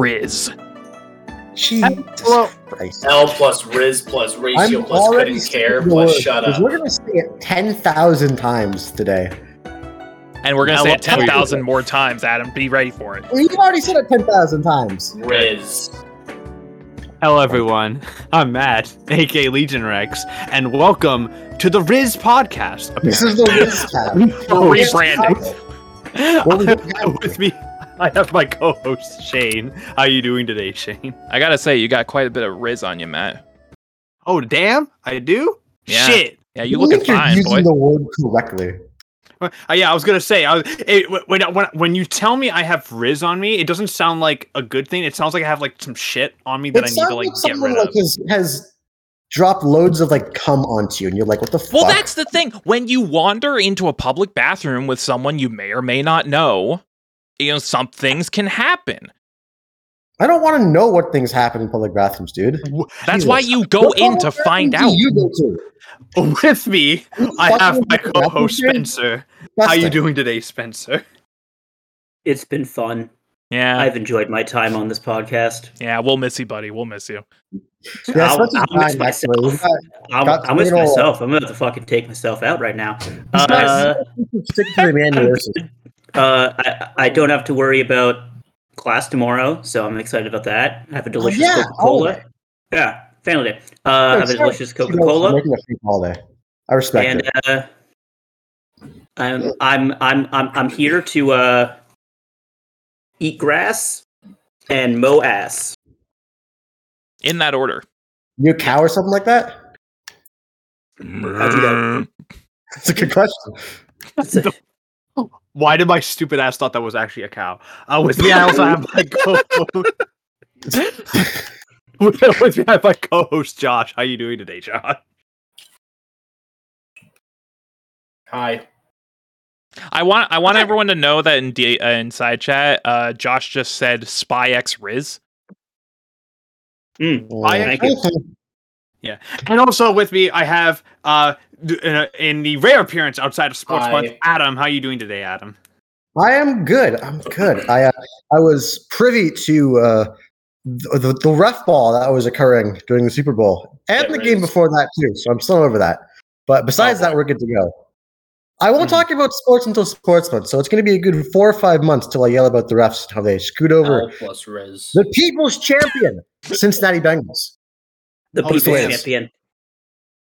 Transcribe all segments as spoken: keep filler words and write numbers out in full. Riz. Jesus well, Christ. L plus Riz plus ratio I'm plus couldn't care plus shut up. We're going to say it ten thousand times today. And we're going to say it ten thousand more times, Adam. Be ready for it. Well, you've already said it ten thousand times. Riz. Hello, everyone. I'm Matt, a k a. Legion Rex, and welcome to the Riz Podcast. Apparently. This is the Riz Podcast. Oh, rebranding. What we with me? I have my co-host, Shane. How are you doing today, Shane? I gotta say, you got quite a bit of Riz on you, Matt. Oh, damn? I do? Yeah. Shit. Yeah, you, you looking fine, boy. You're using the word correctly. Uh, yeah, I was gonna say, I was, it, when when when you tell me I have Riz on me, it doesn't sound like a good thing. It sounds like I have like some shit on me that it I need to like, like get rid like of. Has, has dropped loads of like cum onto you, and you're like, what the fuck? Well, that's the thing. When you wander into a public bathroom with someone you may or may not know, you know, some things can happen. I don't want to know what things happen in public bathrooms, dude. That's Jesus. Why you go what in to find out. You go to? With me, I have my co-host Spencer. How are you doing today, Spencer? It's been fun. Yeah, I've enjoyed my time on this podcast. Yeah, we'll miss you, buddy. We'll miss you. Yeah, I'll, I'll, I'll miss myself. I'll, I'll miss myself. I'm going to have to fucking take myself out right now. Uh, Stick to the manual. Uh, I, I don't have to worry about class tomorrow, so I'm excited about that. I have a delicious oh, yeah, Coca-Cola. Yeah, family day. Uh, I have a delicious Coca-Cola. Making a free all day. I respect and, it. And uh, I'm I'm I'm I'm I'm here to uh, eat grass and mow ass. In that order. You a cow or something like that? How'd you go? That's a good question. That's a- Why did my stupid ass thought that was actually a cow? Uh, with me, I also have my co-host. With me, I have my co-host Josh. How you doing today, Josh? Hi. I want I want Hi. everyone to know that in D- uh, in side chat, uh, Josh just said Spy X Riz. Mm, well, I yeah, and also with me, I have. Uh, In, a, in the rare appearance outside of Sports Month, Adam, how are you doing today, Adam? I am good. I'm good. I uh, I was privy to uh, the, the ref ball that was occurring during the Super Bowl and there the is. game before that, too, so I'm still over that. But besides oh, that, we're good to go. I won't mm-hmm. talk about sports until Sports Month, so it's going to be a good four or five months till I yell about the refs and how they scoot over plus Riz. The People's Champion, Cincinnati Bengals. The People's oh, Champion.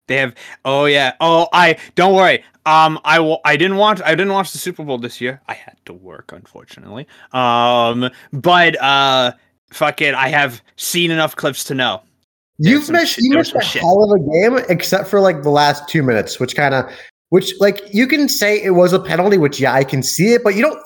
They have, oh yeah, oh I don't worry. Um, I will. I didn't watch. I didn't watch the Super Bowl this year. I had to work, unfortunately. Um, but uh, fuck it. I have seen enough clips to know. You've missed. You missed a hell of a game, except for like the last two minutes, which kind of, which like you can say it was a penalty, which yeah, I can see it, but you don't.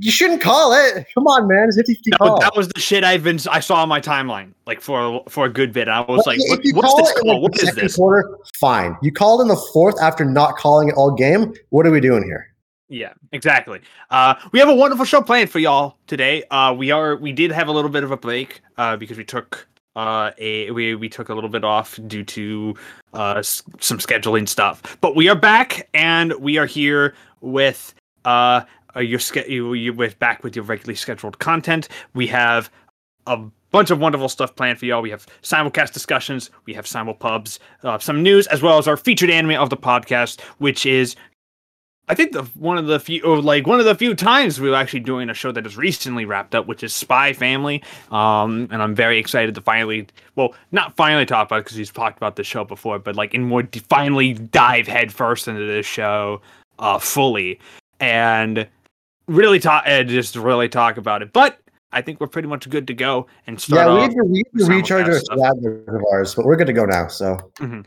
You shouldn't call it. Come on, man. It's fifty-fifty no, call. That was the shit I've been. I saw on my timeline, like for for a good bit. I was but like, what, "What's this call? Like what is this?" Quarter, fine. You called in the fourth after not calling it all game. What are we doing here? Yeah, exactly. Uh, we have a wonderful show planned for y'all today. Uh, we are. We did have a little bit of a break uh, because we took uh, a we we took a little bit off due to uh, s- some scheduling stuff. But we are back, and we are here with. Uh, Uh, you're, you, you're back with your regularly scheduled content. We have a bunch of wonderful stuff planned for y'all. We have simulcast discussions. We have simulpubs, uh, some news, as well as our featured anime of the podcast, which is, I think, the one of the few, or like one of the few times we were actually doing a show that is recently wrapped up, which is Spy Family. Um, and I'm very excited to finally, well, not finally talk about it because we've talked about this show before, but like in more de- finally dive headfirst into this show uh, fully. And Really talk, uh, just really talk about it. But I think we're pretty much good to go and start. Yeah, we need to, we need to recharge our ladder of ours, but we're good to go now. So mm-hmm.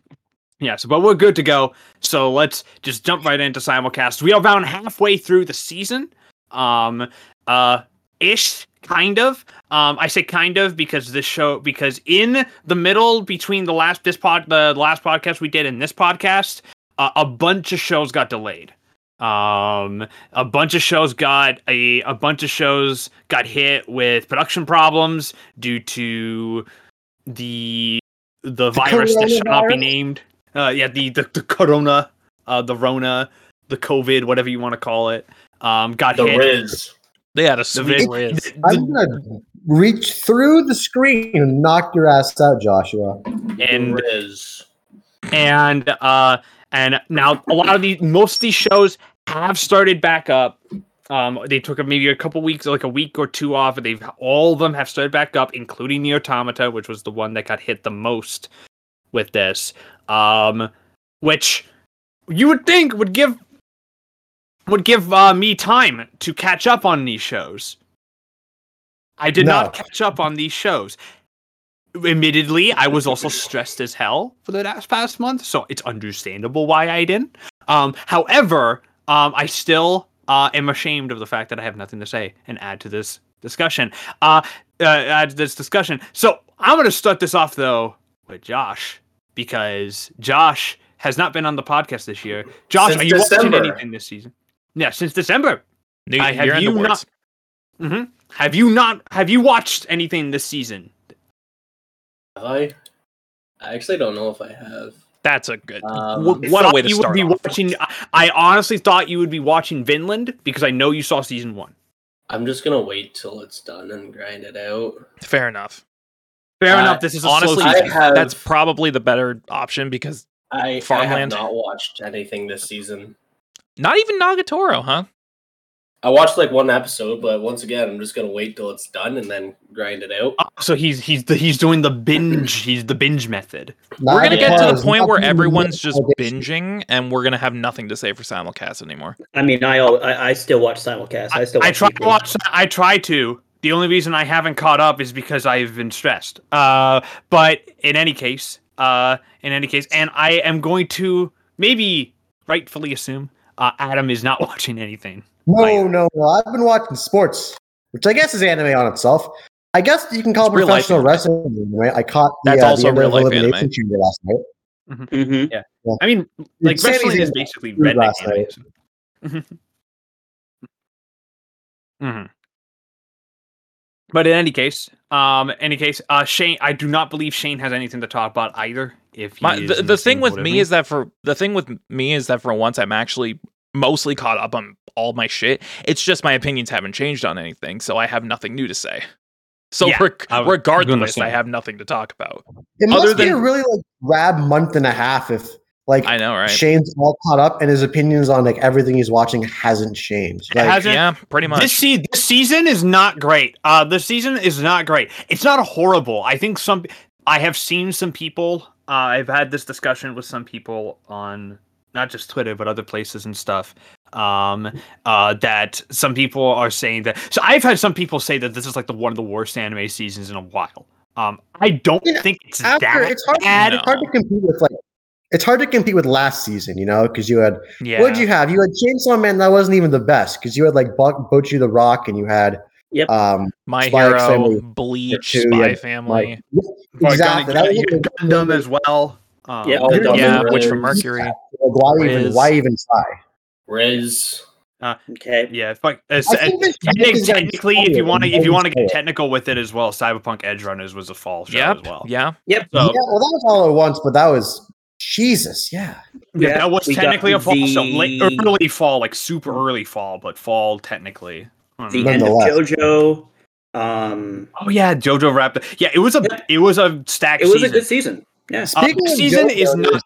yeah, so but we're good to go. So let's just jump right into simulcast. We are about halfway through the season, um, uh, ish, kind of. Um, I say kind of because this show, because in the middle between the last this pod, the last podcast we did and this podcast, uh, a bunch of shows got delayed. Um, a bunch of shows got a a bunch of shows got hit with production problems due to the the, the virus that shall not be named. Uh, yeah, the the, the corona, uh, the Rona, the COVID, whatever you want to call it. Um, got the hit. The Riz. Yeah, the Riz. I'm gonna reach through the screen and knock your ass out, Joshua. And and uh, and now a lot of these, most of these shows have started back up. Um, they took maybe a couple weeks, like a week or two off, and they've all of them have started back up, including the Automata, which was the one that got hit the most with this. Um, which you would think would give would give uh, me time to catch up on these shows. I did no. not catch up on these shows. Admittedly, I was also stressed as hell for the last past month, so it's understandable why I didn't. Um, however, um, I still uh, am ashamed of the fact that I have nothing to say and add to this discussion. Uh, uh, add to this discussion. So I'm going to start this off, though, with Josh, because Josh has not been on the podcast this year. Josh, since are you December. watching anything this season? Yeah, since December. New, I, have you not... Mm-hmm. Have you not? Have you watched anything this season? I, I actually don't know if I have. That's a good. Um, what a way to start. You would be watching. I honestly thought you would be watching Vinland because I know you saw season one. I'm just gonna wait till it's done and grind it out. Fair enough. Fair uh, enough. This is honestly a slow season. I have, that's probably the better option because I, Farmland. I have not watched anything this season. Not even Nagatoro, huh? I watched like one episode, but once again, I'm just gonna wait till it's done and then grind it out. Oh, so he's he's the, he's doing the binge. He's the binge method. Not we're gonna get to the point where everyone's just binging, and we're gonna have nothing to say for simulcast anymore. I mean, I I, I still watch simulcast. I, I still. Watch I try to watch. I try to. The only reason I haven't caught up is because I've been stressed. Uh, but in any case, uh, in any case, and I am going to maybe rightfully assume uh, Adam is not watching anything. No, no, no. I've been watching sports, which I guess is anime on itself. I guess you can call it's it professional wrestling. Right? I caught the, that's uh, also the real life anime last night. Mm-hmm. Mm-hmm. Yeah. yeah, I mean, like it's wrestling is basically redneck anime. Mm-hmm. Mm-hmm. But in any case, um, any case, uh, Shane, I do not believe Shane has anything to talk about either. If he My, the, the thing with me is that for the thing with me is that for once I'm actually mostly caught up on all my shit. It's just my opinions haven't changed on anything, so I have nothing new to say. So yeah, reg- I regardless, I have nothing to talk about. It must Other be than- a really like grab month and a half if like I know, right? Shane's all caught up and his opinions on like everything he's watching hasn't changed. Like, it hasn't, yeah, pretty much. This, se- this season is not great. Uh, this season is not great. It's not horrible. I think some. I have seen some people. Uh, I've had this discussion with some people on not just Twitter but other places and stuff. Um, uh, that some people are saying that. So I've had some people say that this is like the one of the worst anime seasons in a while. Um, I don't yeah, think it's after, that it's hard, bad. It's hard to compete with like it's hard to compete with last season, you know, because you had yeah. what did you have? You had Chainsaw Man. That wasn't even the best because you had like Bocchi the Rock, and you had yep. um, My Spy Hero, X Family, Bleach, two, Spy Family, like, yeah, exactly. That was like Gundam as well. Um, yeah, Gundam yeah Witch from Mercury. Yeah. Why even? Why even try? Riz. Uh, okay. Yeah. Fuck. Uh, technically, technically if you want to, if you want to get technical with it as well, Cyberpunk Edgerunners was a fall show yep. as well. Yeah. Yep. So, yeah. Well, that was all at once, but that was Jesus. Yeah. Yeah. yeah that was technically a fall the... show. Late, early fall, like super early fall, but fall technically. The end of JoJo. Um. Oh yeah, JoJo wrapped up. Yeah, it was a yeah. it was a stacked. It was season. a good season. Yeah. Speaking uh, of season JoJo, is not.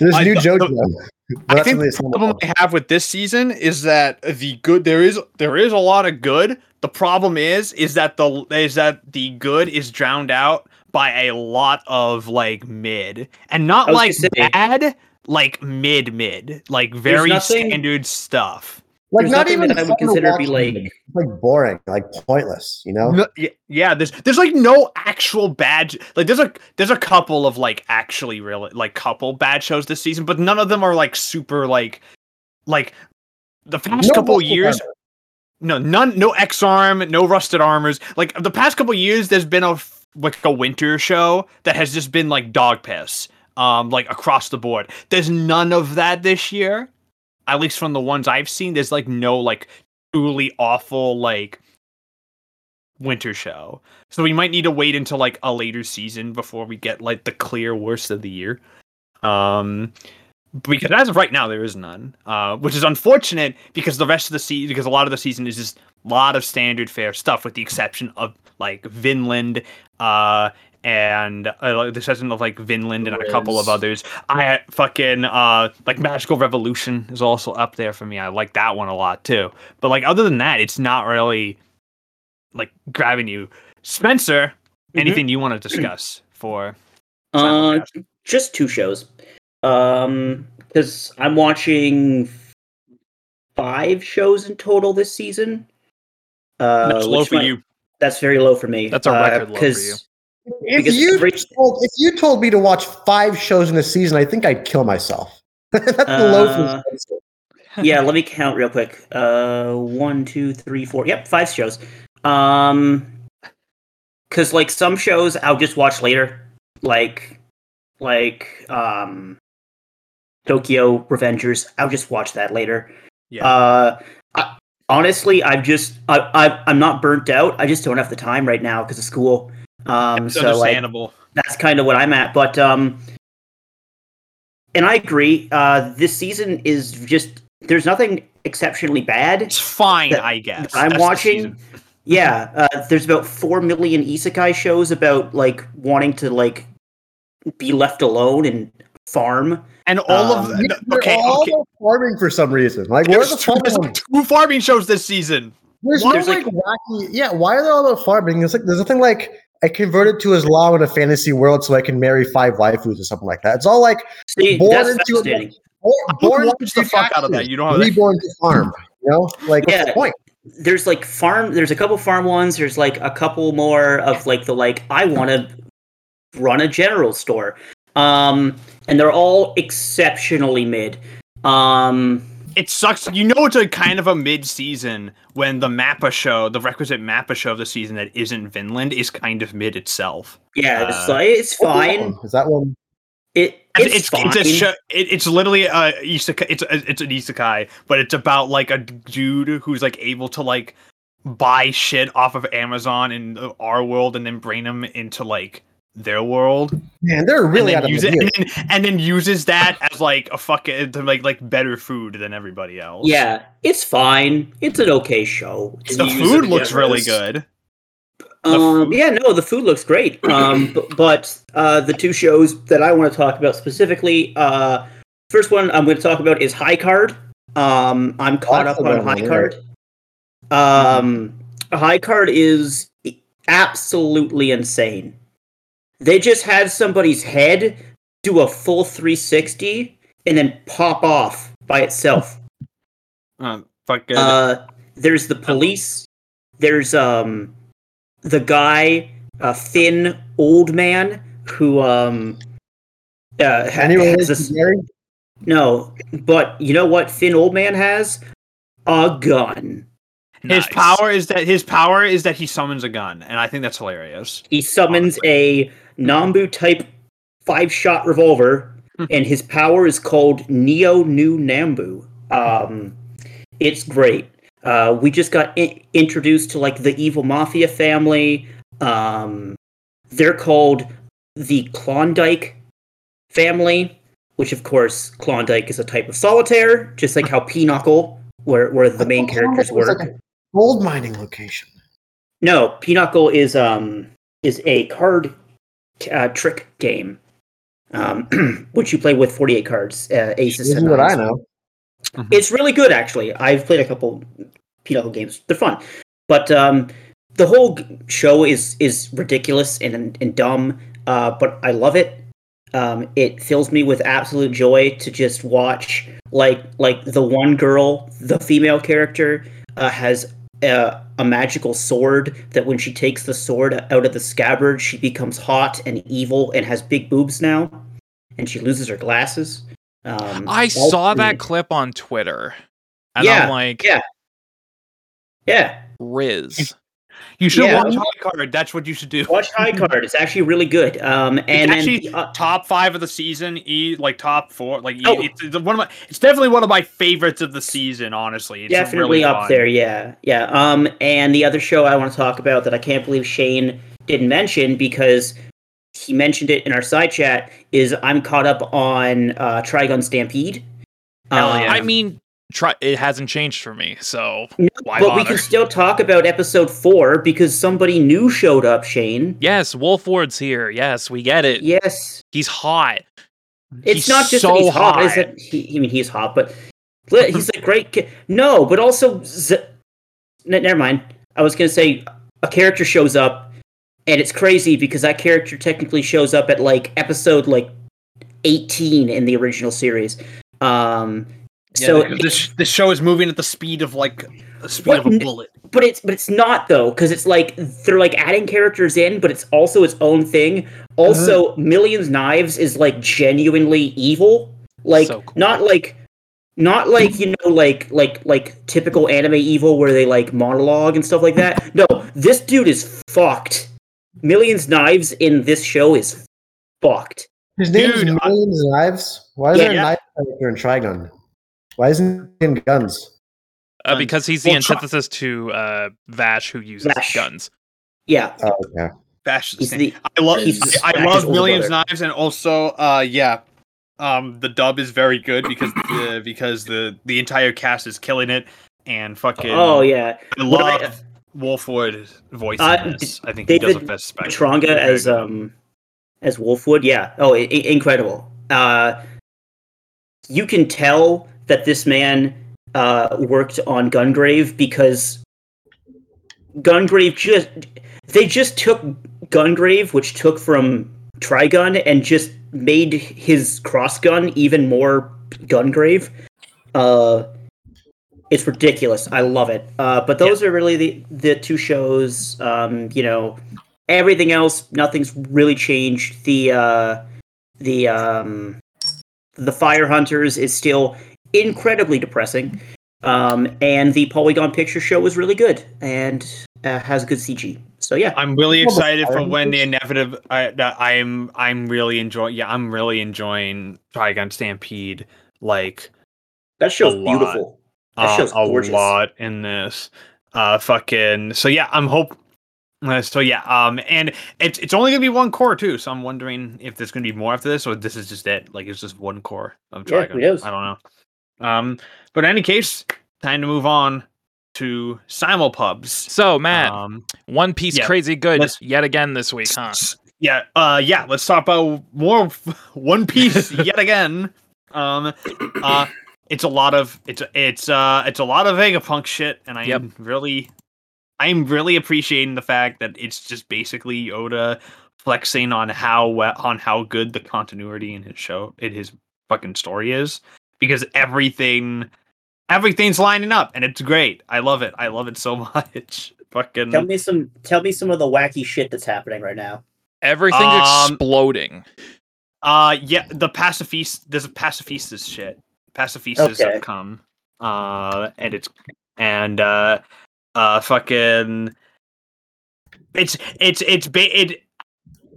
There's I, new JoJo. The, I think the problem I have with this season is that the good there is there is a lot of good. The problem is is that the is that the good is drowned out by a lot of like mid and not like bad, like mid mid, like very nothing, standard stuff. Like not even that I would consider to be like it's like boring, like pointless, you know? No, yeah, yeah, there's there's like no actual bad like there's a there's a couple of like actually really like couple bad shows this season, but none of them are like super like like the past no couple years armor. No none no X-Arm, no Rusted Armors. Like the past couple years there's been a like a winter show that has just been like dog piss. Um like across the board. There's none of that this year. At least from the ones I've seen, there's like no like truly awful like winter show. So we might need to wait until like a later season before we get like the clear worst of the year. Um, because as of right now there is none, uh, which is unfortunate because the rest of the season, because a lot of the season is just a lot of standard fare stuff, with the exception of like Vinland, uh, and uh, the exception of like Vinland and a couple of others. I fucking uh, like Magical Revolution is also up there for me. I like that one a lot too. But like other than that, it's not really like grabbing you. Spencer, mm-hmm. anything you want to discuss for? Uh, just two shows. Um, because I'm watching five shows in total this season. Uh, that's low for might, you. That's very low for me. That's a record uh, low for you. If you every, told, if you told me to watch five shows in a season, I think I'd kill myself. That's uh, the low for me. Yeah, let me count real quick. Uh, one, two, three, four. Yep, five shows. Um, because like some shows I'll just watch later, like, like um. Tokyo Revengers. I'll just watch that later. Yeah. Uh, I, honestly, I've just I, I I'm not burnt out. I just don't have the time right now because of school. Um, it's so understandable. Like, that's kind of what I'm at. But um, and I agree. Uh, this season is just there's nothing exceptionally bad. It's fine, that, I guess. That I'm that's watching. The yeah. Uh, there's about four million isekai shows about like wanting to like be left alone and farm. And all um, of the, okay, all okay. farming for some reason. Like there's, the two, there's like two farming shows this season. There's one there's like, like wacky. Yeah, why are there all about farming? It's like there's nothing like I converted to Islam in a fantasy world so I can marry five waifus or something like that. It's all like See, born into a born watch the fuck out of that. You don't have reborn to farm. You know, like yeah. what's the point? There's like farm. There's a couple farm ones. There's like a couple more of like the like I want to run a general store. Um, and they're all exceptionally mid. Um, it sucks. You know, it's a kind of a mid season when the MAPPA show, the requisite MAPPA show of the season that isn't Vinland, is kind of mid itself. Yeah, uh, so it's fine. Is that one? It it's it's, fine. It's a show. It, it's literally a isekai. It's a, it's an isekai, but it's about like a dude who's like able to like buy shit off of Amazon in our world and then bring them into like their world. Man, they're really out of it, and, then, and then uses that as like a fucking like like better food than everybody else. Yeah, it's fine. It's an okay show. It's the food looks really good. Um, yeah, no, the food looks great. Um, but, but uh, the two shows that I want to talk about specifically, uh, first one I'm going to talk about is High Card. Um, I'm caught up on High Card. Um, High Card is absolutely insane. They just had somebody's head do a full three sixty and then pop off by itself. Um, fuck it. Uh, there's the police. There's um the guy, a thin old man who um uh, has a scary? No, but you know what? Thin old man has a gun. Nice. His power is that his power is that he summons a gun, and I think that's hilarious. He summons a Nambu type five shot revolver, and his power is called Neo New Nambu. Um, it's great. Uh, we just got in- introduced to like the evil mafia family. Um, they're called the Klondike family, which of course Klondike is a type of solitaire, just like how Pinochle, where where the main characters were. Like a gold mining location. No, Pinochle is um is a card. Uh, trick game, um, which you play with forty-eight cards, uh, aces. This is what I know. Mm-hmm. It's really good, actually. I've played a couple Pinochle games; they're fun. But um, the whole show is is ridiculous and and dumb, uh, but I love it. Um, it fills me with absolute joy to just watch. Like like the one girl, the female character, uh, has. Uh, a magical sword that when she takes the sword out of the scabbard, she becomes hot and evil and has big boobs now, and she loses her glasses. Um, I saw that me. clip on Twitter, and yeah, I'm like, yeah, yeah, Riz. You should yeah. watch High Card. That's what you should do. Watch High Card. It's actually really good. Um, and it's actually and, uh, top five of the season. E like top four. Like oh. it's, it's one of my. It's definitely one of my favorites of the season. Honestly, it's definitely really up fun. There. Yeah, yeah. Um, and the other show I want to talk about that I can't believe Shane didn't mention because he mentioned it in our side chat, is I'm caught up on uh, Trigun Stampede. Uh, I mean, try, it hasn't changed for me, so no, why but bother? We can still talk about episode four because somebody new showed up, Shane. Yes, Wolfward's here. Yes, we get it. Yes. He's hot. It's he's not just so that he's hot. hot. Is it? He, I mean, he's hot, but he's a great kid. No, but also... Z- ne- never mind. I was going to say a character shows up, and it's crazy because that character technically shows up at, like, episode, like, eighteen in the original series. Um, yeah, so this this show is moving at the speed of like the speed what, of a bullet. But it's but it's not though, because it's like they're like adding characters in, but it's also its own thing. Also, uh-huh. Millions Knives is like genuinely evil, like so cool. not like not like you know like like like typical anime evil where they like monologue and stuff like that. No, this dude is fucked. Millions Knives in this show is fucked. His name Dude, is Millions Knives. Why is yeah, there a yeah. knife character in Trigun? Why isn't he in guns? Uh, because he's the well, antithesis tri- to uh, Vash, who uses Vash. guns. Yeah. Oh, yeah. Vash is the I love I, I love Millions brother. Knives, and also, uh, yeah, um, the dub is very good because the, because the, the entire cast is killing it, and fucking. Oh yeah. I love I, Wolfwood voice. Uh, I think David he does a best special. Tronga as um. As Wolfwood, yeah. Oh, I- incredible. Uh, you can tell that this man uh, worked on Gungrave because Gungrave just... They just took Gungrave, which took from Trigun, and just made his crossgun even more Gungrave. Uh, it's ridiculous. I love it. Uh, but those yeah. are really the, the two shows, um, you know... Everything else, nothing's really changed. The uh, the um, the Fire Hunters is still incredibly depressing, um, and the Polygon Picture Show was really good and uh, has good C G. So yeah, I'm really excited for when the inevitable. I, I'm I'm really enjoying. Yeah, I'm really enjoying Trigun Stampede. Like that show's beautiful. That um, show's gorgeous. A lot in this. Uh, fucking so yeah, I'm hope. Uh, so yeah, um, and it's it's only gonna be one core too. So I'm wondering if there's gonna be more after this, or this is just it. Like it's just one core of Dragon. Yeah, I don't know. Um, but in any case, time to move on to Simulpubs. So Matt, um, One Piece yeah, crazy good yet again this week, huh? Yeah, uh, yeah. Let's talk about more One Piece yet again. Um, uh, it's a lot of it's it's uh it's a lot of Vegapunk shit, and I yep. am really. I'm really appreciating the fact that it's just basically Oda flexing on how well, on how good the continuity in his show, in his fucking story is, because everything, everything's lining up, and it's great. I love it. I love it so much. Fucking tell me some, tell me some of the wacky shit that's happening right now. Everything's um, exploding. Uh, yeah, the pacifist. There's a pacifistas shit. Pacifistas okay. have come, uh, and it's and. uh Uh, fucking, it's, it's, it's, ba- it,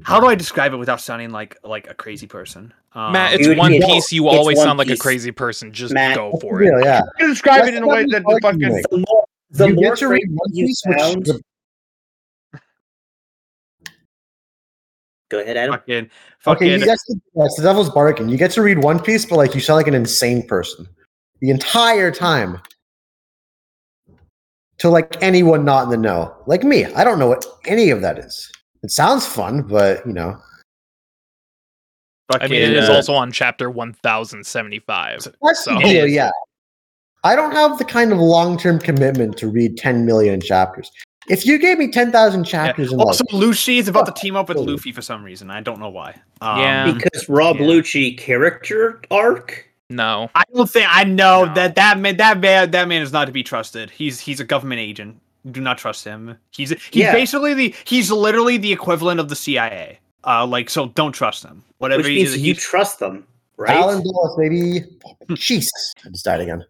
how do I describe it without sounding like, like a crazy person? Um, Matt, it's Dude, One you Piece, you always sound like piece. a crazy person, just Matt, go for it. Yeah. You describe That's it in a way that the fucking... The more, the you more get to read One Piece, sound... which... Go ahead, Adam. Fucking, fucking... Okay, you guys, that's the devil's bargain. You get to read One Piece, but like, you sound like an insane person. The entire time. To, like, anyone not in the know. Like me. I don't know what any of that is. It sounds fun, but, you know. I mean, it uh, is also on chapter one thousand seventy-five. That's so. the deal, yeah. I don't have the kind of long-term commitment to read ten million chapters. If you gave me ten thousand chapters... Yeah. Also, like, Lucci is about to team up with Luffy for some reason. I don't know why. Um, yeah. Because Rob yeah. Lucci character arc... No, I don't think I know no. that that man that man that man is not to be trusted. He's he's a government agent. Do not trust him. He's he's yeah. basically the he's literally the equivalent of the C I A. Uh, like so, don't trust him. Whatever Which means he, you trust them, right? Alan Dawes, baby. Jesus, I just died again.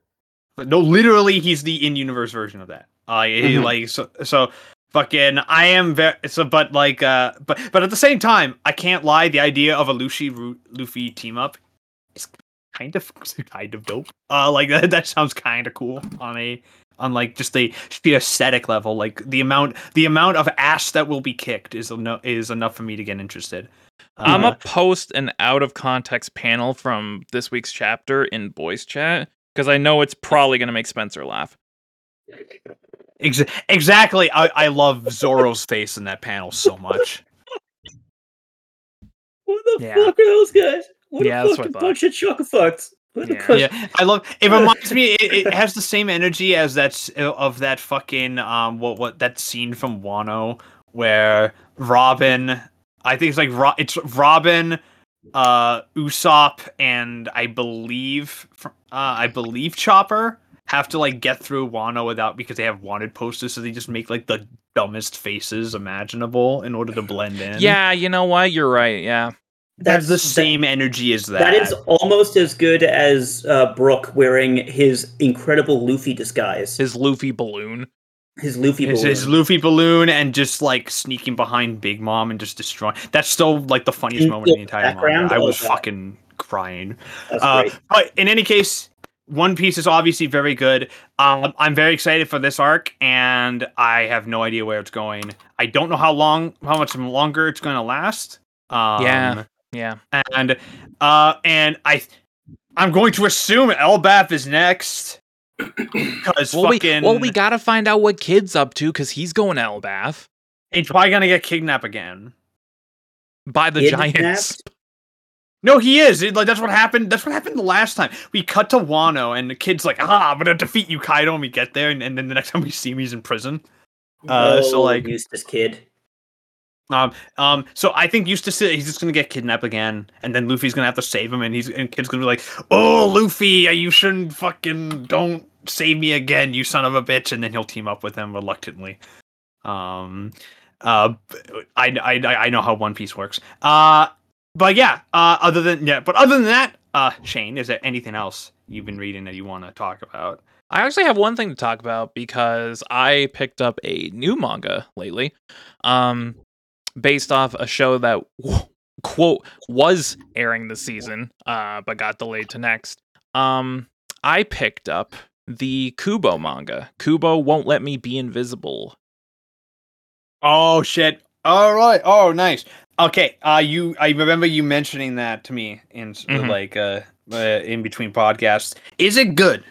But no, literally, he's the in-universe version of that. Uh, he, mm-hmm. like so so fucking. I am very so, but like uh, but but at the same time, I can't lie. The idea of a Luffy Luffy team up. Is Kind of, kind of dope. Uh, like that, that sounds kind of cool on a, on like just a the aesthetic level. Like the amount, the amount of ass that will be kicked is no, is enough for me to get interested. I'm gonna post an out of context panel from this week's chapter in voice chat because I know it's probably gonna make Spencer laugh. Ex- exactly. I, I love Zoro's face in that panel so much. What the yeah. fuck are those guys? What yeah, the fucking bunch of chocofucks. Yeah. yeah, I love. It reminds me. It, it has the same energy as that of that fucking um. What what that scene from Wano where Robin. I think it's like Ro- it's Robin, uh, Usopp, and I believe uh, I believe Chopper have to like get through Wano without because they have wanted posters, so they just make like the dumbest faces imaginable in order to blend in. Yeah, you know what? You're right. Yeah. That's the same that, energy as that. That is almost as good as uh, Brook wearing his incredible Luffy disguise. His Luffy balloon. His Luffy his, balloon. His Luffy balloon and just like sneaking behind Big Mom and just destroying. That's still like the funniest in moment in the entire manga. I was that. fucking crying. Uh, but in any case, One Piece is obviously very good. Um, I'm very excited for this arc and I have no idea where it's going. I don't know how long, how much longer it's going to last. Um, yeah. Yeah, and uh, and I, I'm going to assume Elbaf is next. Because well, fucking we, well, we gotta find out what Kid's up to because he's going to Elbaf. He's probably gonna get kidnapped again by the kidnapped? giants. No, he is. It, like that's what happened. That's what happened the last time. We cut to Wano, and the Kid's like, "Ah, I'm gonna defeat you, Kaido." And we get there, and, and then the next time we see him, he's in prison. Uh, Whoa, so like, use this Kid. Um, um, so I think Eustace, he's just gonna get kidnapped again, and then Luffy's gonna have to save him, and he's and Kid's gonna be like, "Oh, Luffy, you shouldn't fucking don't save me again, you son of a bitch," and then he'll team up with him reluctantly. Um, uh, I, I, I know how One Piece works. Uh, but yeah, uh, other than yeah, but other than that, uh, Shane, is there anything else you've been reading that you want to talk about? I actually have one thing to talk about because I picked up a new manga lately. Um. Based off a show that, quote, was airing this season, uh, but got delayed to next. Um, I picked up the Kubo manga. Kubo Won't Let Me Be Invisible. Oh, shit. All right. Oh, nice. Okay. Uh, you. I remember you mentioning that to me in mm-hmm. like uh, uh, in between podcasts. Is it good?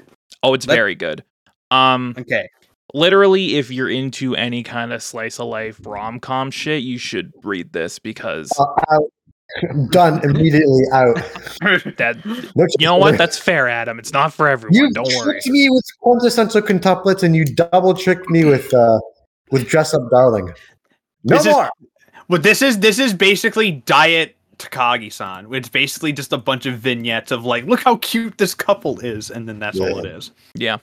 Oh, it's Let- very good. Um, okay. Literally, if you're into any kind of slice of life rom-com shit, you should read this because uh, I'm done immediately out. that no, you know what? That's fair, Adam. It's not for everyone. You Don't worry. You tricked me with quintessential quintuplets, and you double tricked me with uh, with dress up, darling. No this more. Is, well, this is this is basically diet Takagi-san. It's basically just a bunch of vignettes of like, look how cute this couple is, and then that's yeah. all it is. Yeah.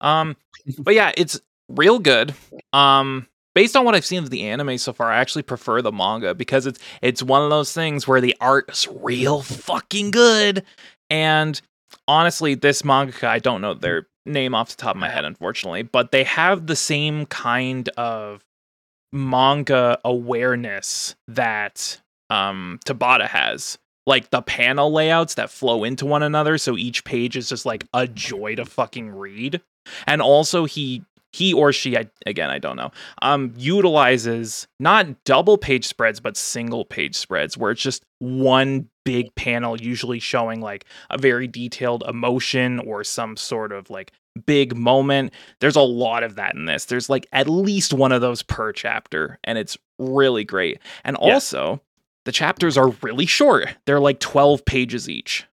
um. But yeah, it's real good. Um, based on what I've seen of the anime so far, I actually prefer the manga because it's it's one of those things where the art is real fucking good. And honestly, this mangaka, I don't know their name off the top of my head, unfortunately, but they have the same kind of manga awareness that um, Tabata has. Like the panel layouts that flow into one another, so each page is just like a joy to fucking read. And also he he or she, I, again, I don't know, um, utilizes not double page spreads, but single page spreads where it's just one big panel usually showing like a very detailed emotion or some sort of like big moment. There's a lot of that in this. There's like at least one of those per chapter, and it's really great. And yeah. also the chapters are really short. They're like twelve pages each.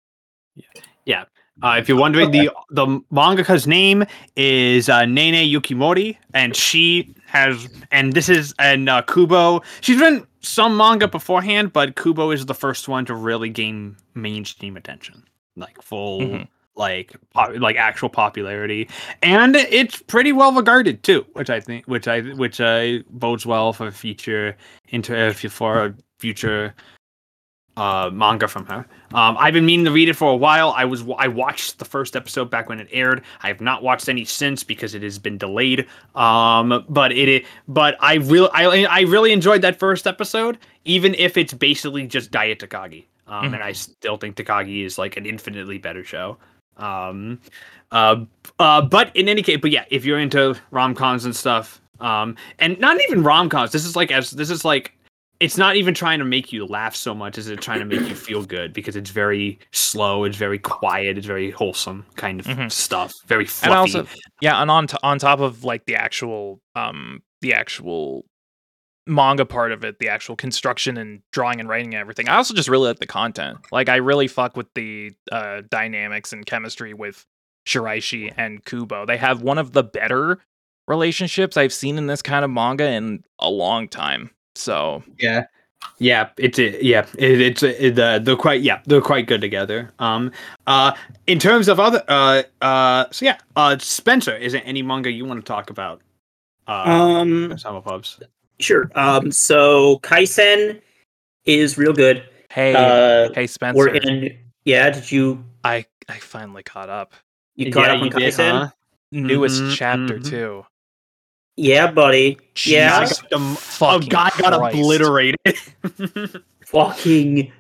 Yeah. Yeah. Uh, if you're wondering, okay. the the mangaka's name is uh, Nene Yukimori, and she has, and this is, and uh, Kubo. She's written some manga beforehand, but Kubo is the first one to really gain mainstream attention, like full, mm-hmm. like pop, like actual popularity, and it's pretty well regarded too, which I think, which I, which uh, bodes well for future inter for a future. Uh, manga from her. Um, I've been meaning to read it for a while. I was I watched the first episode back when it aired. I have not watched any since because it has been delayed. Um, but it but I really I I really enjoyed that first episode, even if it's basically just Diet Takagi. Um, mm-hmm. And I still think Takagi is like an infinitely better show. Um, uh, uh, but in any case, but yeah, if you're into rom-coms and stuff, um, and not even rom-coms, this is like as this is like. it's not even trying to make you laugh so much as it's trying to make you feel good, because it's very slow, it's very quiet, it's very wholesome kind of mm-hmm. stuff, very fluffy. And also, yeah, and on t- on top of like the actual um the actual manga part of it, the actual construction and drawing and writing and everything, I also just really like the content. Like, I really fuck with the uh, dynamics and chemistry with Shiraishi and Kubo. They have one of the better relationships I've seen in this kind of manga in a long time. So yeah, yeah, it's a, yeah, it, it's a, it, uh, they're quite yeah they're quite good together. Um, uh, in terms of other uh uh, so yeah, uh, Spencer, is there any manga you want to talk about? Uh, um, Sama Pubs. Sure. Um, so Kaisen is real good. Hey, uh, hey, Spencer. We're in. Yeah, did you? I I finally caught up. You caught yeah, up on Kaisen. Did, huh? Newest mm-hmm, chapter mm-hmm. too. Yeah, buddy. Jesus yeah, the, fucking oh, God Christ. Got obliterated. Fucking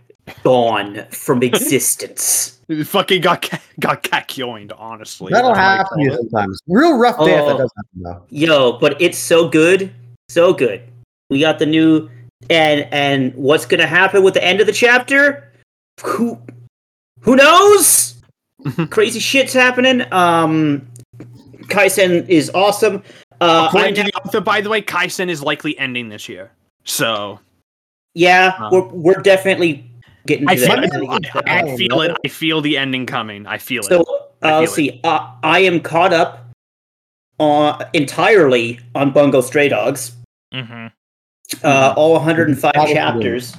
gone from existence. It fucking got got kakyoined, honestly. That'll happen to you sometimes. Real rough day oh, if that does happen, though. Yo, but it's so good, so good. We got the new, and and what's gonna happen with the end of the chapter? Who, who knows? Crazy shit's happening. Um, Kaisen is awesome. Uh, According I, to the author, by the way, Kaisen is likely ending this year. So, yeah, um, we're we're definitely getting to I that. Feel, I, I, I feel it. I feel the ending coming. I feel so, it. So, uh, let's see. Uh, I am caught up on, entirely on Bungo Stray Dogs. Mm-hmm. Uh, all one hundred five mm-hmm. chapters.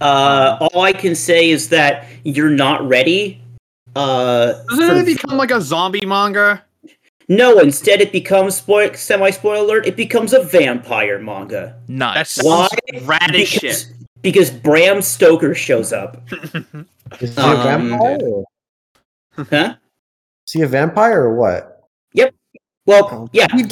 Uh, all I can say is that you're not ready. Uh, Doesn't it become like a zombie manga? No, instead it becomes, spoil- semi-spoiler alert, it becomes a vampire manga. Nice. That's why? Radish because, shit. Because Bram Stoker shows up. Is he um, a vampire? Or... Huh? Is he a vampire or what? Yep. Well, oh, yeah. He,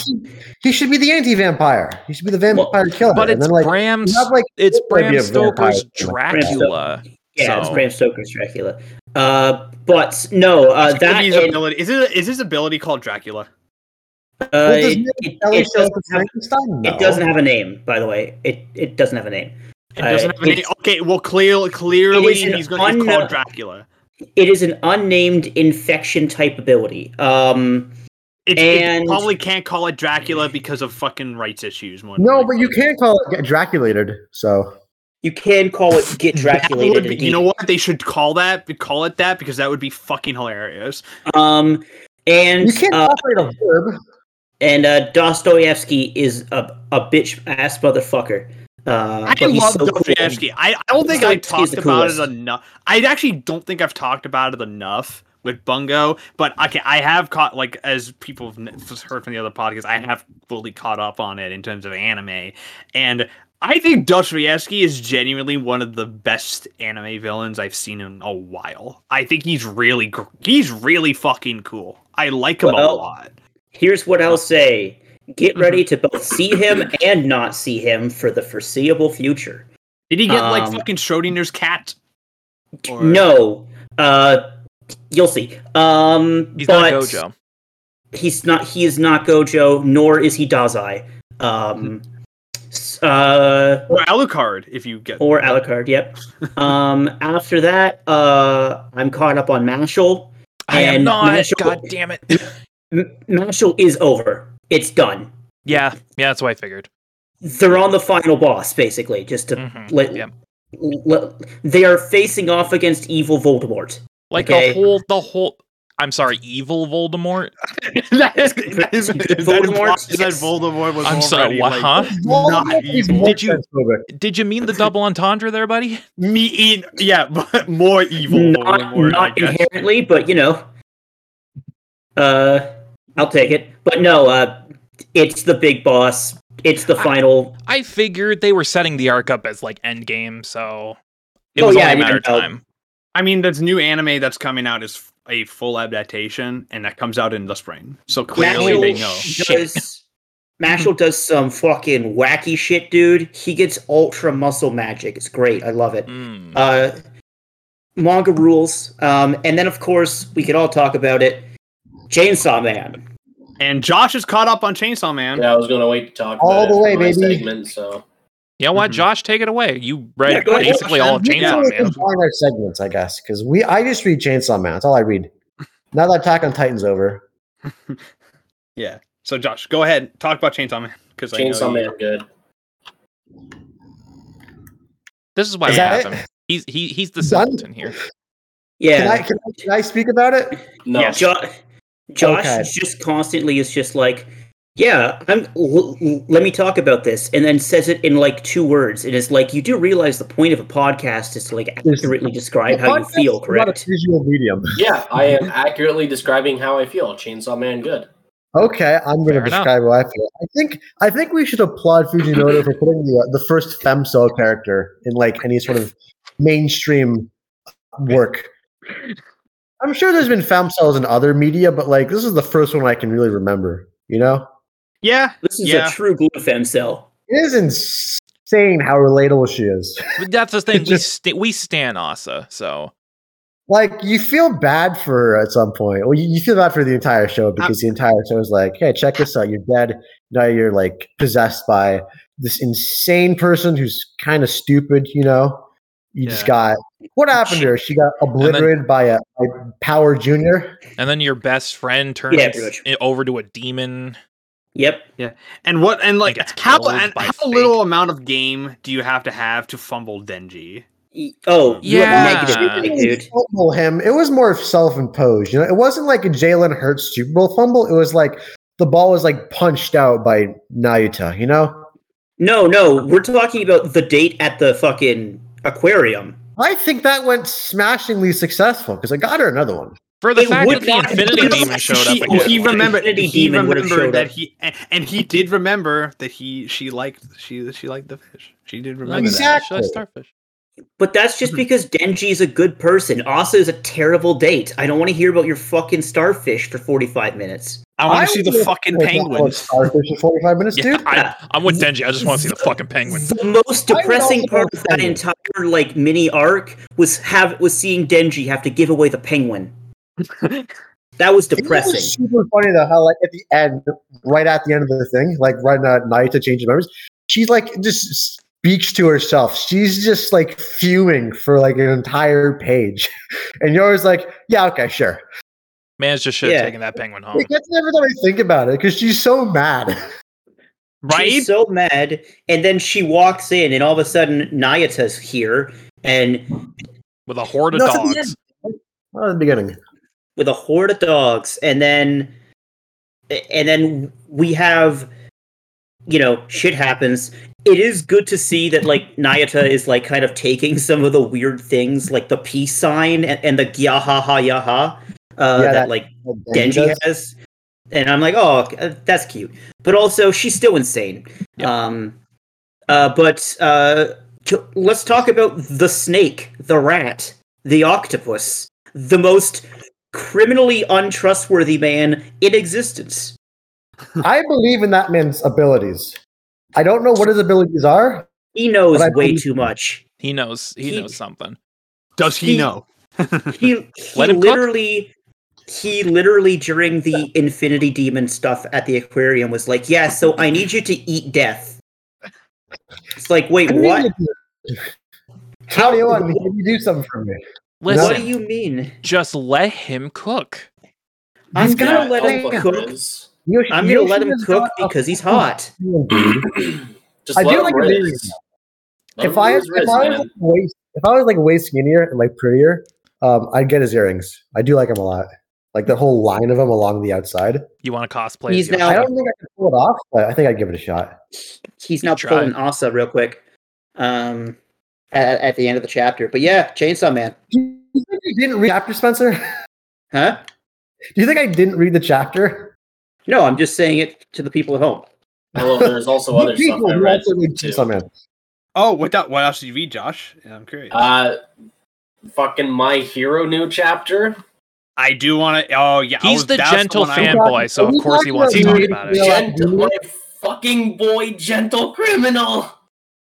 he should be the anti-vampire. He should be the vampire well, killer. But it's, then, like, Bram, like, it's Bram Stoker's Dracula. Bram yeah, so. It's Bram Stoker's Dracula. Uh, but no, uh, that is ability. Is it? Is his ability called Dracula? Uh, well, it, it, it, doesn't have, no. It doesn't have a name, by the way. It it doesn't have a name. It doesn't uh, have a name. Okay, well, clear, clearly he's going to be called Dracula. It is an unnamed infection type ability. Um, it's, and it probably can't call it Dracula because of fucking rights issues. More no, but you can call it Draculated. So. You can call it Get Draculated. Be, you know what? They should call that call it that because that would be fucking hilarious. Um, and you can't uh, operate a verb. And uh, Dostoevsky is a, a bitch ass motherfucker. Uh, I love so Dostoevsky. Cool. I, I don't think I've talked about it enough. I actually don't think I've talked about it enough with Bungo, but okay, I have caught, like, as people have heard from the other podcast, I have fully caught up on it in terms of anime. And I think Dostoevsky is genuinely one of the best anime villains I've seen in a while. I think he's really, he's really fucking cool. I like him well, a lot. Here's what I'll say. Get ready to both see him and not see him for the foreseeable future. Did he get, um, like, fucking Schrodinger's cat? Or... No. Uh, you'll see. Um, he's but not Gojo. He's not, he is not Gojo, nor is he Dazai. Um... Mm-hmm. Uh, or Alucard, if you get or that. Alucard, yep. um, after that, uh, I'm caught up on Mashle. I am not. Mashle, God damn it! Mashle is over. It's done. Yeah, yeah, that's what I figured. They're on the final boss, basically. Just to mm-hmm. let, yep. let they are facing off against evil Voldemort. Like okay? the whole, the whole. I'm sorry, evil Voldemort? that is, that is, Voldemort? That Voldemort was I'm sorry, what, like, huh? Not evil. Did you, did you mean the double entendre there, buddy? Me, in, yeah, but more evil not, Voldemort, Not inherently, but, you know, uh, I'll take it. But no, uh, it's the big boss. It's the final... I, I figured they were setting the arc up as, like, endgame, so it oh, was yeah, only a matter of time. Know. I mean, this new anime that's coming out is... a full adaptation, and that comes out in the spring. So clearly Mashle they know. Does, Mashle does some fucking wacky shit, dude. He gets ultra muscle magic. It's great. I love it. Mm. Uh, manga rules. Um, and then, of course, we could all talk about it. Chainsaw Man. And Josh is caught up on Chainsaw Man. Yeah, I was going to wait to talk all about the it way, baby. Segment, so. You know what, mm-hmm. Josh, take it away. You read yeah, basically all of Chainsaw Man. We combine our segments, I guess, because we I just read Chainsaw Man. That's all I read. Now that Attack on Titan's over. Yeah. So, Josh, go ahead. Talk about Chainsaw Man. Chainsaw Man, good. This is why we have him. He's he he's the simpleton here. Yeah. Can I, can I can I speak about it? No. Yes. Jo- Josh okay. just constantly is just like, yeah, I'm. L- l- let me talk about this, and then says it in like two words. It is like, you do realize the point of a podcast is to like accurately describe how you feel, correct? Not a visual medium. Yeah, I am accurately describing how I feel. Chainsaw Man, good. Okay, I'm going to describe how I feel. I think I think we should applaud Fujinoda for putting the, the first femcel character in like any sort of mainstream work. I'm sure there's been femcels in other media, but like this is the first one I can really remember. You know? Yeah, this is yeah. a true blue femcel. It is insane how relatable she is. That's the thing. we st- we stan Asa, so. Like, you feel bad for her at some point. Well, you, you feel bad for the entire show because I'm, the entire show is like, hey, check this out. You're dead. Now you're, like, possessed by this insane person who's kind of stupid, you know? You yeah. just got... What happened she, to her? She got obliterated then, by a, a Power Junior? And then your best friend turns yeah, it over to a demon. Yep. Yeah. And what... And, like, and how, and how little amount of game do you have to have to fumble Denji? Oh, yeah. Negative, fumble him. It was more self-imposed. You know, it wasn't like a Jalen Hurts Super Bowl fumble. It was like the ball was like punched out by Nayuta. You know? No, no. We're talking about the date at the fucking aquarium. I think that went smashingly successful because I got her another one. For the it fact that the Infinity Demon showed up, again. he remembered. Infinity he Demon remembered that up. he and, and he did remember that he she liked she she liked the fish. She did remember exactly. that. She liked starfish. But that's just because Denji's a good person. Asa is a terrible date. I don't want to hear about your fucking starfish for forty-five minutes. I want to see the fucking penguins. Starfish for forty-five minutes, dude? Yeah, I, I'm with Denji. I just want to see the fucking penguins. The most depressing part of that entire like mini arc was have was seeing Denji have to give away the penguin. That was depressing. It was super funny though how like at the end, right at the end of the thing, like right at night to change the members, she's like just. Speaks to herself. She's just like fuming for like an entire page, and you're always like, "Yeah, okay, sure." Man's just should have yeah. taken that penguin home. It gets every time I think about it because she's so mad, right? She's so mad, and then she walks in, and all of a sudden, Nayata's here, and with a horde of no, dogs. Not at the beginning, with a horde of dogs, and then, and then we have, you know, shit happens. It is good to see that, like, Nayata is, like, kind of taking some of the weird things, like the peace sign and, and the gyaha-ha-yaha uh, yeah, that, that, like, Denji does. has. And I'm like, oh, that's cute. But also, she's still insane. Yep. Um, uh, but uh, let's talk about the snake, the rat, the octopus, the most criminally untrustworthy man in existence. I believe in that man's abilities. I don't know what his abilities are. He knows way too much. He knows. He, he knows something. Does he, he know? he he literally, he literally during the Infinity Demon stuff at the aquarium was like, "Yeah, so I need you to eat death." It's like, wait, what? How do you want me? Can you do something for me? Listen, what do you mean? Just let him cook. I'm He's gonna let him cook. Is. You know, I'm going to let him cook because he's hot. Just I do like riz. If I was if I was like way, if I was like way skinnier and like prettier, um, I'd get his earrings. I do like him a lot. Like the whole line of him along the outside. You want to cosplay? He's now, I don't think I can pull it off, but I think I'd give it a shot. He's now pulling Asa real quick um, at, at the end of the chapter. But yeah, Chainsaw Man. Do you think you didn't read the chapter, Spencer? Huh? Do you think I didn't read the chapter? No, I'm just saying it to the people at home. Well, there's also other stuff I read too. Oh, what, that, what else did you read, Josh? Yeah, I'm curious. Uh, fucking My Hero new chapter. I do want to... Oh, yeah. He's was, the gentle fanboy, so of course he wants to talk about it. Gentle, my fucking boy, gentle criminal.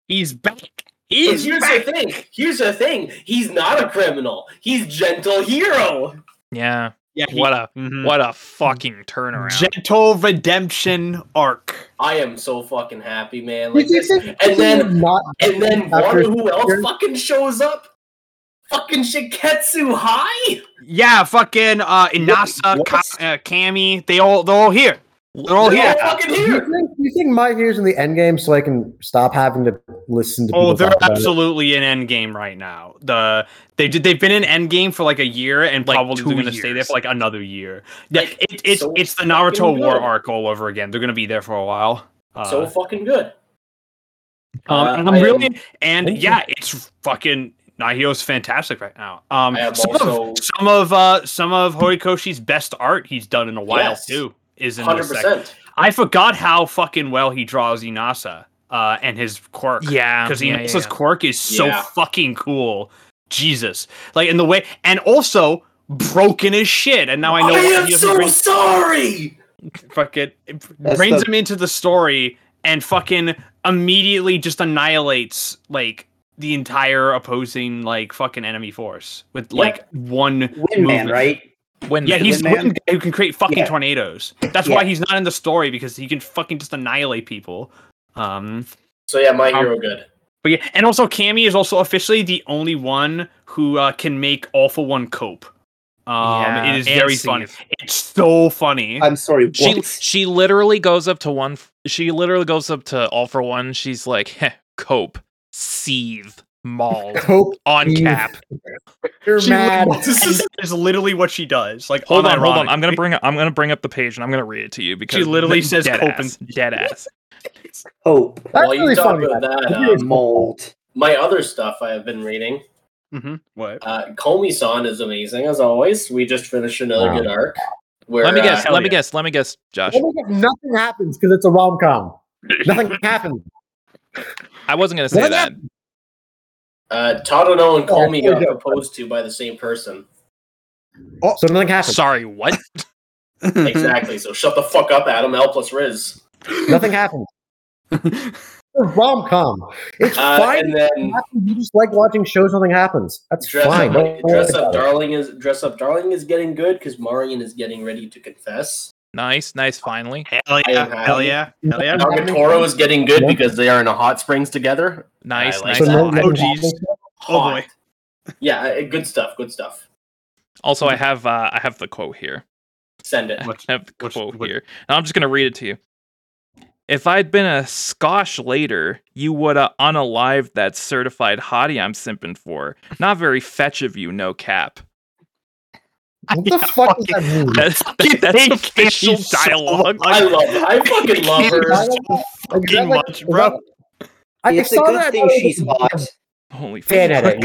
He's back. He's here's back. the thing. Here's the thing. He's not a criminal. He's gentle hero. Yeah. Yeah, he, what a mm-hmm. what a fucking turnaround! Gentle redemption arc. I am so fucking happy, man. Like this, and then not, and then Wano, who else fucking shows up? Fucking Shiketsu High. Yeah, fucking uh, Inasa, Ka- uh, Kami. They all they're all here. They're all they're here. All fucking here. Do you think, do you think My Hero's in the end game, so I can stop having to listen to? Oh, they're absolutely in end game right now. The they did they've been in end game for like a year and like probably going to stay there for like another year. Like, it, it's so it's the Naruto War arc all over again. They're gonna be there for a while. Uh, so fucking good. Um, uh, and I'm really am, and yeah, it's fucking. My Hero's fantastic right now. Um, some, also, of, some of uh, some of Horikoshi's best art he's done in a while yes, too is in this section. I forgot how fucking well he draws Inasa uh, and his quirk. Yeah, because yeah, Inasa's yeah. quirk is so yeah. fucking cool. Jesus, like in the way, and also broken as shit. And now I know. I am so bring, sorry. Fuck it, it brings the- him into the story and fucking immediately just annihilates like. The entire opposing like fucking enemy force with like yep. one windman, right? Windman. Yeah, he's windman. Wind guy who can create fucking yeah. tornadoes. That's yeah. why he's not in the story because he can fucking just annihilate people. Um. So yeah, My Hero um, good. But yeah, and also Kami is also officially the only one who uh, can make All For One cope. Um, yeah, it is very funny. It's so funny. I'm sorry. What? She she literally goes up to one. She literally goes up to All For One. She's like, heh, cope. Seethe mauled cope on seethe. Cap. You're she mad. Li- this is, is literally what she does. Like, hold on, hold on. I'm gonna bring up, I'm gonna bring up the page and I'm gonna read it to you because she literally says dead cope ass. And dead ass. Hope. That's well, really funny. About that, um, mold. My other stuff I have been reading. Mm-hmm. What? Uh, Komi-san is amazing as always. We just finished another wow. good arc. Where, let me guess. Uh, let me yeah. guess. Let me guess, Josh. Nothing happens because it's a rom com. Nothing happens. I wasn't going to say what that. Uh, Tadano and Komi oh, got proposed to by the same person. Oh, so nothing happened. Sorry, what? Exactly. So shut the fuck up, Adam. L plus Riz. Nothing happened. Rom com. It's uh, fine. And then, you just like watching shows. Nothing happens. That's dress fine. Up, dress up, darling is dress up, darling is getting good because Marion is getting ready to confess. Nice, nice, finally. Hell yeah, hell yeah, hell yeah. Nagatoro is getting good because they are in a hot springs together. Nice, like nice. So oh, geez. Oh, boy. Yeah, good stuff, good stuff. Also, I have uh, I have the quote here. Send it. I have the quote here. And I'm just going to read it to you. If I'd been a skosh later, you would have unalived that certified hottie I'm simping for. Not very fetch of you, no cap. What the I fuck fucking, does that mean? That's, that, that's official dialogue. So I love it. I fucking love her so fucking like, much, bro. I it's saw a good that thing she's hot. Holy fuck.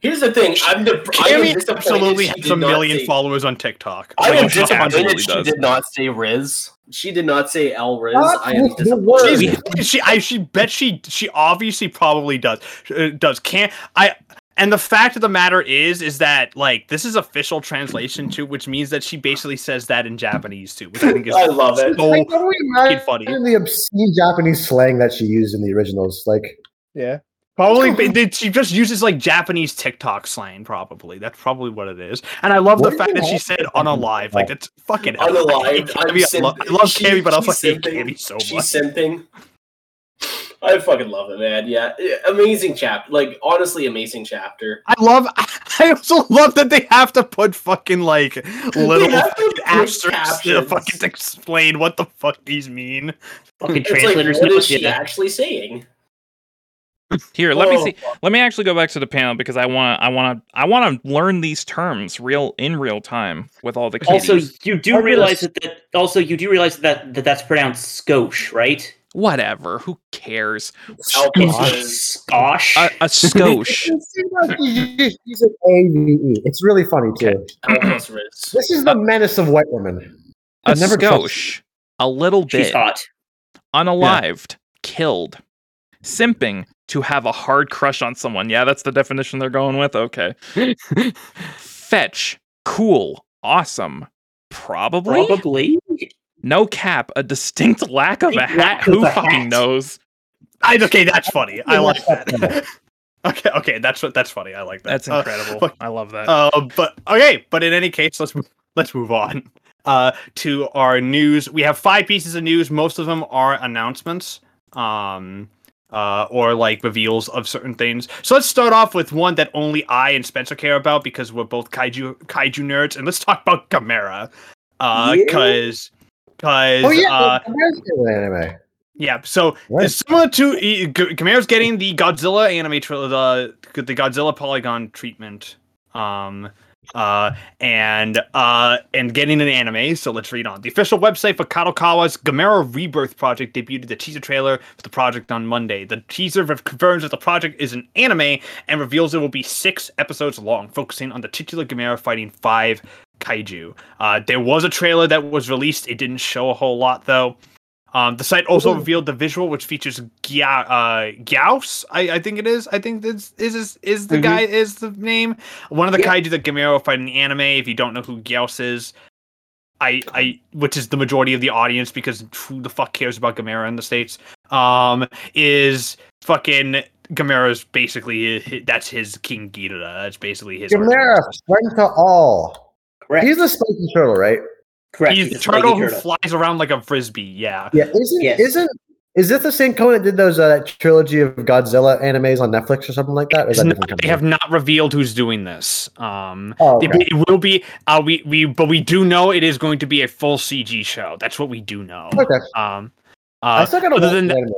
Here's the thing. I'm the. I am absolutely has a million say, followers on TikTok. I am disappointed she did not say Riz. She did not say L Riz. What? I am disappointed. She, she, I, she bet she, she obviously probably does. Uh, does can't I? And the fact of the matter is, is that like this is official translation too, which means that she basically says that in Japanese too, which I think is I love so it. Like, fucking funny. The obscene Japanese slang that she used in the originals, like yeah, probably she just uses like Japanese TikTok slang. Probably that's probably what it is. And I love what the fact that she said unalive, like that's fucking unalive. I, mean, simp- I love, I love she, Kami, but I fucking hate Kami so she's much. She's simping. I fucking love it, man. Yeah, amazing chapter. Like, honestly, amazing chapter. I love. I also love that they have to put fucking like little fucking asterisks to fucking explain what the fuck these mean. Fucking translators. Like, what is she actually saying? Here, let oh. me see. Let me actually go back to the panel because I want. I want to. I want to learn these terms real in real time with all the. Kiddies. Also, you do oh, realize that, that. Also, you do realize that, that that's pronounced skosh, right? Whatever, who cares? Skosh. Skosh. A, a skosh. It's really funny, too. Okay. This is the menace of white women. A never skosh. Touched. A little bit. She's hot. Unalived. Yeah. Killed. Simping. To have a hard crush on someone. Yeah, that's the definition they're going with? Okay. Fetch. Cool. Awesome. Probably? Probably? No cap, a distinct lack of a hat. Who fucking knows? I okay, that's funny. I like that. okay, okay, that's what that's funny. I like that. That's incredible. Uh, I love that. Uh, but okay, but in any case, let's move let's move on uh, to our news. We have five pieces of news. Most of them are announcements um, uh, or like reveals of certain things. So let's start off with one that only I and Spencer care about because we're both kaiju kaiju nerds. And let's talk about Gamera. Uh, yeah. Cause, cause, oh, yeah, uh, Gamera's still in anime. Yeah, so what? Similar to G- Gamera's getting the Godzilla anime, tra- the the Godzilla polygon treatment, um, uh, and uh, and getting an anime. So let's read on. The official website for Kadokawa's Gamera Rebirth project debuted the teaser trailer for the project on Monday. The teaser confirms that the project is an anime and reveals it will be six episodes long, focusing on the titular Gamera fighting five kaiju. Uh, there was a trailer that was released. It didn't show a whole lot though. Um, the site also Ooh. revealed the visual, which features Gia, uh, Gauss, I, I think it is. I think this is is, is the mm-hmm. guy is the name. One of the yeah. kaiju that Gamera will fight in the anime. If you don't know who Gauss is, I I which is the majority of the audience because who the fuck cares about Gamera in the States? Um, is fucking Gamera's basically his, that's his King Ghidorah. That's basically his. Gamera, friend to all. Correct. He's the spiky turtle, right? Correct. He's the turtle who turtle. flies around like a frisbee. Yeah. Yeah. Isn't yes. isn't is this the same company that did those uh, that trilogy of Godzilla animes on Netflix or something like that? Or is that not, they have not revealed who's doing this. Um, oh, okay. it, it will be. Uh, we we but we do know it is going to be a full C G show. That's what we do know. Okay. Um, uh, I still gotta other than that, anime.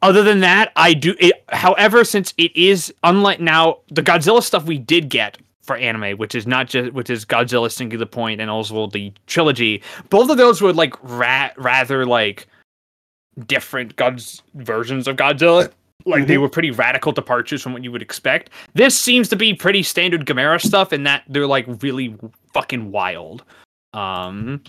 other than that, I do. It, however, since it is unlike now, the Godzilla stuff we did get. For anime, which is not just which is Godzilla Singular Point and also the trilogy, both of those were like ra- rather like different God's versions of Godzilla. Like mm-hmm. they were pretty radical departures from what you would expect. This seems to be pretty standard Gamera stuff, in that they're like really fucking wild. Um,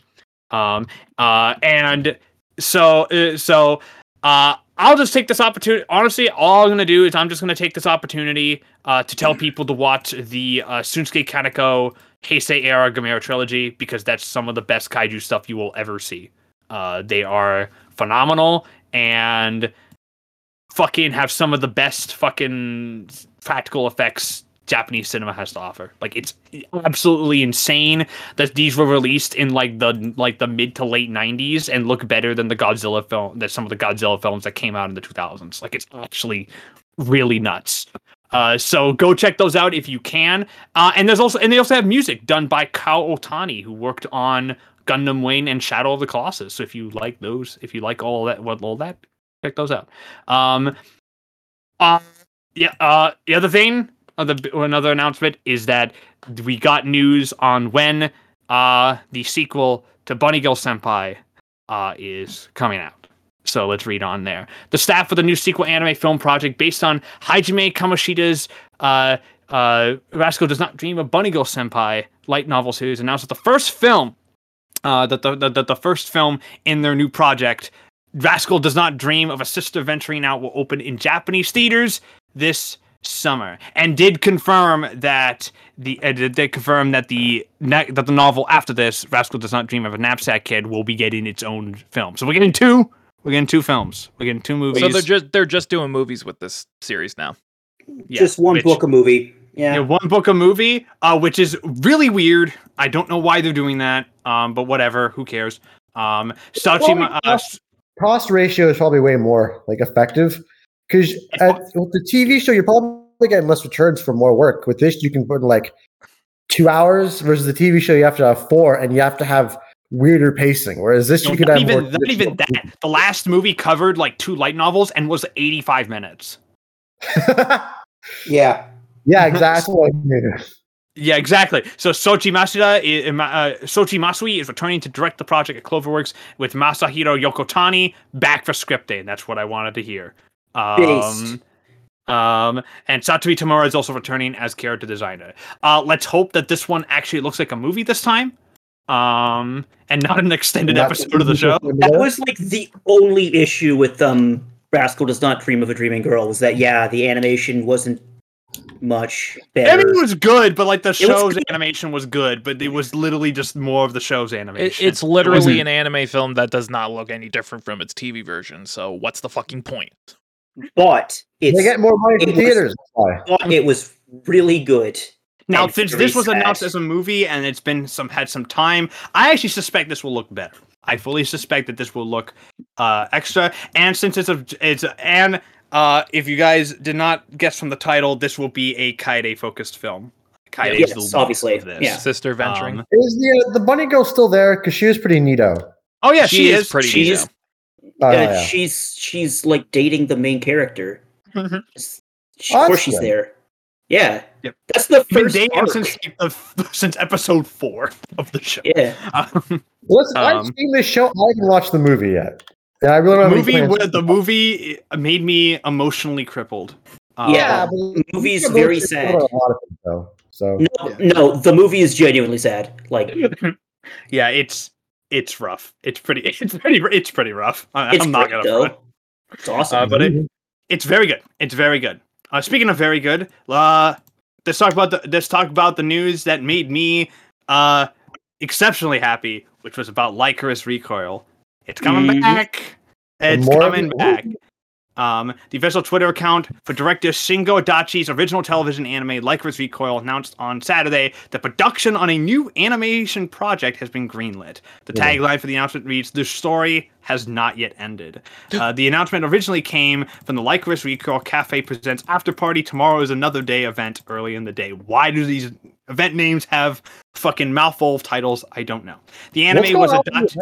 um, uh, and so uh, so uh, I'll just take this opportunity. Honestly, all I'm gonna do is I'm just gonna take this opportunity. Uh, to tell people to watch the uh, Sunsuke Kaneko Heisei era Gamera trilogy, because that's some of the best kaiju stuff you will ever see. Uh, they are phenomenal and fucking have some of the best fucking practical effects Japanese cinema has to offer. Like, it's absolutely insane that these were released in like the like the mid to late nineties and look better than the Godzilla film that some of the Godzilla films that came out in the two thousands. Like, it's actually really nuts. Uh, so go check those out if you can. Uh, and there's also and they also have music done by Kao Otani, who worked on Gundam Wing and Shadow of the Colossus. So if you like those, if you like all that, what all that, check those out. Um, uh, yeah. Uh, the other thing, other, another announcement is that we got news on when uh, the sequel to Bunny Girl Senpai uh, is coming out. So let's read on there. The staff for the new sequel anime film project based on Hajime Kamoshida's uh, uh, Rascal Does Not Dream of Bunny Girl Senpai light novel series announced that the first film, uh, that the, the, the first film in their new project, Rascal Does Not Dream of a Sister Venturing Out, will open in Japanese theaters this summer, and did confirm that the uh, they confirmed that the that the novel after this, Rascal Does Not Dream of a Knapsack Kid, will be getting its own film. So we're getting two. We're getting two films. We're getting two movies. So they're just they're just doing movies with this series now. Yeah, just one which, book a movie. Yeah. yeah, one book a movie, uh, which is really weird. I don't know why they're doing that, um, but whatever. Who cares? Um, Sachima, cost, uh, cost ratio is probably way more like effective, because with the T V show you're probably getting less returns for more work. With this, you can put in like two hours versus the T V show you have to have four, and you have to have. Weirder pacing, whereas this no, you could have even, more. Not even that. The last movie covered like two light novels and was eighty-five minutes. yeah, yeah, exactly. yeah, exactly. So Soichi Masuda, is, uh, Soichi Masui is returning to direct the project at Cloverworks with Masahiro Yokotani back for scripting. That's what I wanted to hear. Um, Based. Um, and Satoru Tamura is also returning as character designer. Uh, let's hope that this one actually looks like a movie this time. Um, and not an extended episode of the show. That was like the only issue with um, Rascal Does Not Dream of a Dreaming Girl, was that yeah, the animation wasn't much better. I mean, it was good, but like the show's was animation was good, but it was literally just more of the show's animation. It, it's literally it an anime film that does not look any different from its T V version. So what's the fucking point? But it's, they get more money from theaters. Was, it was really good. Now, and since this was announced as a movie and it's been some had some time, I actually suspect this will look better. I fully suspect that this will look uh, extra. And since it's a, it's a, and uh, if you guys did not guess from the title, this will be a Kaede focused film. Kaede yes, is the obviously. This. Yeah. Sister venturing. Um, is the, the bunny girl still there? Because she is pretty neato. Oh yeah, she, she is, is pretty. She's uh, uh, yeah. she's she's like dating the main character. Mm-hmm. She, oh, of course, she's good. There. Yeah, yep. That's the first arc. Since, uh, since episode four of the show. Yeah, um, listen, I've um, seen this show. I haven't watched the movie yet. And I really movie with, the movie made me emotionally crippled. Um, yeah, the movie's very sad. A lot of it, though, so no, yeah. no, the movie is genuinely sad. Like, yeah, it's it's rough. It's pretty. It's pretty. It's pretty rough. I, it's I'm not gonna. Front. It's awesome, uh, but it, it's very good. It's very good. Uh, speaking of very good, uh, let's talk about the let's talk about the news that made me uh, exceptionally happy, which was about Lycoris Recoil. It's coming mm. back. It's coming back. Um, the official Twitter account for director Shingo Adachi's original television anime Lycoris Recoil announced on Saturday that production on a new animation project has been greenlit. The yeah. tagline for the announcement reads, "The story has not yet ended." Uh, the announcement originally came from the Lycoris Recoil Cafe Presents After Party Tomorrow is Another Day event early in the day. Why do these event names have fucking mouthful of titles? I don't know. The anime was Adachi...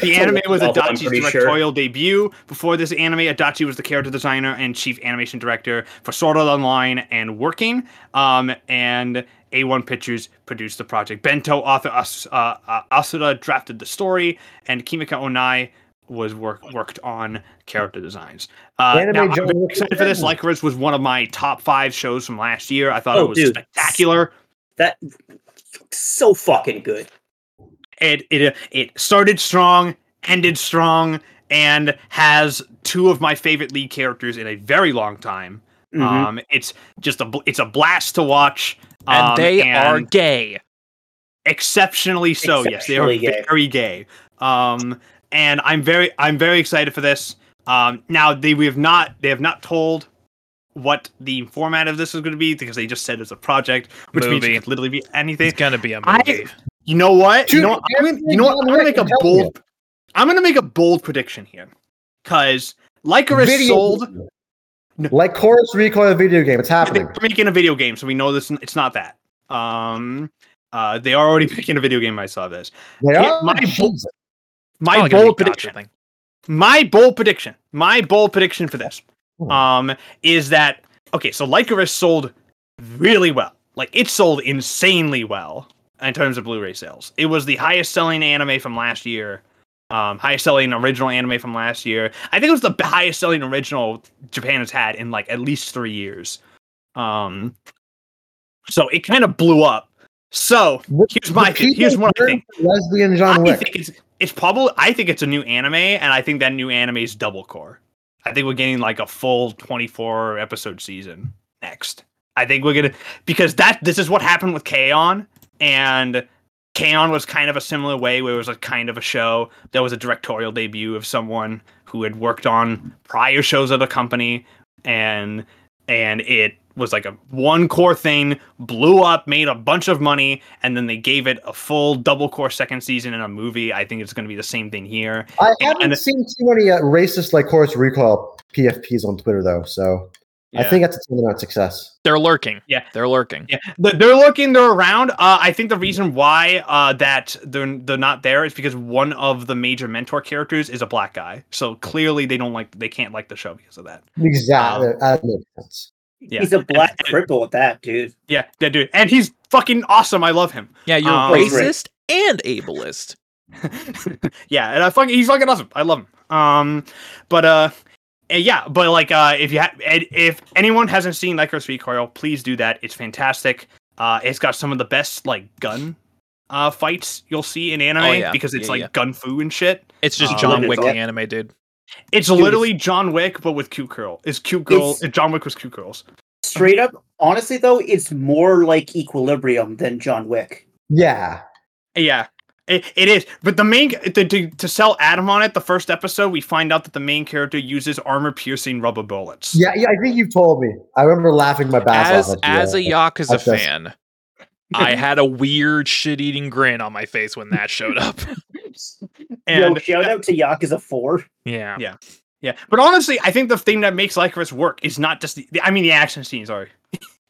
The anime was Adachi's directorial sure. debut. Before this anime, Adachi was the character designer and chief animation director for Sword Art Online and Working. Um, and A one Pictures produced the project. Bento author As- uh, Asuda drafted the story, and Kimika Onai was work- worked on character designs. Uh, now, I'm very excited for this. Lycoris was one of my top five shows from last year. I thought oh, it was dude. spectacular. That so fucking good. It it it started strong, ended strong, and has two of my favorite lead characters in a very long time. Mm-hmm. Um, it's just a it's a blast to watch, um, and they and are gay, exceptionally so. Exceptionally yes, they are gay. very gay. Um, and I'm very I'm very excited for this. Um, now they we have not they have not told what the format of this is going to be because they just said it's a project, which movie. means it could literally be anything. It's going to be a movie. I, You know what? Dude, you know what? I'm gonna, you know what? I'm gonna make a bold. I'm gonna make a bold prediction here, because Lycoris video sold. Video. No. Lycoris Recoil video game. It's happening. They're making a video game, so we know this. It's not that. Um, uh, they are already making a video game. I saw this. They are? My bold, my oh, bold prediction. Thing. My bold prediction. My bold prediction for this. Oh. Um, is that okay? So Lycoris sold really well. Like it sold insanely well. In terms of Blu-ray sales, it was the highest selling anime from last year, um, highest selling original anime from last year. I think it was the highest selling original Japan has had in like at least three years. Um, so it kind of blew up. So here's my thing. Here's what I think. Lesbian John Wick. I think it's it's probably. I think it's a new anime, and I think that new anime is Double Core. I think we're getting like a full twenty-four episode season next. I think we're gonna because that this is what happened with K-On! And K-On! Was kind of a similar way where it was a kind of a show. There was a directorial debut of someone who had worked on prior shows at a company, and and it was like a one core thing, blew up, made a bunch of money, and then they gave it a full double core second season in a movie. I think it's going to be the same thing here. I haven't and, seen too many uh, racist Lycoris Recoil P F Ps on Twitter though, so... Yeah. I think that's a tournament success. They're lurking. Yeah, they're lurking. Yeah, they're lurking. They're around. Uh, I think the reason why uh, that they're they're not there is because one of the major mentor characters is a black guy. So clearly they don't like they can't like the show because of that. Exactly, um, that makes sense. Yeah. He's a black and, cripple with that dude. Yeah, that dude, and he's fucking awesome. I love him. Yeah, you're um, racist and ableist. Yeah, and I fucking he's fucking awesome. I love him. Um, but uh. And yeah, but like, uh, if you ha- if anyone hasn't seen Lycoris Recoil, please do that. It's fantastic. Uh, it's got some of the best like gun uh, fights you'll see in anime oh, yeah. because it's yeah, like yeah. gun fu and shit. It's just um, John Wick the anime, dude. It's dude, literally John Wick, but with cute girl. It's cute girl. It's, John Wick was cute girls. Straight up, honestly though, it's more like Equilibrium than John Wick. Yeah, yeah. It, it is, but the main the, to to sell Adam on it. The first episode, we find out that the main character uses armor-piercing rubber bullets. Yeah, yeah, I think you told me. I remember laughing my ass off. As a Yakuza fan, I had a weird shit-eating grin on my face when that showed up. And yo, shout out to Yakuza Four. Yeah, yeah, yeah. But honestly, I think the thing that makes Lycoris work is not just the. I mean, the action scenes are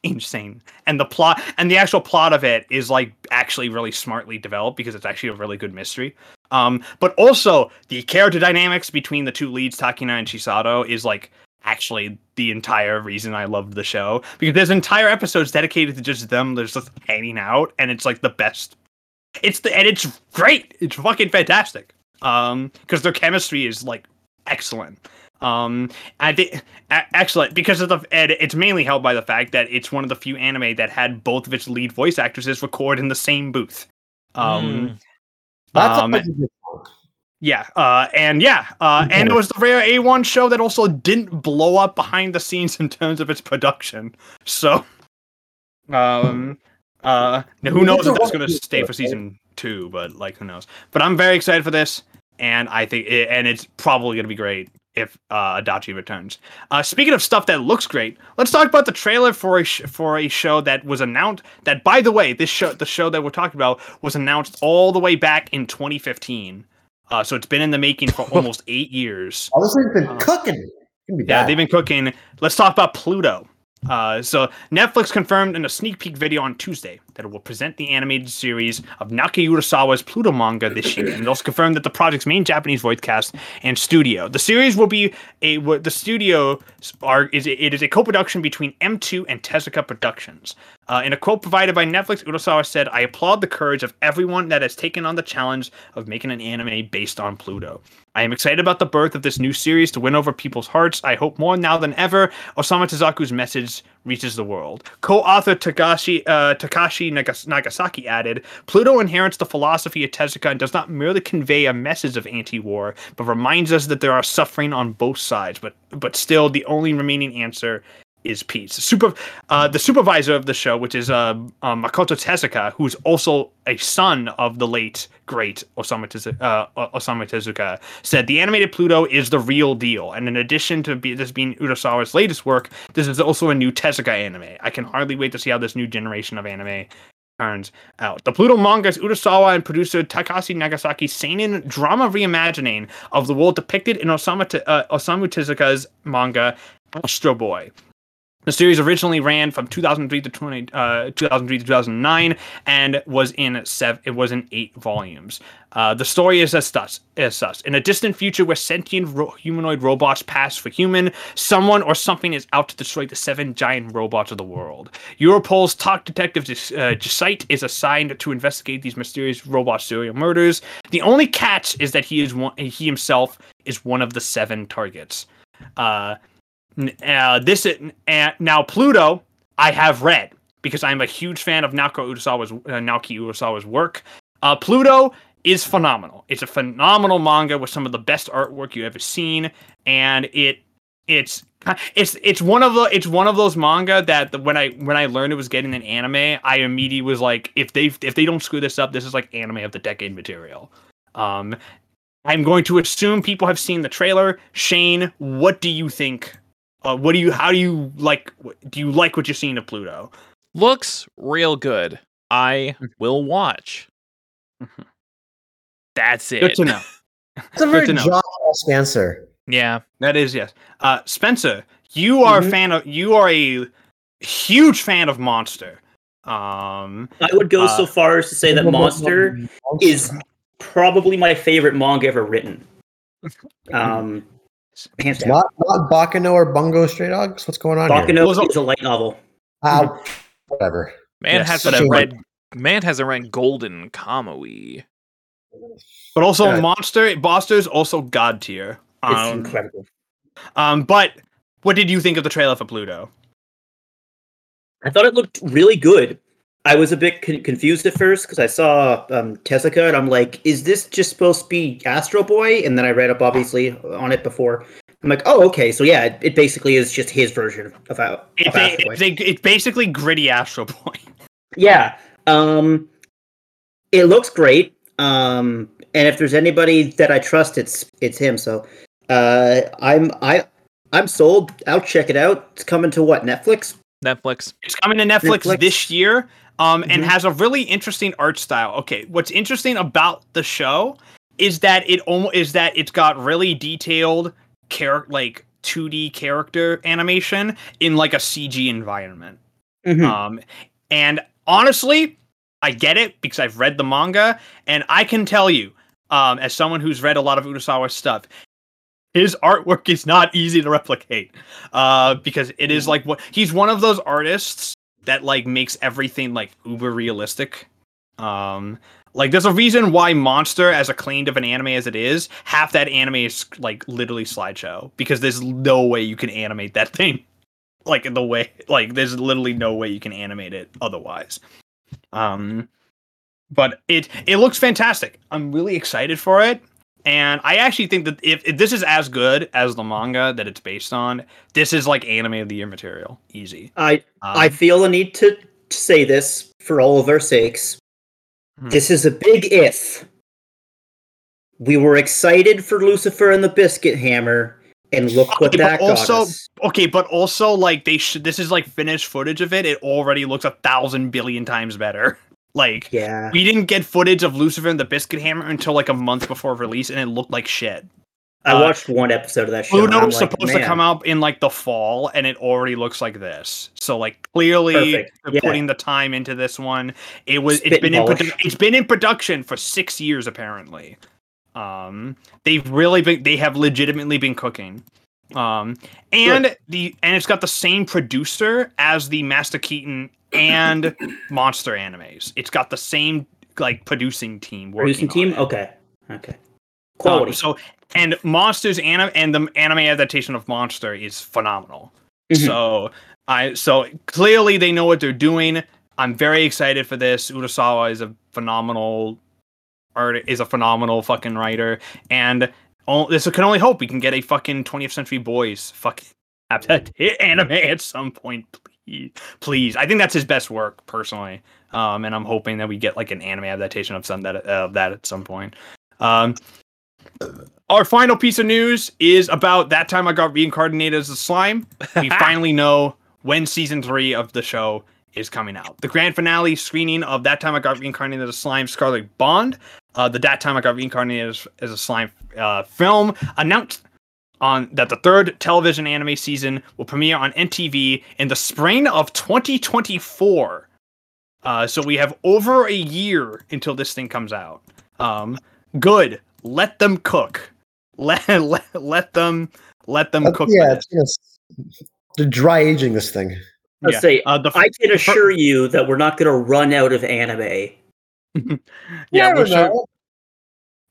insane, and the plot and the actual plot of it is like actually really smartly developed because it's actually a really good mystery. Um, but also the character dynamics between the two leads, Takina and Chisato, is like actually the entire reason I loved the show, because there's entire episodes dedicated to just them. They're just hanging out, and it's like the best. It's the and it's great. It's fucking fantastic. Um, because their chemistry is like excellent. Um, I think excellent because of the and it's mainly held by the fact that it's one of the few anime that had both of its lead voice actresses record in the same booth. Um, mm. um That's a yeah, uh, and yeah, uh, and it was the rare A one show that also didn't blow up behind the scenes in terms of its production. So, um, uh, now who knows if that's going to stay for season two? But like, who knows? But I'm very excited for this, and I think it, and it's probably going to be great. If uh, Adachi returns. Uh, speaking of stuff that looks great, let's talk about the trailer for a sh- for a show that was announced. That, by the way, this show, the show that we're talking about, was announced all the way back in twenty fifteen. Uh, so it's been in the making for almost eight years. All this thing's been uh, cooking. Be yeah, they've been cooking. Let's talk about Pluto. Uh, so Netflix confirmed in a sneak peek video on Tuesday that it will present the animated series of Naoki Urasawa's Pluto manga this year, and it also confirmed that the project's main Japanese voice cast and studio. The series will be a the studio are is it is a co-production between M two and Tezuka Productions. Uh, in a quote provided by Netflix, Urasawa said, "I applaud the courage of everyone that has taken on the challenge of making an anime based on Pluto. I am excited about the birth of this new series to win over people's hearts. I hope more now than ever, Osamu Tezuka's message reaches the world." Co-author Takashi, uh, Takashi Nagasaki added, "Pluto inherits the philosophy of Tezuka and does not merely convey a message of anti-war, but reminds us that there are suffering on both sides, but but still the only remaining answer is peace." Super, uh, the supervisor of the show, which is uh, uh, Makoto Tezuka, who's also a son of the late, great Osamu Tezuka, uh, Osamu Tezuka, said the animated Pluto is the real deal. And in addition to be, this being Urasawa's latest work, this is also a new Tezuka anime. I can hardly wait to see how this new generation of anime turns out. The Pluto manga is Urasawa and producer Takashi Nagasaki's seinen drama reimagining of the world depicted in Osamu, Te- uh, Osamu Tezuka's manga Astro Boy. The series originally ran from two thousand three to twenty, uh, two thousand three to two thousand nine, and was in seven. It was in eight volumes. Uh, the story is as thus: as thus, in a distant future where sentient ro- humanoid robots pass for human, someone or something is out to destroy the seven giant robots of the world. Europol's top detective uh, Jacite is assigned to investigate these mysterious robot serial murders. The only catch is that he is one, he himself is one of the seven targets. Uh, Uh, this is, uh, now Pluto I have read because I'm a huge fan of Naoki Urasawa's, uh, Naoki Urasawa's work. Uh, Pluto is phenomenal. It's a phenomenal manga with some of the best artwork you ever seen, and it it's it's it's one of the it's one of those manga that the, when I when I learned it was getting an anime, I immediately was like, if they if they don't screw this up, this is like anime of the decade material. Um, I'm going to assume people have seen the trailer. Shane, what do you think? Uh, what do you, how do you like, do you like what you're seeing of Pluto? Looks real good. I will watch. That's it. Good to know. That's a very Josh-esque answer. Yeah, that is, yes. Uh, Spencer, you are mm-hmm. a fan of, you are a huge fan of Monster. Um, I would go uh, so far as to say that Monster is probably my favorite manga ever written. Um, Not, not Bacano or Bungo Stray Dogs? What's going on Bacano here? Bacano is a light novel. Uh, whatever. Man, yes, hasn't read, man hasn't read Golden Kamui. But also God. Monster, Monster's also God tier. Um, it's incredible. Um, but what did you think of the trailer for Pluto? I thought it looked really good. I was a bit con- confused at first because I saw um, Tezuka and I'm like, is this just supposed to be Astro Boy? And then I read up, obviously, on it before. I'm like, oh, okay. So yeah, it, it basically is just his version of, of it's a, Astro Boy. It's, a, it's basically gritty Astro Boy. Yeah. Um, it looks great. Um, and if there's anybody that I trust, it's it's him. So uh, I'm I I'm sold. I'll check it out. It's coming to what, Netflix? Netflix. It's coming to Netflix, Netflix. this year. Um, and mm-hmm. has a really interesting art style. Okay, what's interesting about the show is that it almost is that it's got really detailed character, like two D character animation in like a C G environment. Mm-hmm. Um, and honestly, I get it because I've read the manga, and I can tell you, um, as someone who's read a lot of Urasawa's stuff, his artwork is not easy to replicate. Uh, because it is like what he's one of those artists that like makes everything like uber realistic. Um, like there's a reason why Monster, as acclaimed of an anime as it is, half that anime is like literally slideshow, because there's no way you can animate that thing. Like in the way, like there's literally no way you can animate it otherwise. Um, but it, it looks fantastic. I'm really excited for it. And I actually think that if, if this is as good as the manga that it's based on, this is like anime of the year material. Easy. I um, I feel the need to say this for all of our sakes. Hmm. This is a big if. We were excited for Lucifer and the Biscuit Hammer, and look okay, what that also, got us. Okay, but also like they should. This is like finished footage of it. It already looks a thousand billion times better. Like, yeah. We didn't get footage of Lucifer and the Biscuit Hammer until like a month before release, and it looked like shit. I uh, watched one episode of that show. Uno was supposed like, to come out in like the fall, and it already looks like this. So like clearly yeah. putting the time into this one. It was Spit it's been in produ- it's been in production for six years apparently. Um, they've really been they have legitimately been cooking. Um, and Good. the and it's got the same producer as the Master Keaton and monster animes. It's got the same like producing team working producing team on it. okay okay quality um, so and monsters anime and the anime adaptation of Monster is phenomenal. Mm-hmm. so i so clearly they know what they're doing. I'm very excited for this. Urasawa is a phenomenal art is a phenomenal fucking writer, and all this can only hope we can get a fucking twentieth Century Boys fucking anime at some point, please. Please, I think that's his best work personally, um, and I'm hoping that we get like an anime adaptation of some that of uh, that at some point. Um, our final piece of news is about That Time I Got Reincarnated as a Slime. We finally know when season three of the show is coming out. The grand finale screening of That Time I Got Reincarnated as a Slime, Scarlet Bond, uh, the That Time I Got Reincarnated as, as a Slime uh, film announced. On that the third television anime season will premiere on M T V in the spring of twenty twenty-four. Uh, so we have over a year until this thing comes out. Um, good. Let them cook. Let let, let them let them uh, cook. Yeah, it's gonna, they're dry aging this thing. I'll yeah. say, uh, the, I can assure you that we're not going to run out of anime. yeah, we're sure.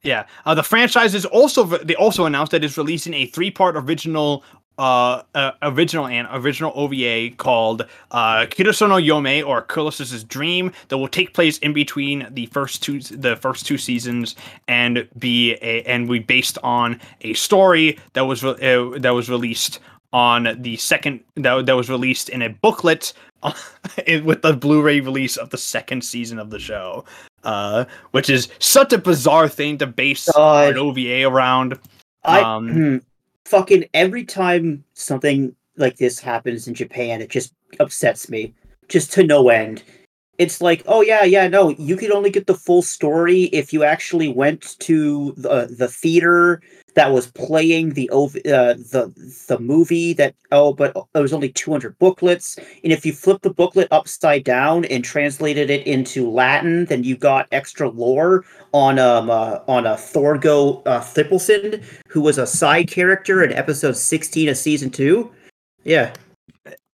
Yeah, uh, the franchise is also they also announced that it's releasing a three-part original uh, uh, original and original O V A called uh, Kiruso no Yome, or Colossus's Dream, that will take place in between the first two the first two seasons and be a, and we based on a story that was re- uh, that was released on the second that that was released in a booklet with the Blu-ray release of the second season of the show. Uh, which is such a bizarre thing to base uh, an O V A around. Um, I fucking every time something like this happens in Japan, it just upsets me, just to no end. It's like, oh yeah, yeah, no, you could only get the full story if you actually went to the the theater that was playing the O V, uh, the the movie that. Oh, but there was only two hundred booklets, and if you flip the booklet upside down and translated it into Latin, then you got extra lore on um uh, on a Thorgo uh, Thippelson, who was a side character in episode sixteen of season two. Yeah,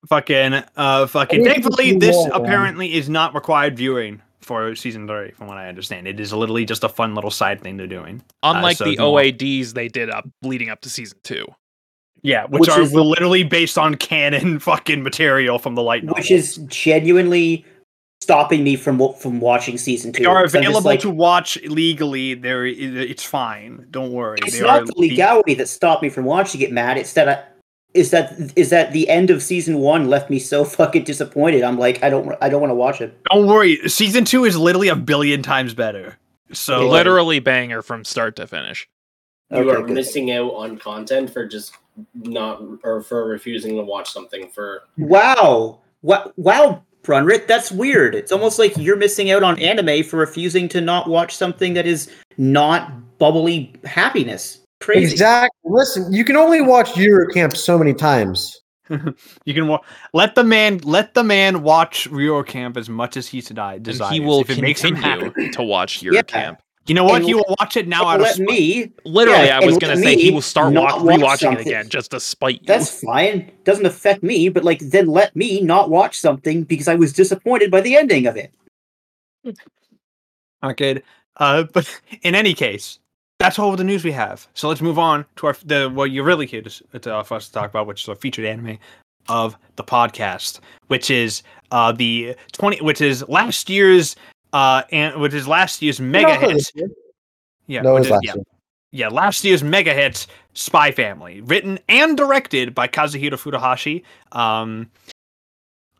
fucking uh, fucking. Thankfully, this apparently is not required viewing for season three, from what I understand. It is literally just a fun little side thing they're doing. Unlike uh, so the O A Ds they did up leading up to season two. Yeah, which, which are is, literally based on canon fucking material from the light novel. Which is genuinely stopping me from from watching season two. They are available like, to watch legally. There, it's fine. Don't worry. It's they not the legality le- that stopped me from watching it, Matt. It's that I, is that is that the end of season one left me so fucking disappointed. I'm like, I don't I don't want to watch it. Don't worry, season two is literally a billion times better. So literally banger from start to finish. You okay, are good. Missing out on content for just not, or for refusing to watch something for. Wow. Wow. Wow. Brunrit, that's weird. It's almost like you're missing out on anime for refusing to not watch something that is not bubbly happiness. Crazy. Exactly. Listen, you can only watch Eurocamp so many times. You can wa- let the man let the man watch Eurocamp as much as he desires. And he will if it makes him happy to watch Eurocamp. Yeah. You know what? And he will watch it now out of spite. Me, Literally, yeah, I was going to say he will start watch, rewatching it again just to spite you. That's fine. Doesn't affect me, but like, then let me not watch something because I was disappointed by the ending of it. Not good. Uh, but in any case, that's all the news we have. So let's move on to our the what you're really here to, to, uh, for us to talk about, which is our featured anime of the podcast, which is uh, the twenty, which is last year's. Uh, and which is last year's mega no, hit. Yeah, no, is, last yeah. Year. yeah, last year's mega hit, Spy Family, written and directed by Kazuhiro Furuhashi, um,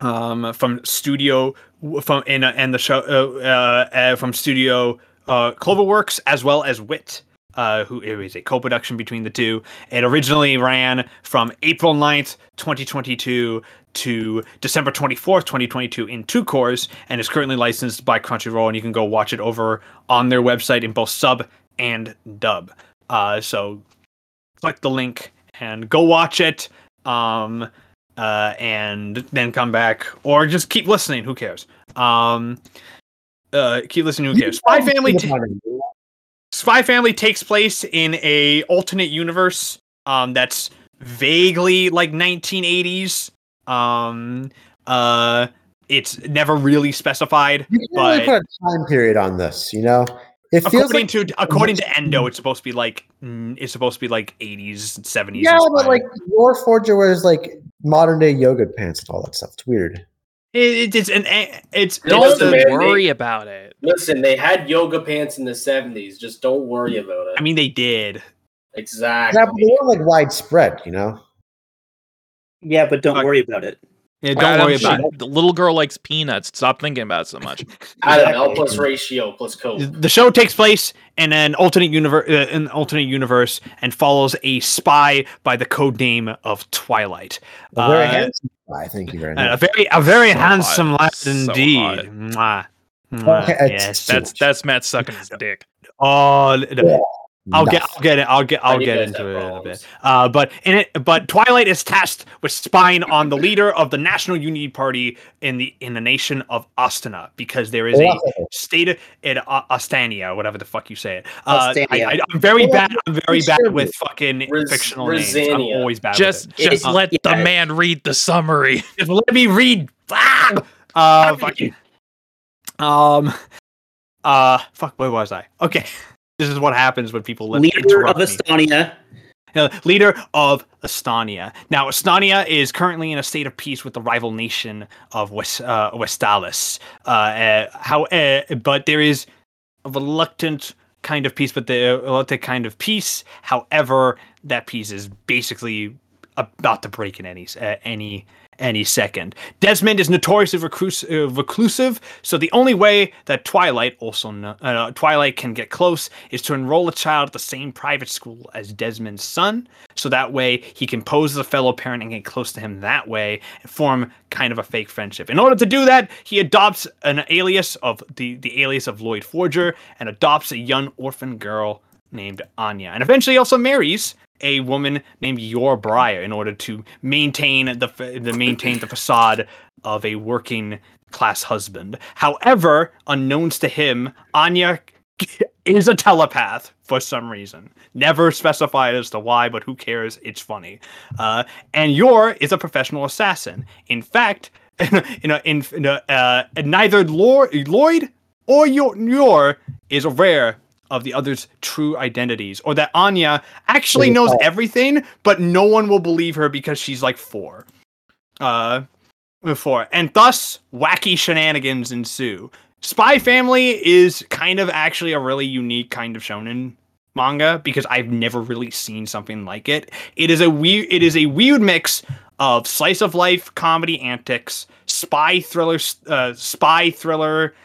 um, from studio from and uh, and the show uh, uh, from studio uh, Cloverworks, as well as Wit, uh, who it was a co-production between the two. It originally ran from April ninth, twenty twenty-two to December twenty-fourth, twenty twenty-two in two cores, and is currently licensed by Crunchyroll, and you can go watch it over on their website in both sub and dub. Uh, so click the link and go watch it, um, uh, and then come back, or just keep listening, who cares? Um, uh, keep listening, who cares? Spy Family, t- Spy Family takes place in a alternate universe um, that's vaguely like nineteen eighties, Um, uh, it's never really specified. You can but really put a time period on this, you know. It feels according like to according to Endo, it's supposed to be like it's supposed to be like eighties, seventies. Yeah, inspired. But like War Forger wears like modern day yoga pants and all that stuff. It's weird. It, it, it's an it's don't it worry they, about it. Listen, they had yoga pants in the seventies. Just don't worry about it. I mean, they did exactly. Yeah, but they were like widespread, you know. Yeah, but don't worry about it. Yeah, don't Adam, worry about it. The little girl likes peanuts. Stop thinking about it so much. Adam, L plus ratio plus code. The show takes place in an alternate universe, uh, an alternate universe, and follows a spy by the codename of Twilight. A very uh, handsome spy. Thank you very much. A very, a very so handsome lad so indeed. Mwah. Mwah. Okay, yes, that's much. That's Matt sucking his dick. Oh. Yeah. I'll nice. get, I'll get it. I'll get, I'll get into it problems. in a bit. Uh, but in it, but Twilight is tasked with spying on the leader of the National Unity Party in the in the nation of Astana, because there is a state of it, uh, Astania, whatever the fuck you say it. Uh, I, I, I'm very bad. I'm very bad with fucking Riz, fictional Rizania. names. I'm always bad. Just, with it. just uh, let yeah. the man read the summary. Just let me read. Ah! Uh, fucking. Um. Uh. Fuck. Where was I? Okay. This is what happens when people live Leader of Astania. Uh, leader of Astania. Now, Astania is currently in a state of peace with the rival nation of West, uh, Westalis. Uh, uh, how, uh, but there is a reluctant kind of peace, but the reluctant kind of peace. However, that peace is basically about to break in any uh, any. Any second. Desmond is notoriously reclus- uh, reclusive, so the only way that Twilight also no- uh, Twilight can get close is to enroll a child at the same private school as Desmond's son, so that way he can pose as a fellow parent and get close to him that way and form kind of a fake friendship. In order to do that, he adopts an alias of the, the alias of Lloyd Forger and adopts a young orphan girl named Anya, and eventually also marries a woman named Yor Briar in order to maintain the the maintain the facade of a working class husband. However, unknowns to him, Anya is a telepath for some reason. Never specified as to why, but who cares? It's funny. Uh, and Yor is a professional assassin. In fact, in a, in, in a, uh, neither Lloyd or Yor, Yor is a rare. Of the other's true identities, or that Anya actually knows everything, but no one will believe her because she's like four. Uh, four. And thus, wacky shenanigans ensue. Spy Family is kind of actually a really unique kind of shonen manga, because I've never really seen something like it. It is a weird, it is a weird mix of slice of life, comedy antics, spy thriller, uh, spy thriller,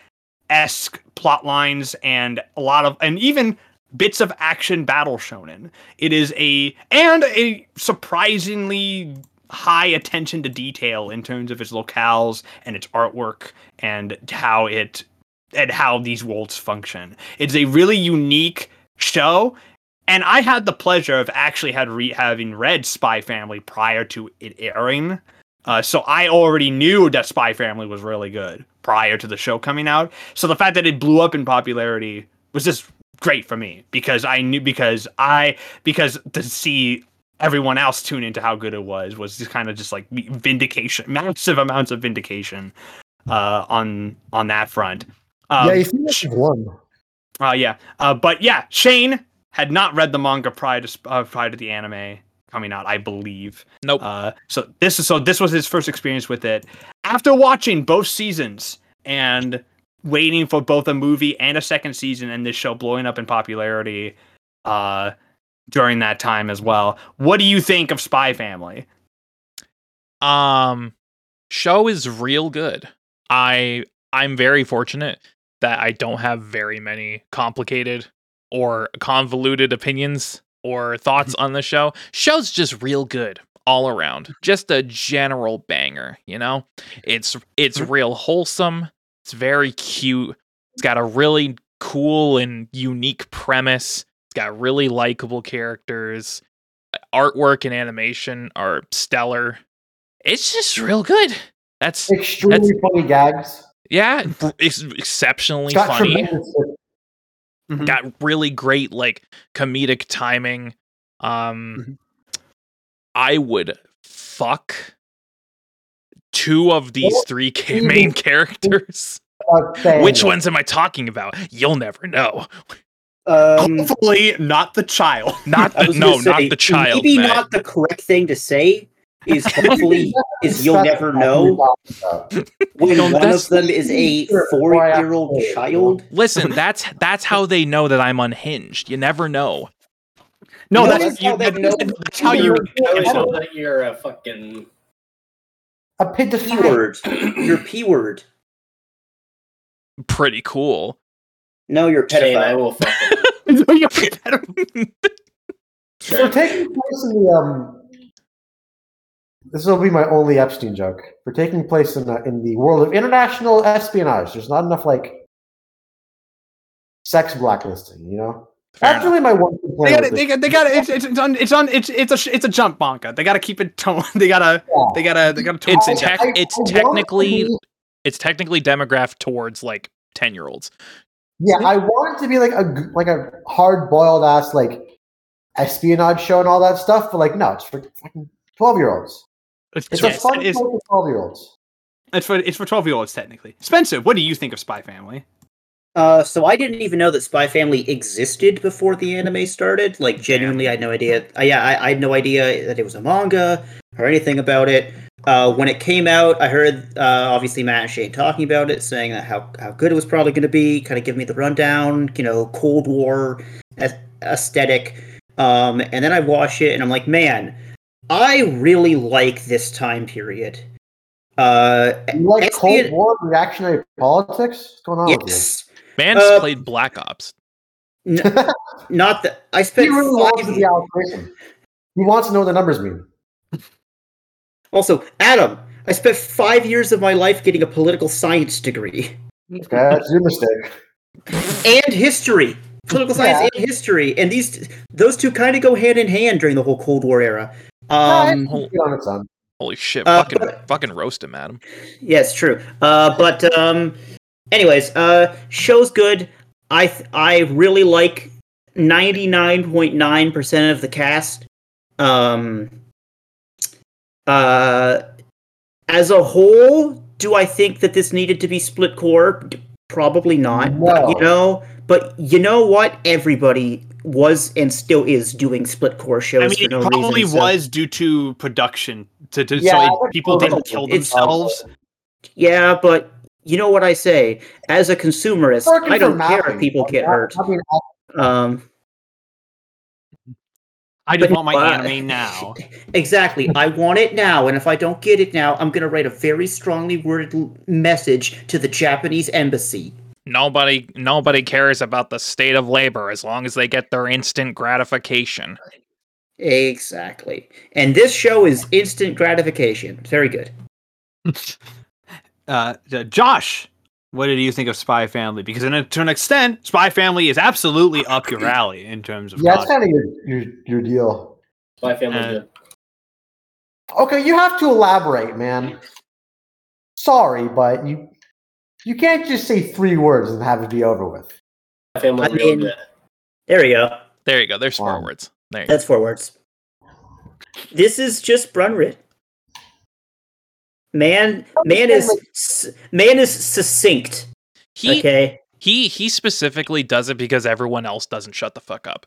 esque plot lines and a lot of, and even bits of action battle shonen. It is a, and a surprisingly high attention to detail in terms of its locales and its artwork and how it, and how these worlds function. It's a really unique show. And I had the pleasure of actually had re- having read Spy Family prior to it airing. Uh, so I already knew that Spy Family was really good prior to the show coming out. So the fact that it blew up in popularity was just great for me because I knew, because I, because to see everyone else tune into how good it was, was just kind of just like vindication, massive amounts of vindication uh, on, on that front. Um, yeah, you think that's one. Uh, yeah. Uh, but yeah, Shane had not read the manga prior to uh, prior to the anime coming out, I believe. Nope. Uh, so this is so this was his first experience with it. After watching both seasons and waiting for both a movie and a second season, and this show blowing up in popularity uh, during that time as well. What do you think of Spy Family? Um, show is real good. I I'm very fortunate that I don't have very many complicated or convoluted opinions or thoughts on the show. Show's just real good all around. Just a general banger, you know? It's it's real wholesome. It's very cute. It's got a really cool and unique premise. It's got really likable characters. Artwork and animation are stellar. It's just real good. That's extremely that's, funny gags. Yeah, it's exceptionally it's funny. Tremendous. Mm-hmm. Got really great, like, comedic timing. Um, mm-hmm. I would fuck two of these what? three ca- main characters. Okay. Which ones am I talking about? You'll never know. Um, Hopefully not the child. Not the, no, say, not the child. Maybe man. Not the correct thing to say is hopefully is you'll never know when one of them is a four-year-old child. Listen, that's that's how they know that I'm unhinged. You never know. No, no that's, you, how that, know that's how you know that you're a fucking a p-word. You're p-word. Pretty cool. No, you're pedophile. I will fucking. No, you're pedophile. They're taking place in the um. This will be my only Epstein joke. We're taking place in the, in the world of international espionage. There's not enough, like, sex blacklisting, you know? Fair That's enough. Really my one complaint. They got they got it's it's it's on it's on it's it's a it's a jump manga. They got to keep it toned. They got to yeah. they got to they got to It's te- I, it's I technically it be, it's technically demographed towards like ten-year-olds. Yeah, I want it to be like a like a hard-boiled ass like espionage show and all that stuff, but like no, it's for fucking twelve-year-olds. It's, it's a fun it's, show for twelve-year-olds. It's for it's for twelve-year-olds, technically. Spencer, what do you think of Spy Family? Uh, so I didn't even know that Spy Family existed before the anime started. Like, genuinely, I had no idea. Uh, yeah, I, I had no idea that it was a manga or anything about it. Uh, when it came out, I heard, uh, obviously, Matt and Shane talking about it, saying that how, how good it was probably going to be, kind of give me the rundown, you know, Cold War aesthetic. Um, and then I watch it, and I'm like, man... I really like this time period. Uh, you like Cold the, War reactionary politics? What's going on yes. with you? Mance uh, played Black Ops. N- not that I spent. He really five the He wants to know what the numbers mean. Also, Adam, I spent five years of my life getting a political science degree. Okay, that's your mistake. And history. Political science yeah. and history. And these those two kind of go hand in hand during the whole Cold War era. Um, holy, holy shit! Uh, fucking, but, fucking roast him, Adam. Yes, yeah, true. Uh, but um, anyways, uh, show's good. I th- I really like ninety nine point nine percent of the cast. Um, uh, as a whole, do I think that this needed to be split core? Probably not. No. But, you know, but you know what? Everybody was and still is doing split core shows. I mean, for it no probably reason, so. was due to production. To, to yeah, so people didn't kill themselves. Yeah, but you know what I say. As a consumerist, I don't care if people get hurt. Um, I just want my uh, anime now. Exactly. I want it now, and if I don't get it now, I'm going to write a very strongly worded message to the Japanese embassy. Nobody, nobody cares about the state of labor as long as they get their instant gratification. Exactly. And this show is instant gratification. Very good. uh, Josh, what did you think of Spy Family? Because in a, to an extent, Spy Family is absolutely up your alley in terms of... Yeah, that's kind of your, your, your deal. Spy Family is good. Okay, you have to elaborate, man. Sorry, but you... You can't just say three words and have it be over with. I mean, there we go. There you go. There's wow. four words. There you That's go. four words. This is just Brunrit. Man, man is man is succinct. He, okay. He he specifically does it because everyone else doesn't shut the fuck up.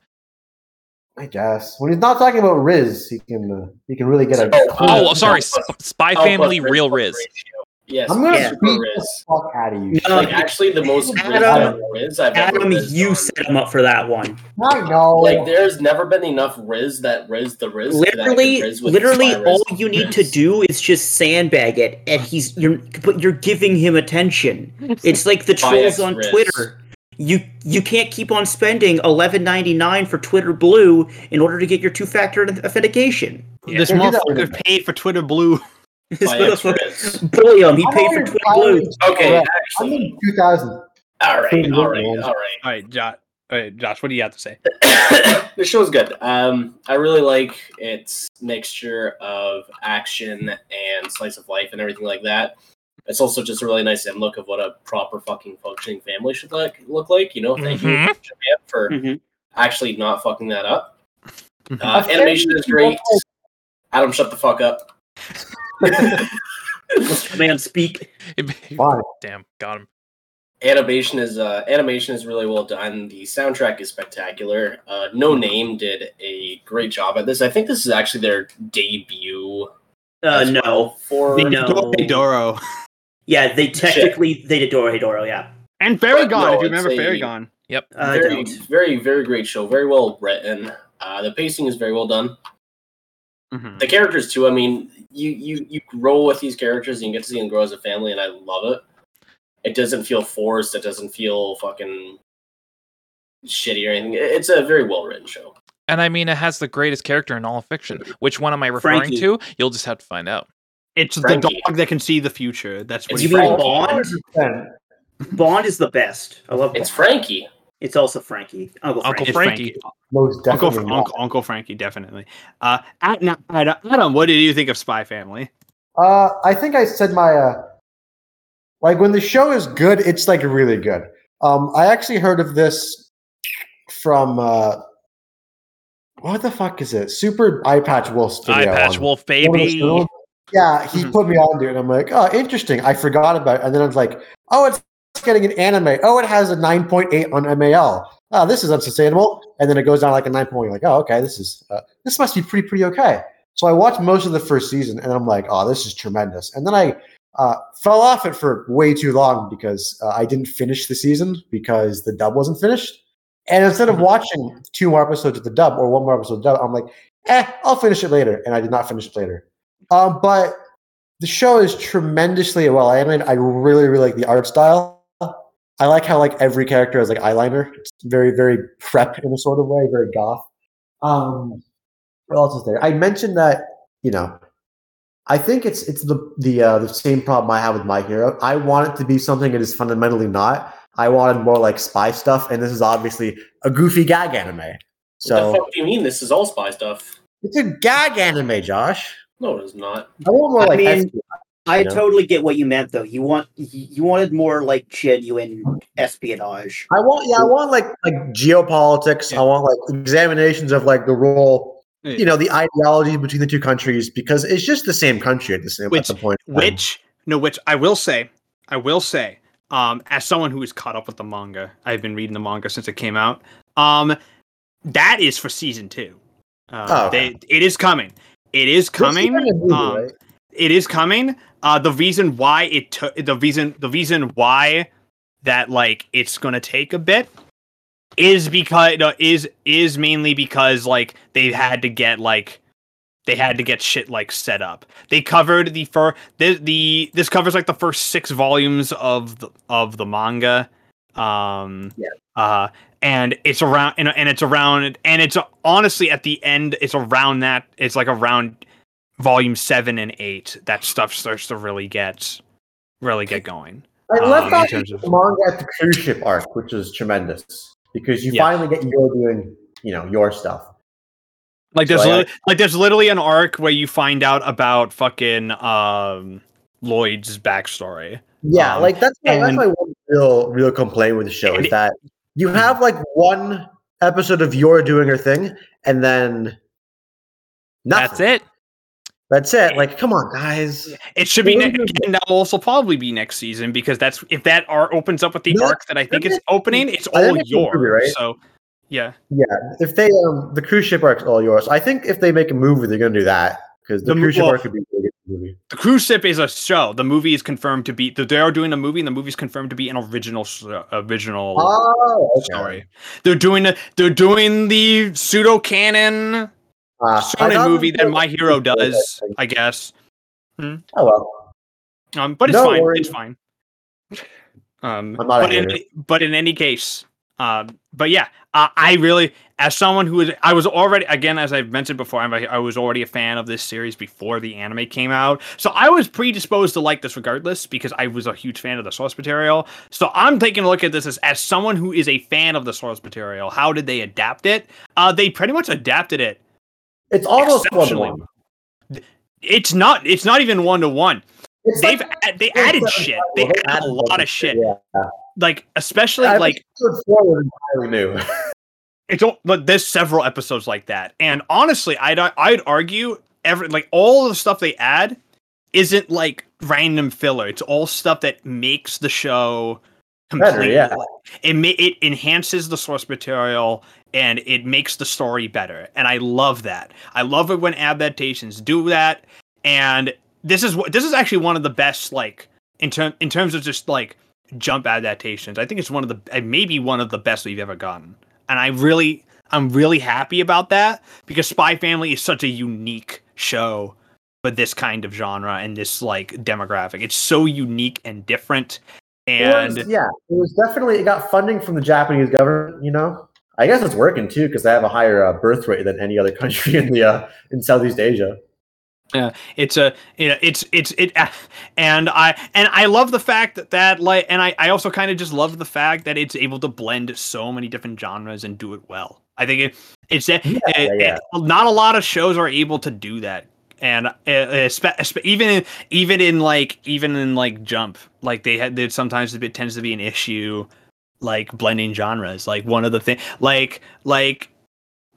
I guess when he's not talking about Riz, he can uh, he can really get a. Oh, oh, oh sorry, plus, Spy plus, Family, plus, real Riz. Ratio. Yes, I'm gonna yeah. beat the fuck out of you. No, like, actually, the most Adam, Riz I've Adam, ever Riz you on. Set him up for that one. I know. Like, there's never been enough Riz that Riz the Riz. Literally, Riz literally, all Riz you need Riz. to do is just sandbag it, and he's you're but you're giving him attention. It's like the trolls on Riz. Twitter. You you can't keep on spending eleven ninety-nine for Twitter Blue in order to get your two-factor authentication. Yeah. This motherfucker paid for Twitter Blue. William, he paid for Twitter Blue. Okay, yeah, actually, two thousand. All right, all right, all right, all right, Josh. All right, Josh, what do you have to say? This show's good. Um, I really like its mixture of action and slice of life and everything like that. It's also just a really nice end look of what a proper fucking functioning family should like look like. You know, thank mm-hmm. you for mm-hmm. actually not fucking that up. Mm-hmm. Uh, animation is great. Adam, shut the fuck up. Man, speak. Wow. Damn, got him. Animation is uh, animation is really well done. The soundtrack is spectacular. Uh, No Name did a great job at this. I think this is actually their debut. Uh, no, well for they know. Doro Doro. Yeah, they technically Shit. they did Doro Doro. Yeah, and Fairy Gone. No, if you remember Fairy Gone. Yep. Uh, very, very, very great show. Very well written. Uh, the pacing is very well done. Mm-hmm. The characters too. I mean, you, you you grow with these characters, and you get to see them grow as a family, and I love it. It doesn't feel forced. It doesn't feel fucking shitty or anything. It's a very well written show. And I mean, it has the greatest character in all of fiction. Which one am I referring Frankie. to? You'll just have to find out. It's Frankie. the dog that can see the future. That's what you mean. Bond. Bond is the best. I love. Bond. It's Frankie. It's also Frankie. Uncle Frankie. Uncle Frankie. Most Uncle, Fra- Uncle, Uncle Frankie, definitely. Uh, Adam, Adam, what did you think of Spy Family? Uh, I think I said my... Uh, like, when the show is good, it's, like, really good. Um, I actually heard of this from... Uh, what the fuck is it? Super Eye Patch Wolf Studio. Eye Patch Wolf, baby. Yeah, he put me on, dude. And I'm like, oh, interesting. I forgot about it. And then I was like, oh, it's... getting an anime. Oh, it has a nine point eight on M A L. Oh, this is unsustainable. And then it goes down like a nine point one. Like, oh, okay, this is uh, this must be pretty, pretty okay. So I watched most of the first season, and I'm like, oh, this is tremendous. And then I uh, fell off it for way too long because uh, I didn't finish the season because the dub wasn't finished. And instead of watching two more episodes of the dub or one more episode of the dub, I'm like, eh, I'll finish it later. And I did not finish it later. Um, but the show is tremendously well animated. I really, really like the art style. I like how like every character has like eyeliner. It's very, very prep in a sort of way, very goth. Um, what else is there? I mentioned that, you know, I think it's it's the the uh, the same problem I have with My Hero. I want it to be something it is fundamentally not. I wanted more like spy stuff, and this is obviously a goofy gag anime. So what the fuck do you mean this is all spy stuff? It's a gag anime, Josh. No, it is not. I want more I like mean- I you know? totally get what you meant, though. You want you wanted more like genuine espionage. I want, yeah, I want like like geopolitics. Yeah. I want like examinations of like the role, yeah. you know, the ideology between the two countries, because it's just the same country at the same which, at the point. Which no, which I will say, I will say, um, as someone who is caught up with the manga, I've been reading the manga since it came out. Um, that is for season two. Uh, oh, okay. they, it is coming. It is coming. It's even a movie, um, right? It is coming. Uh, the reason why it took the reason the reason why that like it's gonna take a bit is because uh, is is mainly because like they had to get like they had to get shit like set up. They covered the first the, the this covers like the first six volumes of the, of the manga, Um, yeah. Uh, and it's around, and, and it's around, and it's honestly at the end, it's around that, it's like around volume seven and eight that stuff starts to really get, really get going. I left off the manga at the cruise ship arc, which is tremendous because you yeah. finally get you're doing, you know, your stuff. Like there's so li- I, like there's literally an arc where you find out about fucking um, Lloyd's backstory. Yeah, um, like that's my, and, that's my one real real complaint with the show is that you have like one episode of you're doing her thing, and then nothing. That's it. That's it. Like, come on, guys. It should be, ne- and that will also probably be next season because that's if that arc opens up with the no, arc that I think is opening, it's all yours. Movie, right? So, yeah, yeah. If they um, the cruise ship arc's all yours, I think if they make a movie, they're gonna do that because the, the cruise ship well, arc could be a good movie. The cruise ship is a show. The movie is confirmed to be. They are doing a movie, and the movie is confirmed to be an original original oh, okay. story. They're doing the, they're doing the pseudo canon. Uh, Shonen movie that My Hero does, I guess. Hmm? Oh well, um, but it's no fine. Worries. It's fine. Um, I'm not but in but in any case, um, but yeah, uh, I really, as someone who is, I was already again as I've mentioned before, I'm, I was already a fan of this series before the anime came out, so I was predisposed to like this regardless because I was a huge fan of the source material. So I'm taking a look at this as as someone who is a fan of the source material. How did they adapt it? Uh, they pretty much adapted it. It's almost one to one. It's not. It's not even one to one. They've like, they added shit. They added, added a lot of shit. Yeah. Like especially I like. Forward entirely new. It's all, but there's several episodes like that, and honestly, I'd I'd argue every like all the stuff they add isn't like random filler. It's all stuff that makes the show completely. Better, yeah. It ma- it enhances the source material. And it makes the story better. And I love that. I love it when adaptations do that. And this is what this is actually one of the best, like, in, ter- in terms of just, like, jump adaptations. I think it's one of the, maybe one of the best we've ever gotten. And I really, I'm really happy about that. Because Spy Family is such a unique show for this kind of genre and this, like, demographic. It's so unique and different. And it was, yeah, it was definitely, it got funding from the Japanese government, you know? I guess it's working too because they have a higher uh, birth rate than any other country in the uh, in Southeast Asia. Yeah, uh, it's a you know, it's it's it, uh, and I and I love the fact that, that like, and I, I also kind of just love the fact that it's able to blend so many different genres and do it well. I think it, it's yeah, it, yeah. It, not a lot of shows are able to do that, and uh, uh, spe- spe- even in, even in like even in like Jump, like they had that sometimes it tends to be an issue. Like blending genres, like one of the things, like like,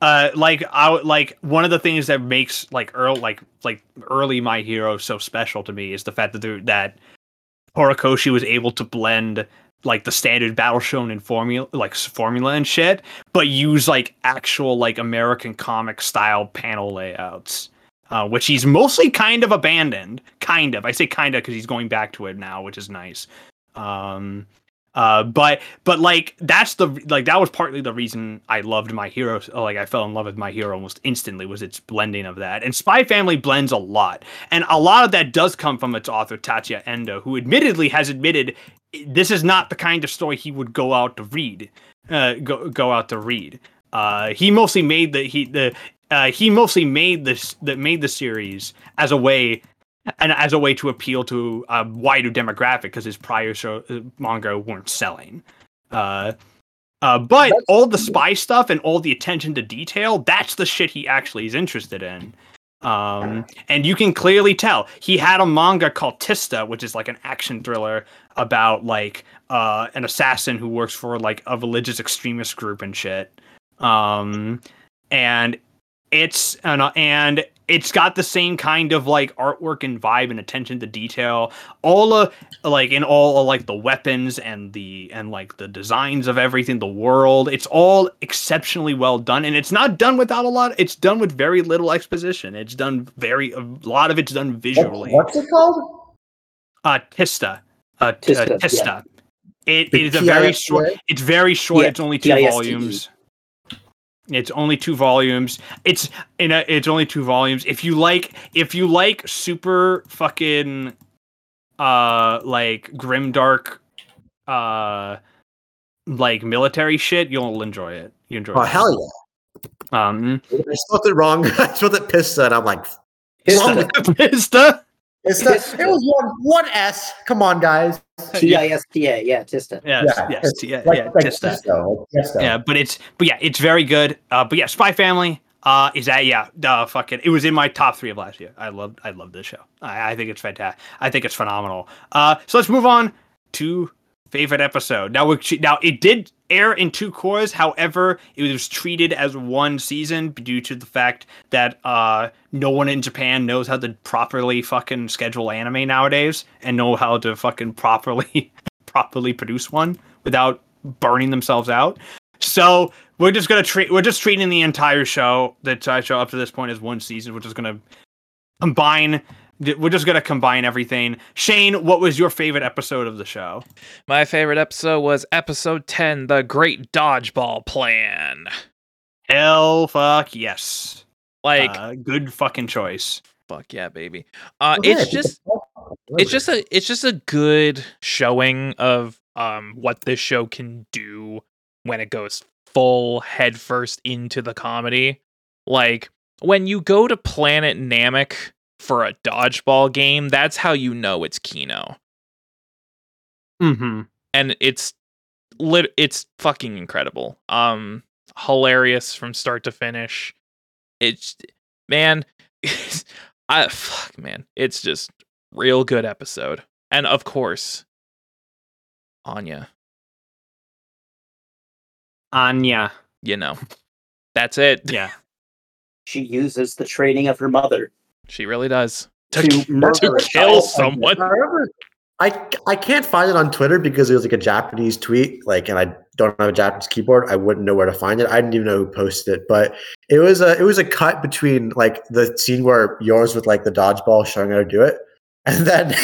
uh, like I like one of the things that makes like early like like early My Hero so special to me is the fact that that Horikoshi was able to blend like the standard battle shonen formula, like formula and shit, but use like actual like American comic style panel layouts, uh, which he's mostly kind of abandoned. Kind of, I say kind of because he's going back to it now, which is nice. Um. Uh, but, but like, that's the, like, that was partly the reason I loved My Hero. Like, I fell in love with My Hero almost instantly was its blending of that. And Spy Family blends a lot. And a lot of that does come from its author, Tatsuya Endo, who admittedly has admitted this is not the kind of story he would go out to read, uh, go, go out to read. Uh, he mostly made the, he, the, uh, he mostly made this, that made the series as a way And as a way to appeal to a wider demographic, because his prior show uh, manga weren't selling. Uh, uh, but that's all the spy stuff and all the attention to detail—that's the shit he actually is interested in. Um, and you can clearly tell he had a manga called Tista, which is like an action thriller about like uh, an assassin who works for like a religious extremist group and shit. Um, and it's and. and It's got the same kind of like artwork and vibe and attention to detail. All of like in all of, like the weapons and the and like the designs of everything, the world. It's all exceptionally well done, and it's not done without a lot. It's done with very little exposition. It's done very a lot of it's done visually. What's it called? Uh, Tista. Uh, t- Tista. Uh, Tista. Yeah. It, it is a very short. It's very short. Yeah. It's only two volumes. It's only two volumes. It's in a, it's only two volumes. If you like, if you like super fucking, uh, like grimdark, uh, like military shit, you'll enjoy it. You enjoy. Oh it. Hell yeah! Um, I spelled it wrong. I spelled it pista, and I'm like, pista, pista. Tista. It was one one S. Come on, guys. T I S T A. Yeah, Tista. Yes, yeah, yes, T I S T A. Yeah, like, Tista. Tista. Tista. Yeah, but it's but yeah, it's very good. Uh, but yeah, Spy Family. Uh, is that yeah? Uh, fuck it. It was in my top three of last year. I loved I loved this show. I, I think it's fantastic. I think it's phenomenal. Uh, so let's move on to favorite episode. Now we now it did air in two cores. However, it was treated as one season due to the fact that uh, no one in Japan knows how to properly fucking schedule anime nowadays and know how to fucking properly properly produce one without burning themselves out. So we're just gonna treat we're just treating the entire show, the entire show up to this point, as one season. We're just gonna combine. We're just gonna combine everything. Shane, what was your favorite episode of the show? My favorite episode was episode ten, The Great Dodgeball Plan. Hell, fuck yes! Like, uh, good fucking choice. Fuck yeah, baby. Uh, well, it's yeah, just, it's just a, it's just a good showing of um what this show can do when it goes full headfirst into the comedy. Like, when you go to Planet Namek for a dodgeball game, that's how you know it's Kino. Mm-hmm. And it's lit- it's fucking incredible. Um, hilarious from start to finish. It's, man, it's, I fuck, man. It's just real good episode. And of course, Anya. Anya, you know, that's it. Yeah, she uses the training of her mother. She really does to, to, murder to kill someone. I, remember, I I can't find it on Twitter because it was like a Japanese tweet, like, and I don't have a Japanese keyboard. I wouldn't know where to find it. I didn't even know who posted it, but it was a it was a cut between like the scene where yours with like the dodgeball showing how to do it, and then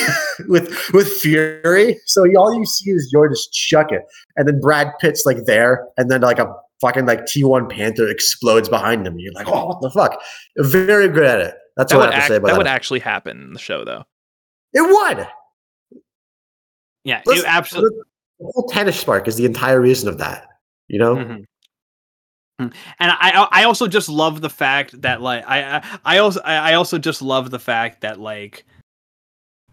with with Fury. So all you see is Yor just chuck it. And then Brad Pitt's like there. And then like a fucking like T one Panther explodes behind him. You're like, oh, what the fuck? Very good at it. That's that what I have act, to say about that. That would actually happen in the show, though. It would. Yeah, Listen, it absolutely. The whole tennis spark is the entire reason of that, you know? Mm-hmm. And I I also just love the fact that like I I, I also I also just love the fact that like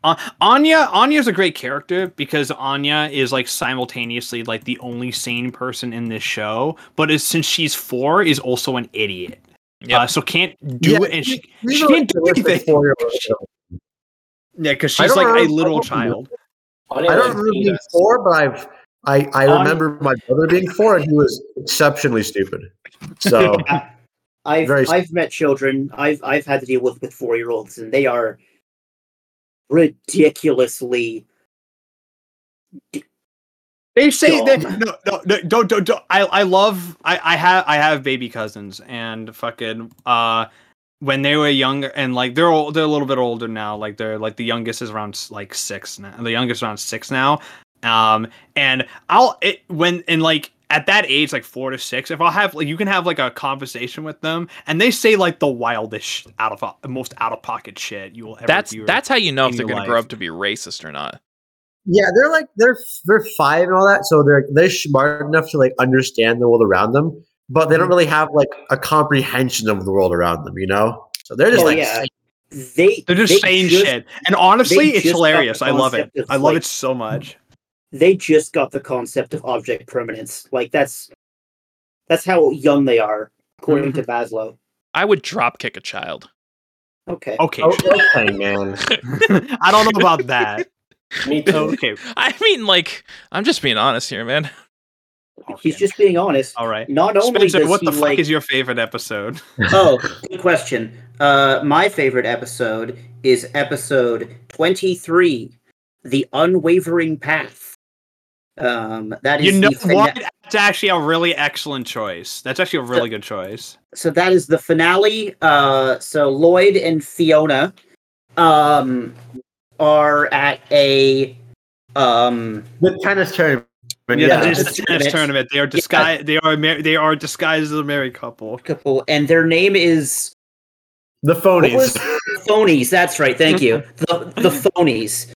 Uh, Anya Anya's a great character because Anya is like simultaneously like the only sane person in this show, but is, since she's four, is also an idiot. Yep. Uh, so can't do yeah, it and she, she can't do anything. She, yeah, because she's like remember, a little I child. I don't remember being four, but I've I, I remember Anya. My brother being four, and he was exceptionally stupid. So I've I've stupid. met children I've I've had to deal with with four year olds, and they are ridiculously d- they say dumb. That no no no don't don't, don't. I, I love I, I have I have baby cousins and fucking uh when they were younger and like they're old, they're a little bit older now, like they're like the youngest is around like six now the youngest is around six now um and I'll it when and like at that age, like four to six, if I'll have, like, you can have like a conversation with them, and they say like the wildest, out of most out of pocket shit you will ever. That's hear that's how you know if they're going to grow up to be racist or not. Yeah, they're like they're they're five and all that, so they're they're smart enough to like understand the world around them, but they don't really have like a comprehension of the world around them, you know. So they're just oh, like yeah. they they're just they saying just, shit, and honestly, it's hilarious. I love it. I love like, it so much. They just got the concept of object permanence. Like, that's that's how young they are, according mm-hmm. to Maslow. I would drop kick a child. Okay. Okay. Okay, man. I don't know about that. Me too. Okay. I mean, like, I'm just being honest here, man. He's okay. just being honest. All right. Not only Spencer, does what he, the fuck like... is your favorite episode? Oh, good question. Uh, my favorite episode is episode twenty-three, The Unwavering Path. Um, that is you know what? Fina- That's actually a really excellent choice. That's actually a really so, good choice. So that is the finale. Uh, so Lloyd and Fiona um, are at a um, the tennis tournament. Yeah, yeah. It is the tennis tournament. tournament. They are disguised. Yeah. They are mar- they are disguised as a married couple. Couple, and their name is the Phonies. Phonies. That's right. Thank you. The the Phonies.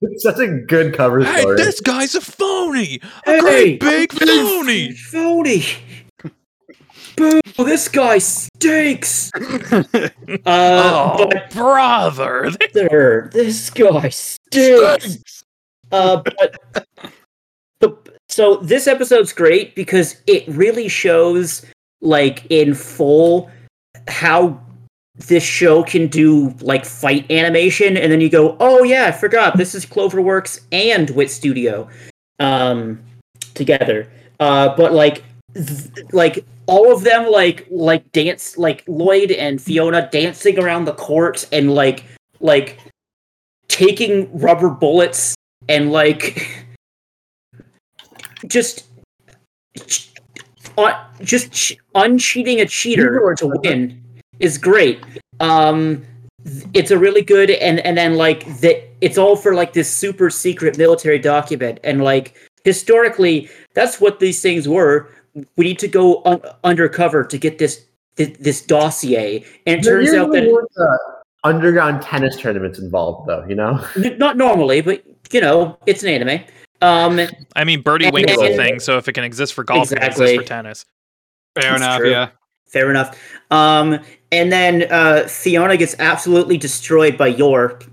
It's such a good cover story. Hey, this guy's a phony. A hey, great big phony. Phony. Boo, this guy stinks. uh, oh, but brother. There, this guy stinks. stinks. Uh, but the, so this episode's great because it really shows, like, in full how this show can do, like, fight animation, and then you go, oh yeah, I forgot, this is Cloverworks and Wit Studio um, together. Uh, but, like, th- like all of them, like, like dance, like, Lloyd and Fiona dancing around the court and, like, like, taking rubber bullets and, like, just... Uh, just ch- uncheating a cheater to win is great. Um, th- it's a really good, and, and then, like, the, it's all for, like, this super secret military document. And, like, historically, that's what these things were. We need to go un- undercover to get this th- this dossier. And it turns out that... More, uh, underground tennis tournaments involved, though, you know? N- not normally, but, you know, it's an anime. Um, I mean, birdie and, wings and, and, a thing, so if it can exist for golf, exactly. It can exist for tennis. Fair That's enough, true. yeah. Fair enough. Um, and then uh, Fiona gets absolutely destroyed by York.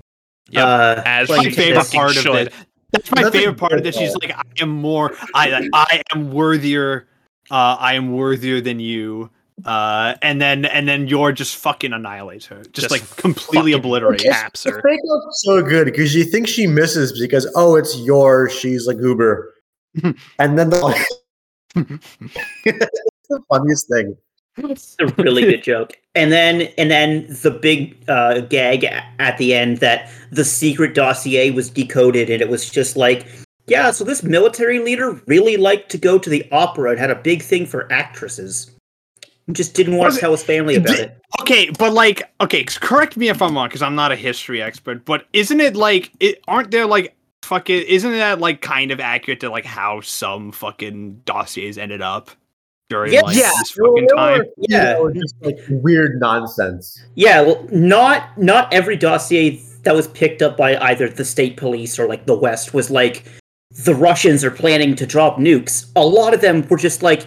Yep, uh, as my favorite part should. of it. That's my Nothing favorite part of this. She's like, I am more, I I am worthier, uh, I am worthier than you. Uh, and then and then Yor just fucking annihilates her, just, just like completely obliterates. Caps her. Fake up's so good because you think she misses because oh, it's Yor, she's like Uber, and then the it's the funniest thing. It's a really good joke. And then and then the big uh, gag at the end that the secret dossier was decoded, and it was just like, yeah, so this military leader really liked to go to the opera and had a big thing for actresses. Just didn't want to tell his family about it. Okay, but like, okay, correct me if I'm wrong, because I'm not a history expert. But isn't it like, it aren't there like fucking? Isn't that like kind of accurate to like how some fucking dossiers ended up during yeah, like yeah. this fucking time? Yeah, you know, just like weird nonsense. Yeah, well, not not every dossier that was picked up by either the state police or like the West was like the Russians are planning to drop nukes. A lot of them were just like,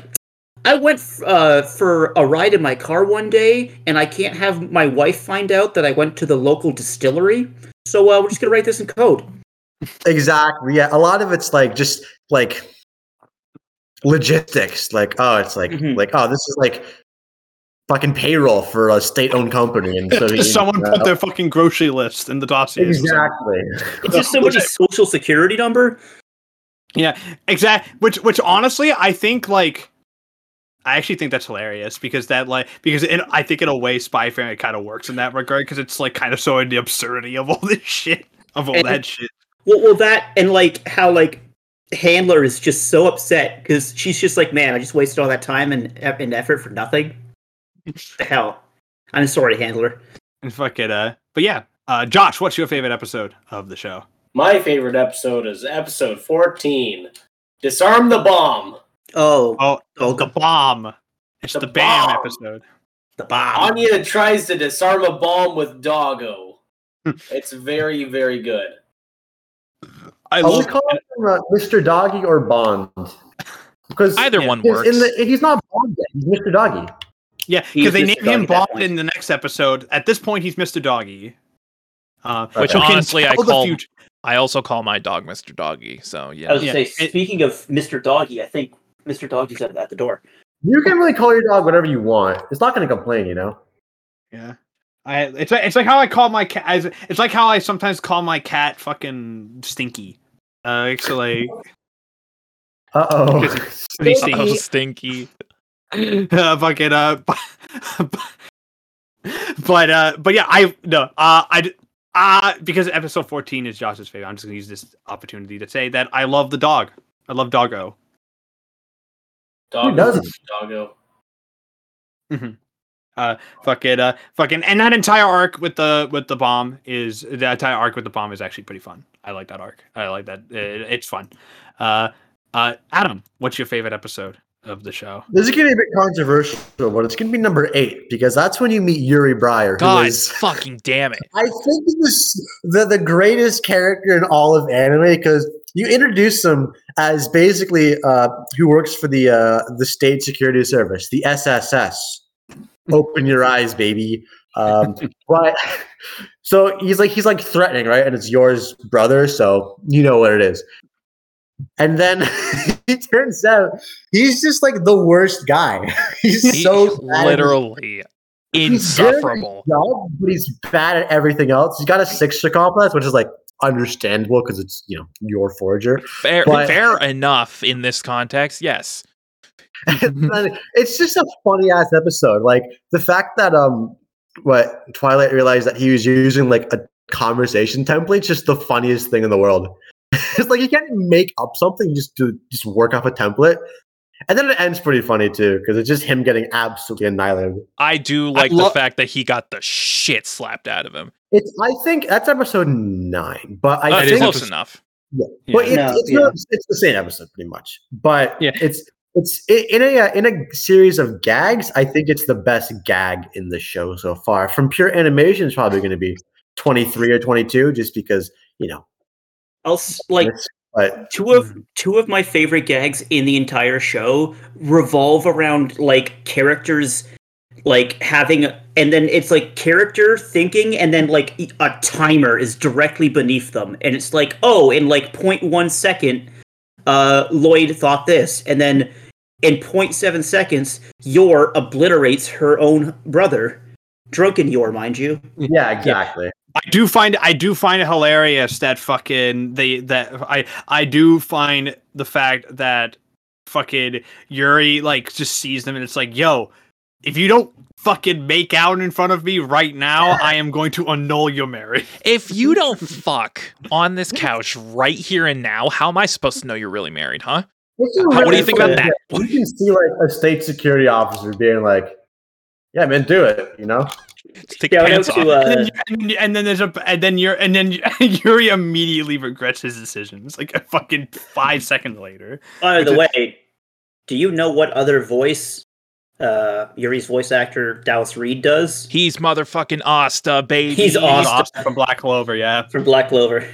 I went uh, for a ride in my car one day, and I can't have my wife find out that I went to the local distillery, so uh, we're just going to write this in code. Exactly, yeah. A lot of it's, like, just, like, logistics. Like, oh, it's like, mm-hmm. like oh, this is, like, fucking payroll for a state-owned company. And so he, Someone uh, put their fucking grocery list in the dossier. Exactly. It's just somebody's social security number. Yeah, exactly. Which, which, honestly, I think, like... I actually think that's hilarious because that like because in, I think in a way Spy Family kind of works in that regard because it's like kind of showing the absurdity of all this shit of all and, that shit. Well, well, that and like how like Handler is just so upset because she's just like, man, I just wasted all that time and, and effort for nothing. The hell, I'm sorry, Handler. And fuck it, uh, but yeah, uh, Josh, what's your favorite episode of the show? My favorite episode is episode fourteen, Disarm the Bomb. Oh, oh, oh, the bomb. It's the, the bam bomb. episode. The bomb. Anya tries to disarm a bomb with Doggo. It's very, very good. I I'll love call him uh, Mister Doggy or Bond. Because either yeah, one works. In the, he's not Bond yet. He's Mister Doggy. Yeah, because they named him Bond in the next episode. At this point, he's Mister Doggy. Uh, Which okay. honestly, I call... Future- I also call my dog Mister Doggy, so yeah. I was going to yeah. say, speaking it, of Mister Doggy, I think Mister Doggy's at, at the door. You can really call your dog whatever you want. It's not going to complain, you know. Yeah, I. It's like it's like how I call my cat. It's like how I sometimes call my cat fucking Stinky. Uh, it's like. Uh oh. Stinky. Stinky. uh, fucking uh. but uh, but yeah, I no uh I. Uh, because episode fourteen is Josh's favorite, I'm just going to use this opportunity to say that I love the dog. I love Doggo. Doggo. Who doesn't? Doggo. Mm-hmm. Uh, fuck it. Uh, fucking, and that entire arc with the with the bomb is the entire arc with the bomb is actually pretty fun. I like that arc. I like that. It, it's fun. Uh, uh, Adam, what's your favorite episode of the show. This is going to be a bit controversial, but it's going to be number eight because that's when you meet Yuri Briar. God is, fucking damn it. I think this is the, the greatest character in all of anime because you introduce him as basically uh, who works for the uh, the State Security Service, the S S S. Open your eyes, baby. Um, but so he's like he's like threatening, right? And it's yours, brother, so you know what it is. And then it turns out he's just like the worst guy. He's he so bad literally insufferable. He's job, but he's bad at everything else. He's got a sixer complex, which is like understandable because it's you know your forager. Fair, but, fair enough in this context, yes. It's just a funny ass episode. Like the fact that um, what Twilight realized that he was using like a conversation template, just the funniest thing in the world. It's like you can't make up something; you just do, just work off a template, and then it ends pretty funny too because it's just him getting absolutely annihilated. I do like I the lo- fact that he got the shit slapped out of him. It's I think that's episode nine, but I oh, think it's close episode, enough. Yeah, yeah. But no, it, it's yeah. Not, it's the same episode pretty much. But yeah. it's it's it, in a in a series of gags. I think it's the best gag in the show so far. From pure animation, it's probably going to be twenty-three or twenty-two, just because you know. I'll like but, two of two of my favorite gags in the entire show revolve around like characters like having and then it's like character thinking and then like a timer is directly beneath them and it's like oh in like zero point one second uh Lloyd thought this and then in zero point seven seconds Yor obliterates her own brother. Drunken Yor, mind you. Yeah, exactly. Yeah. I do find I do find it hilarious that fucking they that I I do find the fact that fucking Yuri like just sees them and it's like, yo, if you don't fucking make out in front of me right now, I am going to annul your marriage. If you don't fuck on this couch right here and now, how am I supposed to know you're really married, huh? How, what do you think about that? You can see like a state security officer being like, yeah, man, do it, you know. Take yeah, pants off. To, uh... and, then you, and, and then there's a and then you're and then Yuri immediately regrets his decisions like a fucking five seconds later. By the way, is... do you know what other voice uh, Yuri's voice actor Dallas Reed does? He's motherfucking Asta, baby. He's Asta. Asta from Black Clover, yeah. From Black Clover.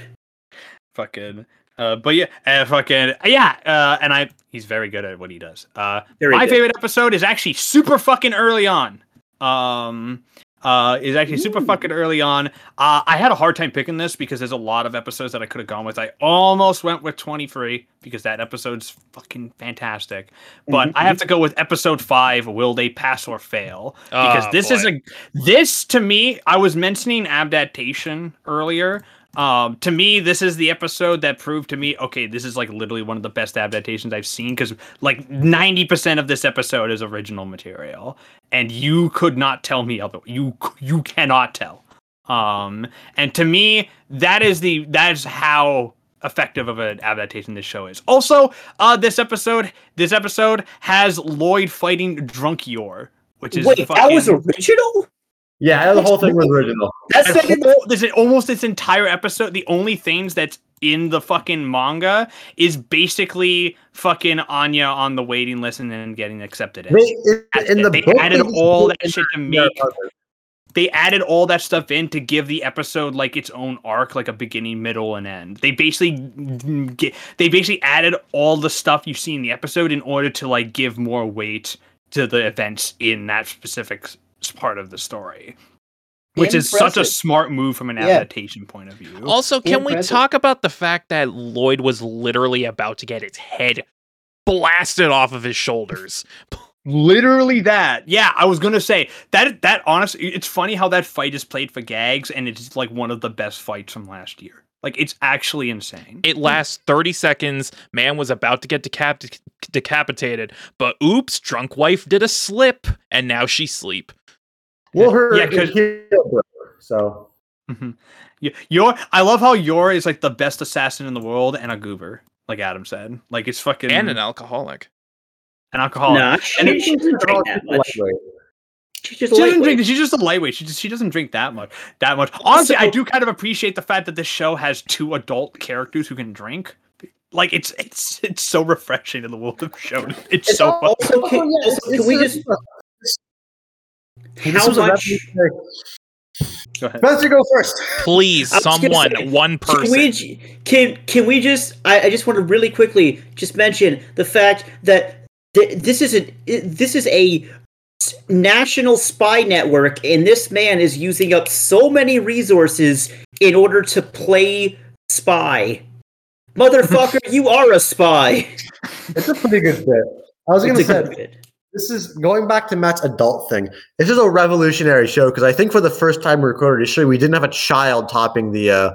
Fucking. Uh, but yeah, uh, fucking yeah, uh, and I he's very good at what he does. Uh, my good. favorite episode is actually super fucking early on. Um, uh, is actually super fucking early on. Uh, I had a hard time picking this because there's a lot of episodes that I could have gone with. I almost went with twenty-three because that episode's fucking fantastic. But mm-hmm. I have to go with episode five, Will They Pass or Fail? Because oh, this boy. is a, this to me, I was mentioning adaptation earlier. Um, to me, this is the episode that proved to me, okay, this is like literally one of the best adaptations I've seen because like ninety percent of this episode is original material and you could not tell me otherwise. You, you cannot tell. Um, and to me, that is the, that is how effective of an adaptation this show is. Also, uh, this episode, this episode has Lloyd fighting Drunk Yor, which is Wait, fucking- that was original? Yeah, the whole thing was original. That's like almost this entire episode. The only things that's in the fucking manga is basically fucking Anya on the waiting list and then getting accepted. In. They, in, in the they book, added all that shit to make. They added all that stuff in to give the episode like its own arc, like a beginning, middle, and end. They basically get, they basically added all the stuff you see in the episode in order to like give more weight to the events in that specific part of the story, which Impressive. is such a smart move from an yeah. adaptation point of view. Also, can Impressive. we talk about the fact that Lloyd was literally about to get its head blasted off of his shoulders? Literally that. Yeah, I was gonna say that. That honestly, it's funny how that fight is played for gags, and it's like one of the best fights from last year. Like, it's actually insane. It lasts thirty seconds. Man was about to get decap- decapitated, but oops, drunk wife did a slip, and now she sleep. Well, her yeah, cause, her, so mm-hmm. yeah, Yor. I love how Yor is like the best assassin in the world and a goober, like Adam said. Like it's fucking and an alcoholic, an alcoholic. Nah, she, and it, she doesn't drink that much. She just she doesn't drink. She's just a lightweight. She just she doesn't drink that much. That much. Honestly, so, I do kind of appreciate the fact that this show has two adult characters who can drink. Like it's it's it's so refreshing in the world of shonen. It's, it's so also, fun. Can, oh, yes, also, can we just how much? Go ahead. Spencer, go first. Please, someone, say, one person. Can we, can, can we just? I, I just want to really quickly just mention the fact that th- this is a this is a national spy network, and this man is using up so many resources in order to play spy. Motherfucker, you are a spy. It's a pretty good bit. I was going to say, this is going back to Matt's adult thing. This is a revolutionary show because I think for the first time we recorded a show, we didn't have a child topping the uh,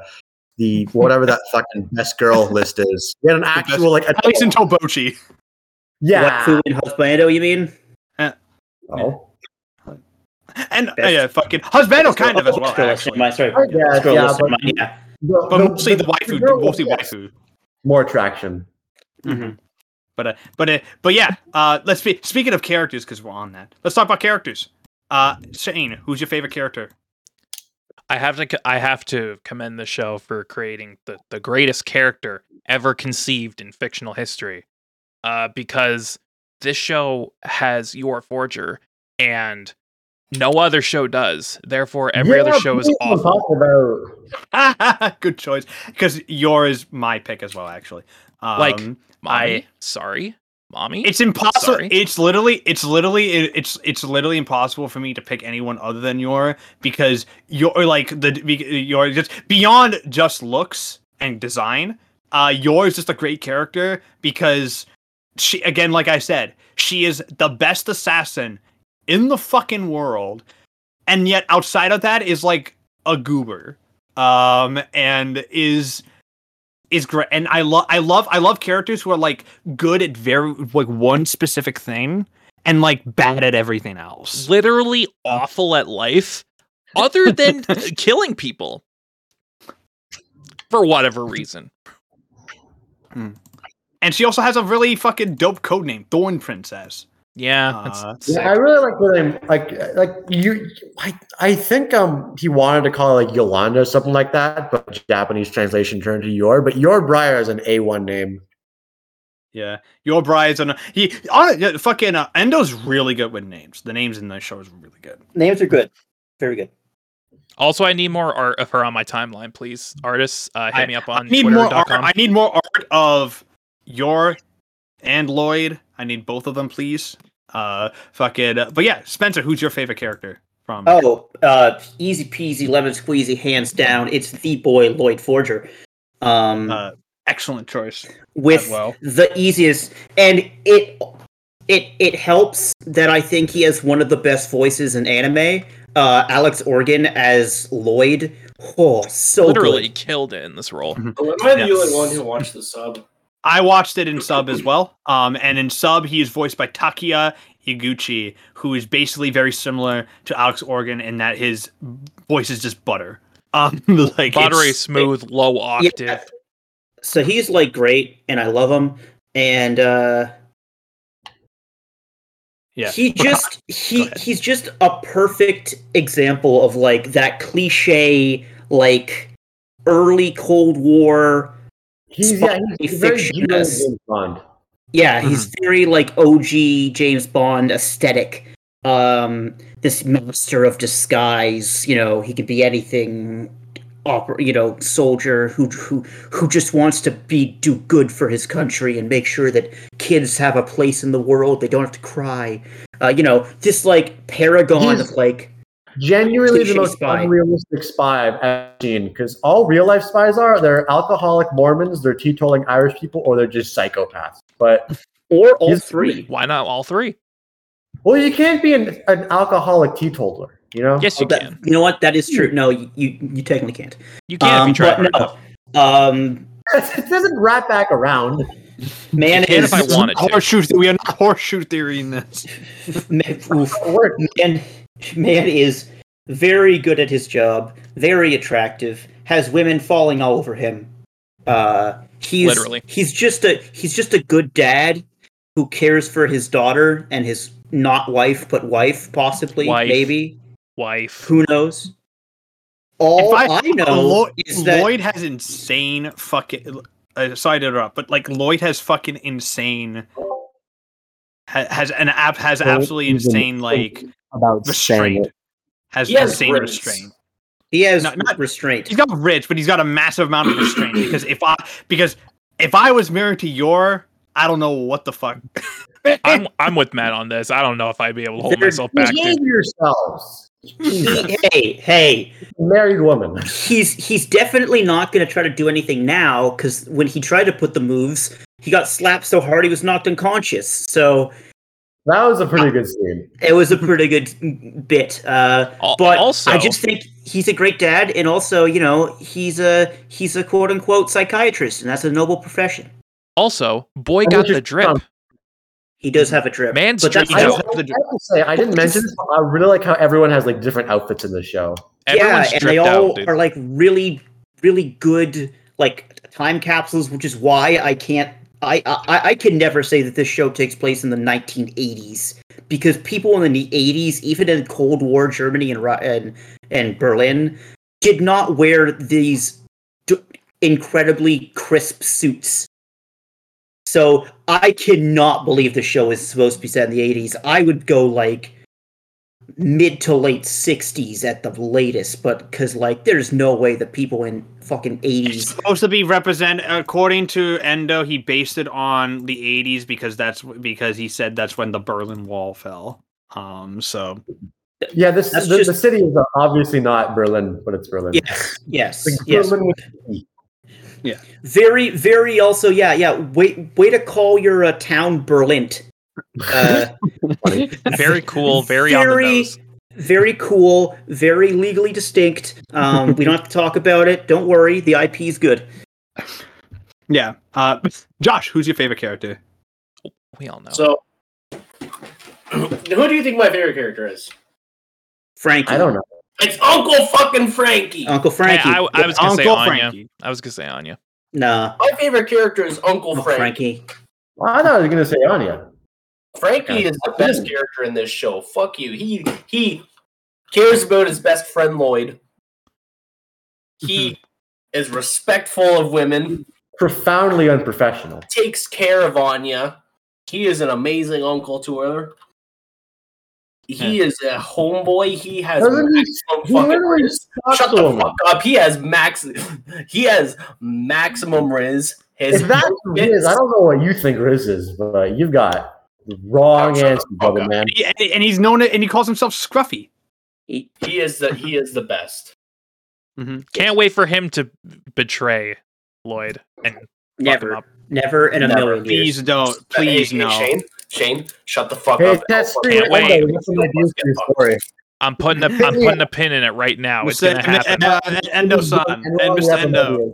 the whatever that fucking best girl list is. We had an the actual like Alison Tobochi. Yeah, what, husbando, you mean? Uh, oh. And uh, yeah, fucking husbando kind of as well. Actually, my sorry, oh, yeah, yeah, but, my, yeah. But the, mostly the, the waifu, the mostly yes. waifu. More attraction. Mm-hmm. But uh, but uh, but yeah. Uh, let's be speaking of characters because we're on that. Let's talk about characters. Uh, Shane, who's your favorite character? I have to I have to commend the show for creating the, the greatest character ever conceived in fictional history. Uh, because this show has your forger and no other show does. Therefore, every yeah, other show is awful. Good choice. Because your is my pick as well, actually. Um, like, mommy, I sorry, mommy. It's impossible. Sorry. It's literally, it's literally, it, it's it's literally impossible for me to pick anyone other than your because your like the your just beyond just looks and design. Uh, your is just a great character because she again, like I said, she is the best assassin in the fucking world, and yet outside of that is like a goober, um, and is is great. And I love, I love, I love characters who are like good at very like one specific thing and like bad at everything else. Literally awful at life, other than killing people for whatever reason. Hmm. And she also has a really fucking dope code name, Thorn Princess. Yeah, that's, that's yeah, I really like the name. Like, like you, I, I think um, he wanted to call it like Yolanda or something like that, but Japanese translation turned to Yor. But Yorbriar is an A one name. Yeah, Yorbriar is an he. On, fucking uh, Endo's really good with names. The names in the show is really good. Names are good, very good. Also, I need more art of her on my timeline, please. Artists, uh, hit I, me up on I need twitter dot com. More art. I need more art of Yor and Lloyd. I need both of them, please. Uh, fucking. Uh, but yeah, Spencer, who's your favorite character from? Oh, uh, easy peasy, lemon squeezy, hands down. It's the boy Lloyd Forger. Um, uh, excellent choice. With well. the easiest, and it it it helps that I think he has one of the best voices in anime. Uh, Alex Organ as Lloyd. Oh, so literally good. Killed it in this role. Am I the only one who watched the sub? I watched it in sub as well, um, and in sub he is voiced by Takia Higuchi, who is basically very similar to Alex Organ in that his voice is just butter, um, like buttery smooth, it, low octave. Yeah. So he's like great, and I love him, and uh, yeah, he just he he's just a perfect example of like that cliche like early Cold War. He's, yeah, he's very James Bond. Yeah, he's mm-hmm. very like O G James Bond aesthetic. Um, this master of disguise, you know, he could be anything. Opera, you know, soldier who who who just wants to be do good for his country and make sure that kids have a place in the world. They don't have to cry. Uh, you know, this like paragon he's- of like. Genuinely the most spy. Unrealistic spy I've ever seen, because all real life spies are they're alcoholic Mormons, they're teetotaling Irish people, or they're just psychopaths. But or all three. Why not all three? Well, you can't be an, an alcoholic teetotaler, you know. Yes, you oh, can. That, you know what? That is true. No, you you, you technically can't. You can't um, if you try hard enough. No. Um, it doesn't wrap back around. Man is if I wanted horseshoe. To. We are not horseshoe theory in this. Man, oof, man. Man is very good at his job, very attractive, has women falling all over him. Uh, he's Literally. he's just a he's just a good dad who cares for his daughter and his not wife but wife possibly wife. maybe wife who knows. All I, I know Lloyd, is that Lloyd has insane fucking I decided her up, but like Lloyd has fucking insane, ha, has an app has Don't absolutely insane like about restraint. Has he insane has restraint. He has not, not restraint. He's not rich, but he's got a massive amount of restraint because if I because if I was married to your, I don't know what the fuck. I'm I'm with Matt on this. I don't know if I'd be able to hold They're, myself back. Behave yourselves. hey, hey, married woman. He's he's definitely not going to try to do anything now because when he tried to put the moves, he got slapped so hard he was knocked unconscious. So that was a pretty uh, good scene. It was a pretty good bit. Uh, but also, I just think he's a great dad, and also, you know, he's a he's a quote unquote psychiatrist, and that's a noble profession. Also, boy and got the drip. Um, He does have a drip. Man's but that's, I, I, I have to say, I didn't mention this, but I really like how everyone has like different outfits in the show. Everyone's yeah, and they all out, are like really, really good like time capsules, which is why I can't. I, I I can never say that this show takes place in the nineteen eighties because people in the eighties, even in Cold War Germany and and, and Berlin, did not wear these d- incredibly crisp suits. So I cannot believe the show is supposed to be set in the eighties. I would go like mid to late sixties at the latest, but because like there's no way that people in fucking eighties It's supposed to be represent according to Endo. He based it on the eighties because that's because he said that's when the Berlin Wall fell. Um, so yeah, this the, just, the city is obviously not Berlin, but it's Berlin. Yes, yes, like yes. Berlin was- Yeah. Very, very also, yeah, yeah. Way, way to call your uh, town Berlin. Uh, very cool, very, very on the nose. Very cool, very legally distinct. Um, we don't have to talk about it. Don't worry, the I P is good. Yeah. Uh, Josh, who's your favorite character? We all know. So, who do you think my favorite character is? Frankie. I don't know. It's Uncle fucking Frankie. Uncle Frankie. I, I, I was gonna Uncle say Anya. Frankie. I was gonna say Anya. Nah. My favorite character is Uncle, Uncle Frankie. Frankie. Well, I thought I was gonna say Anya. Frankie is the best character in this show. Fuck you. He he cares about his best friend Lloyd. He is respectful of women. Profoundly unprofessional. Takes care of Anya. He is an amazing uncle to her. He is a homeboy. He has maximum he fucking riz. Shut the him. fuck up. He has max. He has maximum riz. His if that's riz, I don't know what you think riz is, but you've got the wrong answer, brother man. He, and he's known it, and he calls himself Scruffy. He, he is the he is the best. Mm-hmm. Can't wait for him to betray Lloyd and never, fuck him up. never in a never. million years. Please don't. Please hey, no. Shane? Shane, shut the fuck hey, up. That's Can't wait. Wait. I'm putting a I'm putting a pin in it right now. Mister It's gonna happen. Uh, Endo-san. Mister Endo.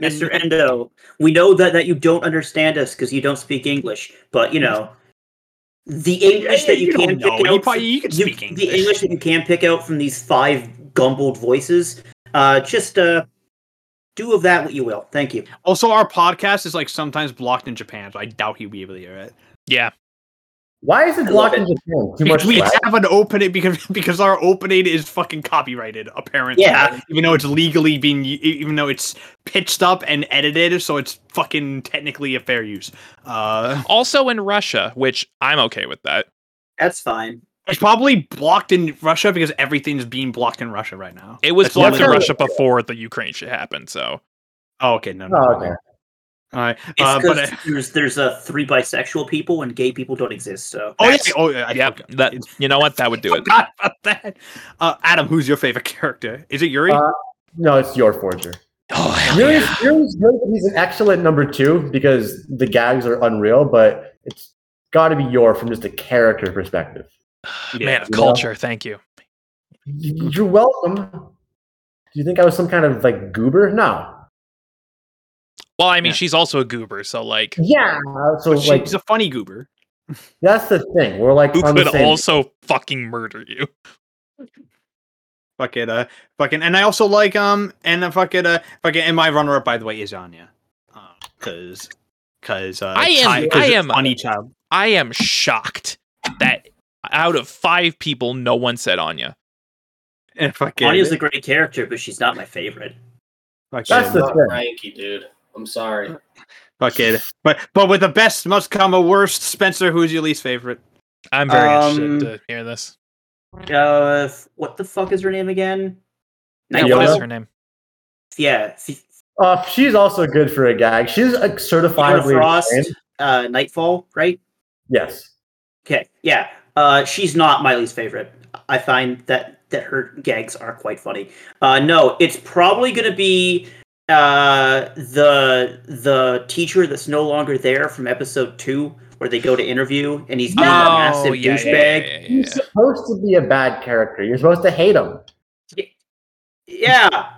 Mister Endo. We know that, that you don't understand us because you don't speak English, but you know the English yeah, that you, you can pick out. You probably, you can speak English. The English that you can pick out from these five gumbled voices. Uh, just uh, do of that what you will. Thank you. Also, our podcast is like sometimes blocked in Japan, so I doubt he'll be able to hear it. Yeah. Why is it blocked in Japan? Too much. We have an opening because because our opening is fucking copyrighted, apparently. Yeah. Even though it's legally being, even though it's pitched up and edited, so it's fucking technically a fair use. Uh, also in Russia, which I'm okay with that. That's fine. It's probably blocked in Russia because everything's being blocked in Russia right now. It was That's blocked in Russia it. before the Ukraine shit happened. So. Oh, okay. No. no, oh, okay. no. All right, uh, but I, there's there's a uh, three bisexual people and gay people don't exist. So oh yeah, oh yeah, yeah. That, you know what? That would do it. God, that. Uh, Adam, who's your favorite character? Is it Yuri? Uh, no, it's your Forger. Oh, hell Yuri, yeah. Yuri's, Yuri's, he's an excellent number two because the gags are unreal, but it's got to be your from just a character perspective. Yeah, Man of culture, know? Thank you. You're welcome. Do you think I was some kind of like goober? No. Well, I mean, yeah. she's also a goober, so like, yeah, so she's like, a funny goober. That's the thing. We're like, who could also fucking murder you? Fuck it, uh, fucking, and I also like um, and uh, fuck it, uh, fucking, and my runner-up, by the way, is Anya, uh, cause, cause uh, I am, I am funny child. I am shocked that out of five people, no one said Anya. And fucking, Anya's a great character, but she's not my favorite. Fuck That's yeah, the thing, Frankie, dude. I'm sorry. Fuck it. But but with the best must come a worst. Spencer, who's your least favorite? I'm very um, interested to hear this. Uh, what the fuck is her name again? Yeah, what is her name? Yeah. She's, uh, she's also good for a gag. She's a certifiably Frost, uh, Nightfall, right? Yes. Okay. Yeah. Uh, she's not my least favorite. I find that, that her gags are quite funny. Uh, no, it's probably going to be uh, the the teacher that's no longer there from episode two, where they go to interview and he's being no! a massive yeah, douchebag. Yeah, yeah, yeah, yeah. He's supposed to be a bad character. You're supposed to hate him. Yeah.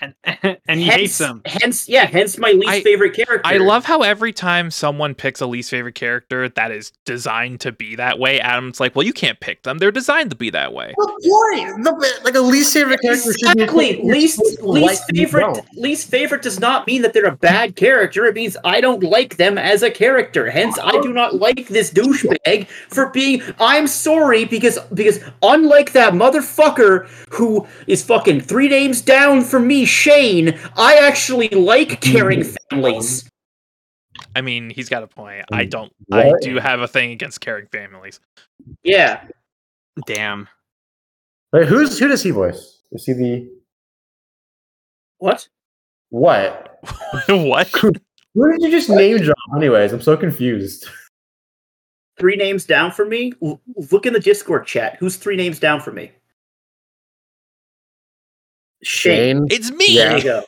And, and he hence, hates them. Hence, yeah, hence my least I, favorite character. I love how every time someone picks a least favorite character that is designed to be that way, Adam's like, well, you can't pick them. They're designed to be that way. Well, why? The, like a least favorite character exactly. should be least least like favorite. Least favorite does not mean that they're a bad character. It means I don't like them as a character. Hence, I do not like this douchebag for being. I'm sorry because because unlike that motherfucker who is fucking three names down from me, Shane, I actually like caring families. I mean, he's got a point. I don't. What? I do have a thing against caring families. Yeah. Damn. Wait, who's who does he voice? Is he the what? What? What? Who did you just name drop? Anyways, I'm so confused. Three names down for me. L- look in the Discord chat. Who's three names down for me? Shane. It's me. Yeah. There you go.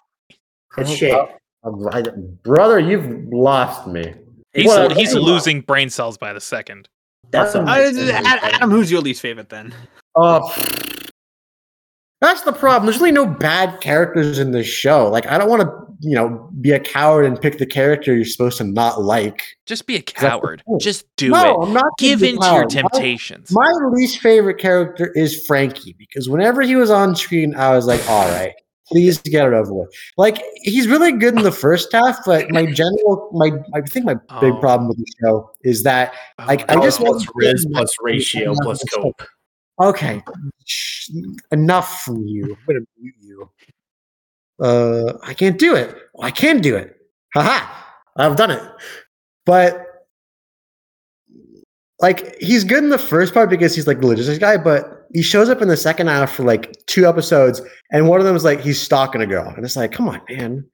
It's Shane. Brother, you've lost me. He's, well, he's losing lost. brain cells by the second. That's Adam, Adam, who's your least favorite then? Uh, that's the problem. There's really no bad characters in this show. Like, I don't want to, you know, be a coward and pick the character you're supposed to not like. Just be a coward. Just do no, it. I'm not Give in to your temptations. My, my least favorite character is Frankie, because whenever he was on screen, I was like, all right, please get it over with. Like, he's really good in the first half, but my general, my I think my oh. big problem with the show is that, like, oh, I just plus want Riz plus ratio plus cope. Okay, Shh, enough from you. I'm gonna mute you. Uh, I can't do it. Oh, I can do it. Haha, I've done it. But like, he's good in the first part because he's like the logistics guy, but he shows up in the second half for like two episodes, and one of them is like he's stalking a girl, and it's like, come on, man,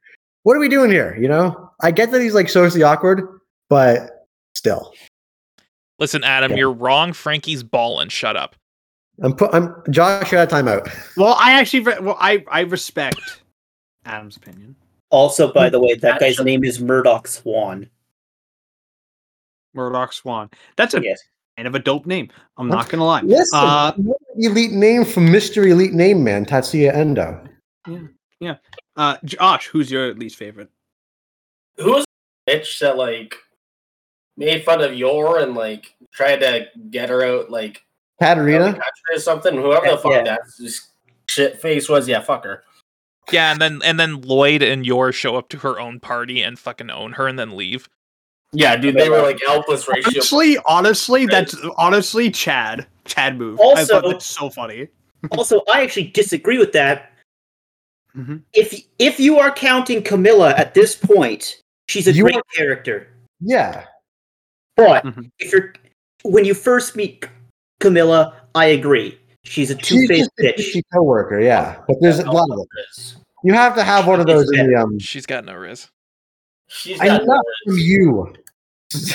what are we doing here? You know, I get that he's like socially awkward, but still. Listen, Adam, yeah. you're wrong. Frankie's ballin'. Shut up. I'm put. I'm Josh. You're out of timeout. Well, I actually. Re- well, I I respect Adam's opinion. Also, by the way, that guy's name is Murdoch Swan. Murdoch Swan. That's a yes. kind of a dope name. I'm not gonna lie. Yes, uh, elite name from Mister Elite Name Man Tatsuya Endo. Yeah, yeah. Uh, Josh, who's your least favorite? Who was the bitch that like made fun of Yor and like tried to get her out like Katarina or something? Whoever the fuck yeah. that this shit face was, yeah, fuck her. Yeah, and then and then Lloyd and Yor show up to her own party and fucking own her and then leave. Yeah, dude, they were like helpless ratio. Honestly, honestly, that's honestly Chad. Chad move. Also, I thought that's so funny. Also, I actually disagree with that. Mm-hmm. If if you are counting Camilla at this point, she's a you great are, character. Yeah. But mm-hmm. if you're when you first meet Camilla, I agree. She's a two-faced bitch. She's a co-worker, yeah. But there's a lot of it. You have to have one of those in the um. She's got no riz. She's got no riz. You,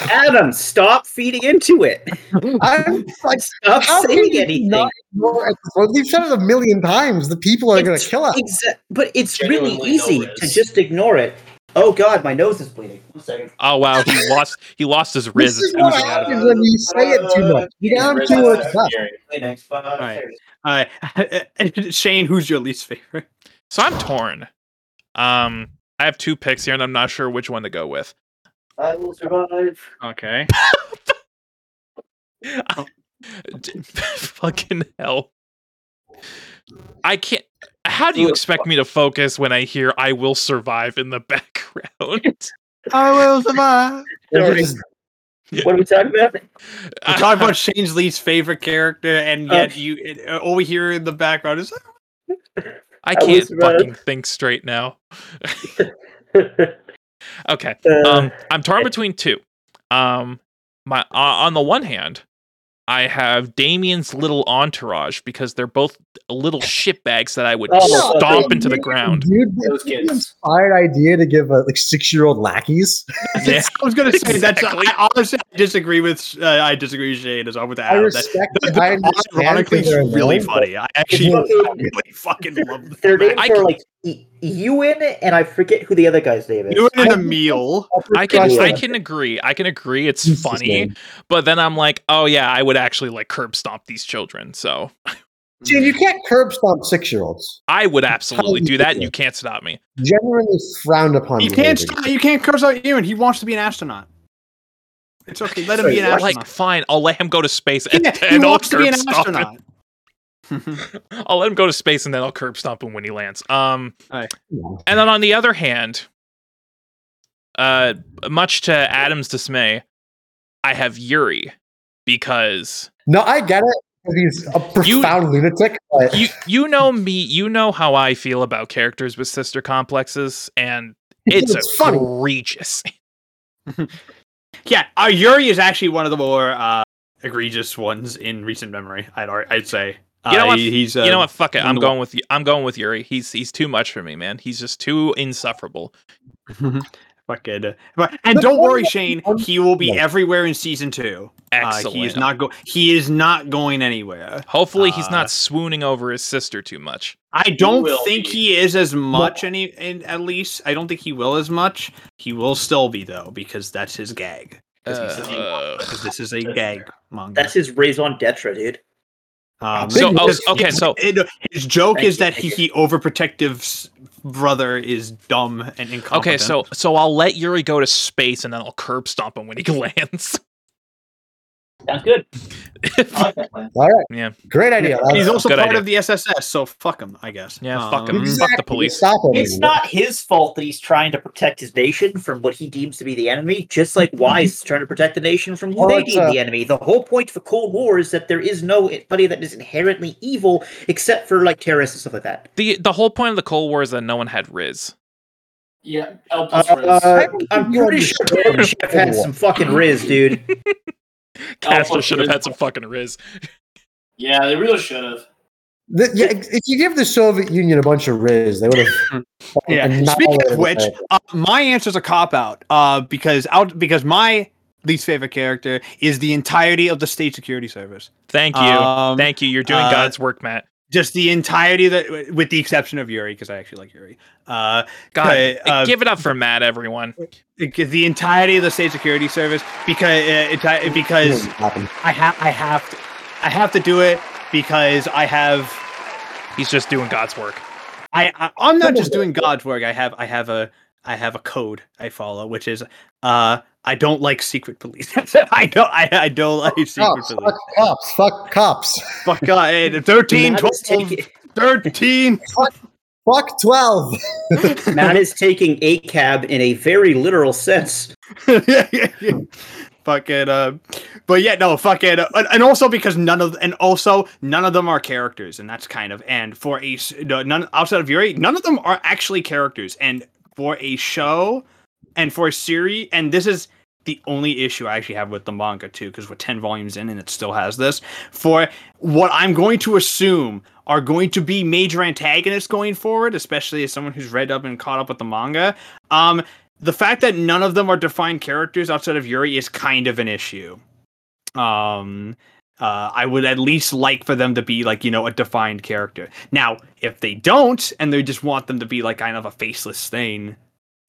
Adam, stop feeding into it. I'm like, stop saying anything. We've said it a million times. The people are going to kill us. Exa- but it's really easy to just ignore it. Oh God, my nose is bleeding. One second. Oh wow, he lost. He lost his riz. This is what happens when you say it too much. You down to it. All right, all right. Shane, who's your least favorite? So I'm torn. Um, I have two picks here, and I'm not sure which one to go with. I will survive. Okay. Fucking hell! I can't. How do you expect me to focus when I hear "I will survive" in the background? I will survive. What are we talking about? We're talking about Shane's least favorite character, and yet um, you it, all we hear in the background is I can't I fucking think straight now. Okay. Um, I'm torn between two. Um, my uh, on the one hand, I have Damien's little entourage because they're both little shitbags that I would oh, stomp no, into dude, the ground. Dude, those kids. Inspired idea to give uh, like six-year-old lackeys. Yeah, I was going to say exactly. That's. I honestly I disagree with. Uh, I disagree with Shane as well with that. I respect. That, the, I the, ironically, really known, funny. I actually really fucking love. The Their names are like Ewan and I forget who the other guy's name is. Ewan and Emil. I can I can agree. I can agree. It's Jesus funny, name. But then I'm like, oh yeah, I would actually like curb stomp these children. So, dude, you can't curb stomp six-year-olds. I would absolutely do that, and you can't stop me. Genuinely frowned upon. You can't. St- you can't curb stomp Ewan. He wants to be an astronaut. It's okay. Let him so be an astronaut. Like, fine, I'll let him go to space. Yeah, and, he and wants I'll to be an astronaut. Him. I'll let him go to space and then I'll curb stomp him when he lands. Um, right. And then on the other hand, uh, much to Adam's dismay, I have Yuri because no, I get it. He's a profound you, lunatic. But... You you know me. You know how I feel about characters with sister complexes, and it's, it's egregious. Yeah, uh, Yuri is actually one of the more uh, egregious ones in recent memory. I'd I'd say. You know what? Uh, he's, uh, you know what? Fuck it. I'm going with I'm going with Yuri. He's he's too much for me, man. He's just too insufferable. Fuck it. And don't worry, Shane. He will be everywhere in season two. Excellent. Uh, he is not go. He is not going anywhere. Hopefully, he's uh, not swooning over his sister too much. I don't he think be. he is as much. Any, at least I don't think he will as much. He will still be though, because that's his gag. Because uh, this is a gag manga. That's his raison d'etre, dude. Um, so oh, okay, so it, his joke is that he, he overprotective brother is dumb and incompetent. Okay, so so I'll let Yuri go to space and then I'll curb stomp him when he lands. Sounds good. All right, yeah, great idea. He's that. also good part idea. of the S S S, so fuck him, I guess. Yeah, um, fuck him. Exactly. Fuck the police. It's not his fault that he's trying to protect his nation from what he deems to be the enemy. Just like Wise is trying to protect the nation from who well, they deem uh, the enemy. The whole point for Cold War is that there is nobody that is inherently evil, except for like terrorists and stuff like that. The the whole point of the Cold War is that no one had Riz. Yeah, L plus uh, Riz. Uh, I'm pretty sure Gorbachev had some fucking Riz, dude. Castro should have had some fucking Riz. Yeah, they really should have. The, yeah, if you give the Soviet Union a bunch of Riz, they would have. Yeah. Speaking of which, uh, my answer is a cop out uh, because out because my least favorite character is the entirety of the State Security Service. Thank you, um, thank you. You're doing uh, God's work, Matt. Just the entirety of the, with the exception of Yuri, because I actually like Yuri. Uh, God, uh, uh, give it up for Matt, everyone. The entirety of the State Security Service, because uh, it, because I have I have to, I have to do it because I have. He's just doing God's work. I, I I'm not just doing God's work. I have I have a I have a code I follow, which is uh. I don't like secret police. I don't. I, I don't like secret cops, police. Fuck cops. Fuck cops. Fuck God. thirteen, twelve, thirteen. Fuck, fuck twelve. Matt is taking a cab in a very literal sense. yeah, yeah, yeah. Fucking. Uh, but yeah, no. Fucking. Uh, and also because none of and also none of them are characters, and that's kind of and for a no, none outside of Yuri, none of them are actually characters, and for a show and for a series, and this is. The only issue I actually have with the manga too, because we're ten volumes in and it still has this, for what I'm going to assume are going to be major antagonists going forward, especially as someone who's read up and caught up with the manga. Um, the fact that none of them are defined characters outside of Yuri is kind of an issue. Um, uh, I would at least like for them to be like, you know, a defined character. Now, if they don't, and they just want them to be like kind of a faceless thing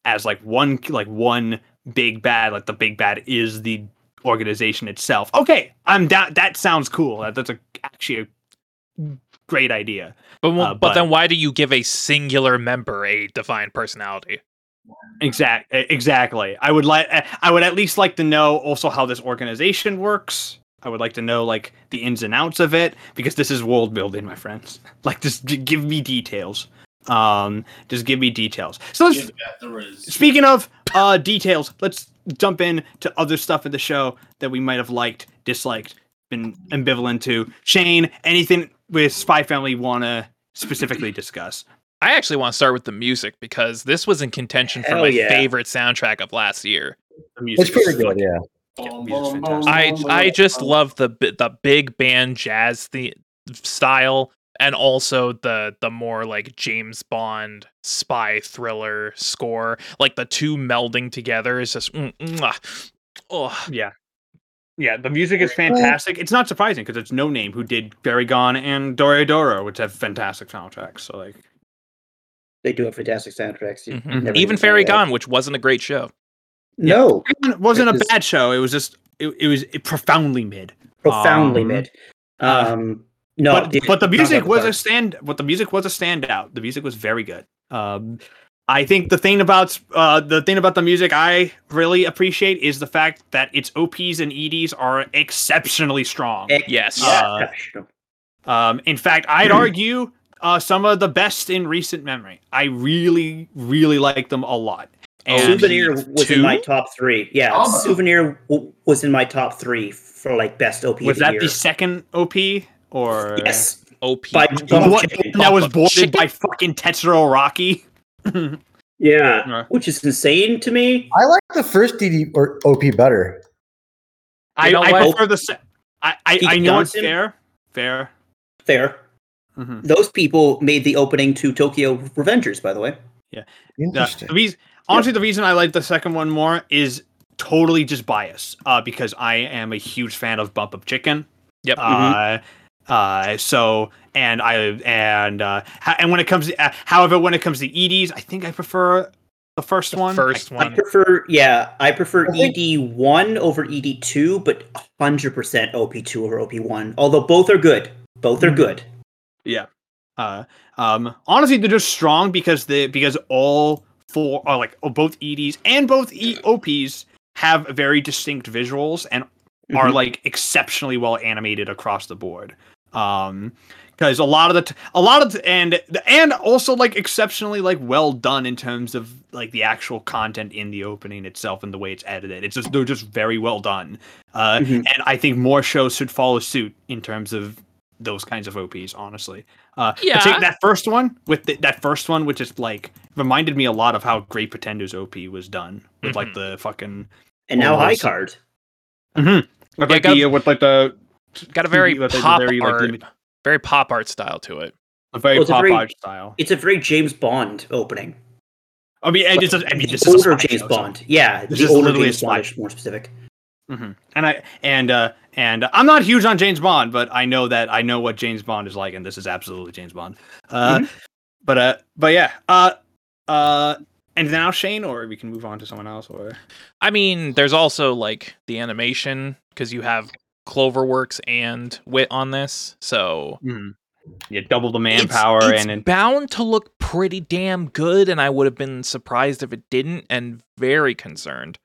as like one, like one, big bad, like the big bad is the organization itself. Okay, I'm down. That sounds cool. That, that's a, actually a great idea. But, well, uh, but but then why do you give a singular member a defined personality? Exact, exactly. I would like. I would at least like to know also how this organization works. I would like to know like the ins and outs of it because this is world building, my friends. Like, just give me details. Um, just give me details. So let's, speaking of uh, details, let's jump in to other stuff in the show that we might have liked, disliked, been ambivalent to. Shane, anything with Spy Family want to specifically discuss? I actually want to start with the music, because this was in contention for Hell my yeah. favorite soundtrack of last year. The music it's pretty good, yeah. I I just love the the big band jazz the style, and also the the more like James Bond spy thriller score. Like the two melding together is just mm, mm, oh yeah, yeah. The music is fantastic. It's not surprising because it's No Name who did Burigon and Doro Doro, which have fantastic soundtracks. So like they do have fantastic soundtracks. Mm-hmm. Even Fairy Gone, which wasn't a great show. No, yeah. It wasn't it a is, bad show. It was just it, it was it profoundly mid, profoundly um, mid. Um, no, but, it, but the music was a stand. But the music was a standout. The music was very good. Um, I think the thing about uh, the thing about the music I really appreciate is the fact that its O Ps and E Ds are exceptionally strong. Yes. Uh, um, in fact, I'd argue uh, some of the best in recent memory. I really, really like them a lot. And Souvenir was two? in my top three. Yeah, oh. Souvenir w- was in my top three for like best O P. Was of the that year. The second O P or yes O P? By, what, that was boarded by fucking Tetsuro Rocky. Yeah, which is insane to me. I like the first D D or O P better. I, I, I prefer the. Se- I I, I know it's fair, fair, fair. Mm-hmm. Those people made the opening to Tokyo Revengers, by the way. Yeah, interesting. Uh, these, Honestly, the reason I like the second one more is totally just bias, uh, because I am a huge fan of Bump Up Chicken. Yep. Uh, mm-hmm. uh, so and I and uh, and when it comes, to, uh, however, when it comes to E Ds, I think I prefer the first the one. First I, one. I prefer, yeah, I prefer E D one over E D two, but one hundred percent O P two over O P one. Although both are good, both are good. Yeah. Uh, um. Honestly, they're just strong because the because all. For uh, like oh, both E Ds and both e- O Ps have very distinct visuals and are mm-hmm. like exceptionally well animated across the board. Um, because a lot of the t- a lot of t- and and also like exceptionally like well done in terms of like the actual content in the opening itself and the way it's edited. It's just they're just very well done. Uh, mm-hmm. And I think more shows should follow suit in terms of those kinds of O Ps, honestly. Uh, yeah. Take that first one with the, that first one, which is like reminded me a lot of how Great Pretenders O P was done with mm-hmm. like the fucking and now High Card. Mm-hmm. With, yeah, like got, the, with like the got a very like pop very, like, art, very pop art style to it. A very well, pop a very, art style. It's a very James Bond opening. I mean, like, it's a, I mean, this older is James show, Bond. So. Yeah, this the is older James Bond is more specific. Mm-hmm. And I and uh, and uh, I'm not huge on James Bond, but I know that I know what James Bond is like, and this is absolutely James Bond. Uh, mm-hmm. But uh, but yeah. Uh, uh, and now Shane, or we can move on to someone else. Or I mean, there's also like the animation because you have Cloverworks and Wit on this, so mm-hmm. you double the manpower, it's, it's and it's bound to look pretty damn good. And I would have been surprised if it didn't, and very concerned.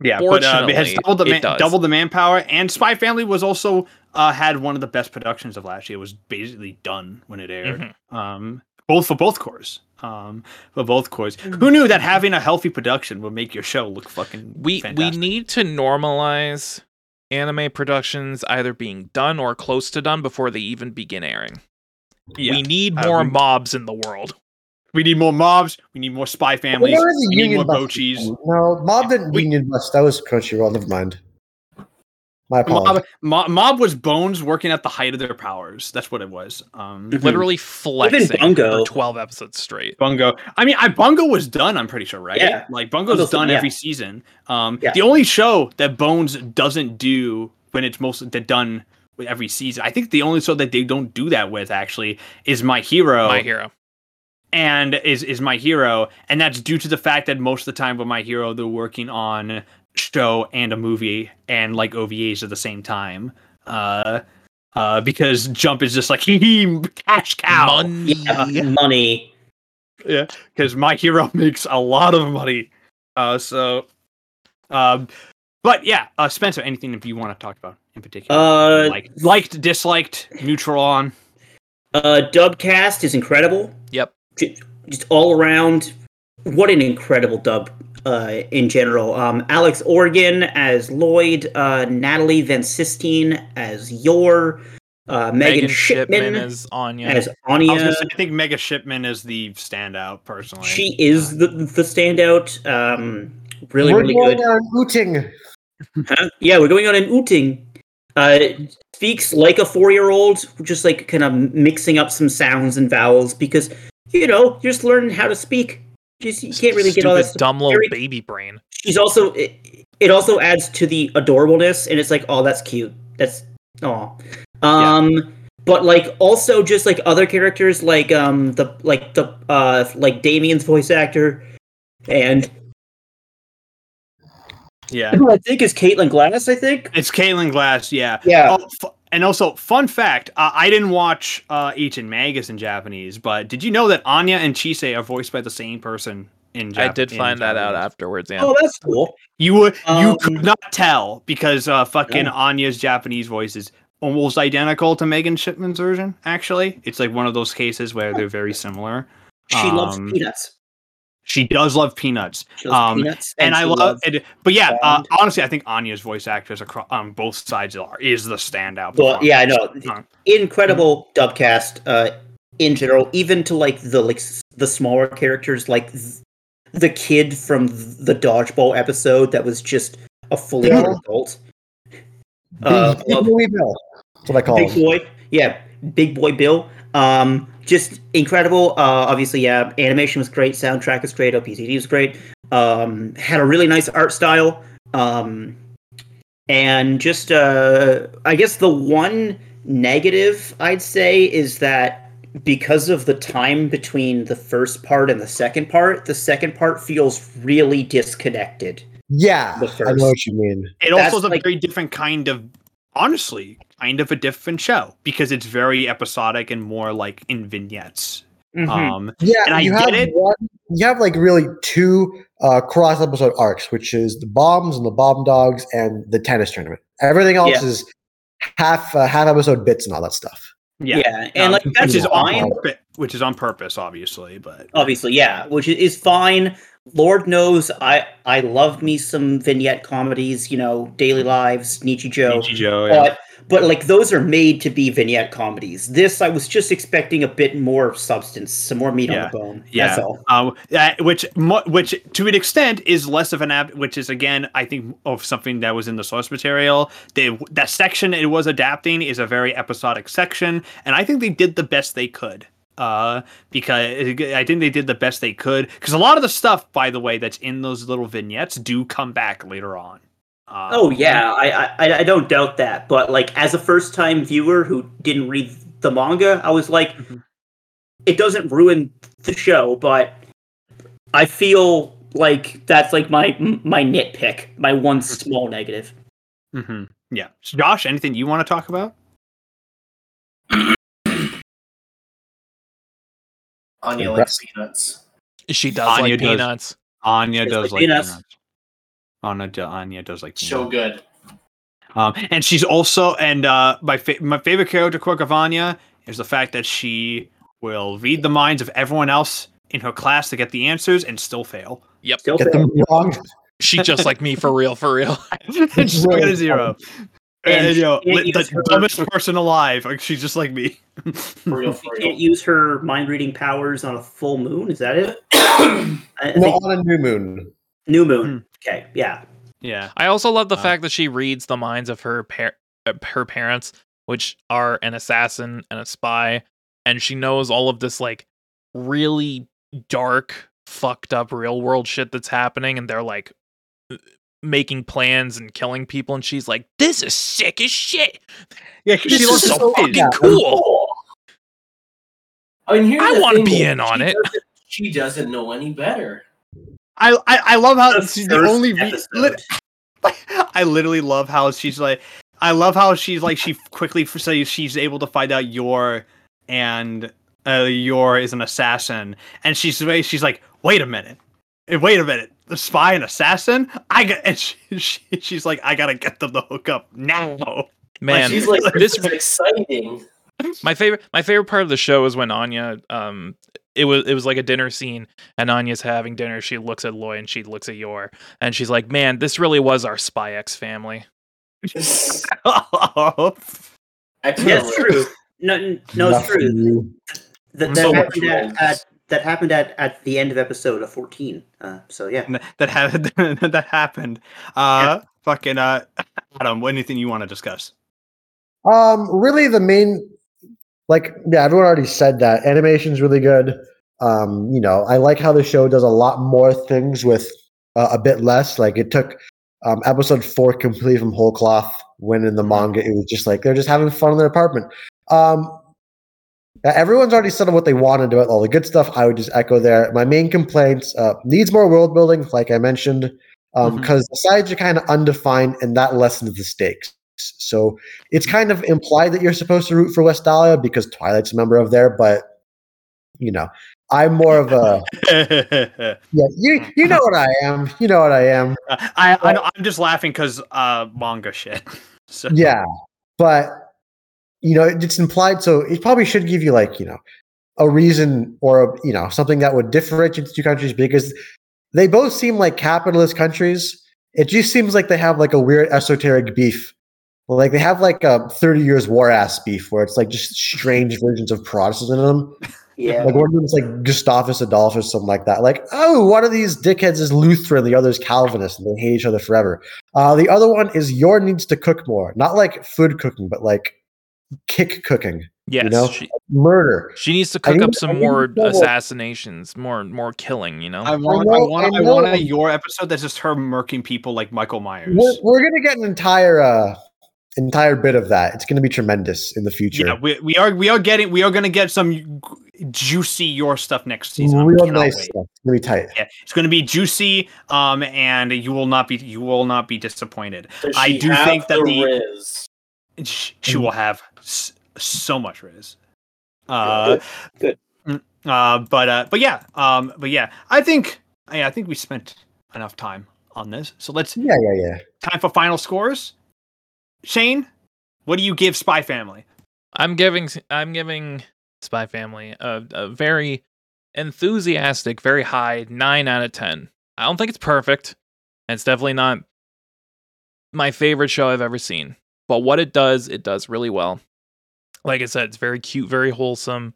Yeah, but uh, it has doubled the, man- doubled the manpower, and Spy Family was also uh, had one of the best productions of last year. It was basically done when it aired, mm-hmm. um, both for both cores. Um, for both cores, mm-hmm. Who knew that having a healthy production would make your show look fucking we, fantastic? We need to normalize anime productions either being done or close to done before they even begin airing. Yeah. We need more uh, we, mobs in the world. We need more mobs. We need more Spy Families. Well, we need more Bochis. No, Mob didn't we, Union Bust. That was Crunchyroll. Never mind. My apologies. Mob, mob, mob was Bones working at the height of their powers. That's what it was. Um, mm-hmm. Literally flexing Bungo. For twelve episodes straight. Bungo. I mean, I Bungo was done, I'm pretty sure, right? Yeah. Like, Bungo's, Bungo's done yeah. every season. Um, yeah. The only show that Bones doesn't do when it's mostly done with every season, I think the only show that they don't do that with, actually, is My Hero. My Hero. And is is My Hero, and that's due to the fact that most of the time with My Hero they're working on show and a movie and like O V As at the same time, uh, uh, because Jump is just like cash cow money, yeah, money, yeah, because My Hero makes a lot of money, uh, so, um, but yeah, uh, Spencer, anything if you want to talk about in particular, uh, like liked, disliked, neutral on, uh, Dubcast is incredible, yep. Just all around, what an incredible dub uh, in general. Um, Alex Organ as Lloyd, uh, Natalie Van Sistine as Yor, Uh, Megan, Megan Shipman, Shipman as Anya. As Anya. I, was gonna say, I think Megan Shipman is the standout, personally. She is the, the standout. Um, really, we're really good. We're going on an outing. Yeah, we're going on an outing. Uh, speaks like a four-year-old, just like kind of mixing up some sounds and vowels because, you know, you're just learning how to speak. Just, you can't really Stupid, get all that dumb little very, baby brain. She's also, it, it also adds to the adorableness, and it's like, oh, that's cute. That's, aw. Um, yeah. But like also just like other characters, like um the like the uh like Damien's voice actor, and yeah, who I think is Caitlin Glass. I think it's Caitlin Glass. Yeah, yeah. Oh, f- and also, fun fact: uh, I didn't watch uh, Eichin Magus in Japanese, but did you know that Anya and Chise are voiced by the same person? In Jap- I did find that Japanese. Out afterwards. Yeah. Oh, that's cool. You would um, you could not tell because uh fucking yeah. Anya's Japanese voice is almost identical to Megan Shipman's version, actually. It's like one of those cases where they're very similar. She um, loves peanuts. She does love peanuts. She loves um, peanuts and, and I love it. But yeah, uh, honestly, I think Anya's voice actress across, on both sides are, is the standout. Well, yeah, I know. Uh, Incredible mm-hmm. dubcast uh, in general, even to like the like the smaller characters, like th- the kid from the Dodgeball episode that was just a fully yeah. adult. Uh, Big Boy Bill. That's what I call Big him. Boy. Yeah, Big Boy Bill. Um, just incredible. Uh, obviously, yeah, animation was great. Soundtrack was great. O P T D was great. Um, had a really nice art style. Um, and just, uh, I guess the one negative I'd say is that because of the time between the first part and the second part, the second part feels really disconnected. Yeah, I know what you mean. It That's also is a like, very different kind of, honestly, kind of a different show because it's very episodic and more like in vignettes. Mm-hmm. Um, yeah, and I you get have it. One, you have like really two uh, cross episode arcs, which is the bombs and the bomb dogs and the tennis tournament. Everything else yeah. is half uh, half episode bits and all that stuff. Yeah, yeah. Um, and like that's just on, which is on purpose, obviously. But obviously, yeah, which is fine. Lord knows I, I love me some vignette comedies, you know, Daily Lives, Nichijou. Nichijou, yeah. But, but, like, those are made to be vignette comedies. This, I was just expecting a bit more substance, some more meat yeah. on the bone. Yeah. That's all. Um, that, which, mo- which, to an extent, is less of an app, ab- which is, again, I think, of something that was in the source material. They, that section it was adapting is a very episodic section, and I think they did the best they could. Uh, because I think they did the best they could. Because a lot of the stuff, by the way, that's in those little vignettes do come back later on. Um, oh yeah, I, I I don't doubt that. But like as a first time viewer who didn't read the manga, I was like, mm-hmm. it doesn't ruin the show, but I feel like that's like my my nitpick, my one small negative. Mm-hmm. Yeah, so Josh, anything you want to talk about? Anya likes peanuts. She does Anya like does, peanuts. Anya does like, like peanuts. peanuts. Anya, do, Anya does like peanuts. So good. Um, and she's also, and uh, my fa- my favorite character quirk of Anya is the fact that she will read the minds of everyone else in her class to get the answers and still fail. Yep. Still get fail. Them wrong. She's just like me, for real, for real. She's really got a zero. And, and you know, the her, dumbest person alive. Like, she's just like me. For real, for real. She can't use her mind reading powers on a full moon. Is that it? I, I no, think, on a new moon. New moon. Mm. Okay. Yeah. Yeah. I also love the uh, fact that she reads the minds of her par- her parents, which are an assassin and a spy, and she knows all of this like really dark, fucked up real world shit that's happening, and they're like making plans and killing people, and she's like, "This is sick as shit." Yeah, this she looks so, so fucking yeah. cool. I mean, I want to be in on it. Doesn't, she doesn't know any better. I I, I love how the she's the only. Re- lit- I literally love how she's like. I love how she's like. She quickly so she's able to find out Yor and uh, Yor is an assassin, and she's she's like, "Wait a minute, wait a minute." The spy and assassin. I got, and she, she, she's like, I gotta get them the hook up now. Man, like, she's like, this is exciting. My favorite, my favorite part of the show is when Anya, um, it was, it was like a dinner scene, and Anya's having dinner. She looks at Loy and she looks at Yor, and she's like, "Man, this really was our Spy X Family." Oh. That's true. No, no, it's true. That, that, so happened at, at, that happened at at the end of episode fourteen. Uh, so yeah, that happened. that happened. Uh, yeah. Fucking uh, Adam. Anything you want to discuss? Um, really, the main, like, yeah, everyone already said that animation's really good. Um, you know, I like how the show does a lot more things with uh, a bit less. Like, it took um, episode four completely from whole cloth. When in the manga, it was just like they're just having fun in their apartment. Um, everyone's already said what they wanted about all the good stuff. I would just echo there. My main complaints uh, needs more world building, like I mentioned, because um, mm-hmm. the sides are kind of undefined, and that lessens the stakes. So it's kind of implied that you're supposed to root for Westalia because Twilight's a member of there, but you know, I'm more of a yeah. You you know what I am. You know what I am. Uh, I, I know, I'm just laughing because uh, manga shit. So. Yeah, but you know it's implied, so it probably should give you like you know a reason or a, you know something that would differentiate the two countries because they both seem like capitalist countries. It just seems like they have like a weird esoteric beef. Like they have like a thirty years war ass beef where it's like just strange versions of Protestantism. Yeah, like one of them's like Gustavus Adolphus, something like that. Like, oh, one of these dickheads is Lutheran, the other's Calvinist, and they hate each other forever. Uh, the other one is your needs to cook more, not like food cooking, but like kick cooking. Yes, you know? she, murder. She needs to cook I up need, some I more assassinations, more more killing. You know, I want, I know, I want, I, I want a your episode that's just her murking people like Michael Myers. We're, we're gonna get an entire. Uh, Entire bit of that. It's going to be tremendous in the future. Yeah, we, we are we are getting we are going to get some juicy your stuff next season. Real nice wait. Stuff. It's going to be tight. Yeah, it's going to be juicy. Um, and you will not be you will not be disappointed. I do think that the Riz? She, she will have s- so much Riz. Uh, good. good. Uh, but uh, but yeah. Um, but yeah. I think yeah, I think we spent enough time on this. So let's yeah yeah yeah. Time for final scores. Shane, what do you give Spy Family? I'm giving I'm giving Spy Family a, a very enthusiastic, very high nine out of ten. I don't think it's perfect. It's definitely not my favorite show I've ever seen. But what it does, it does really well. Like I said, it's very cute, very wholesome.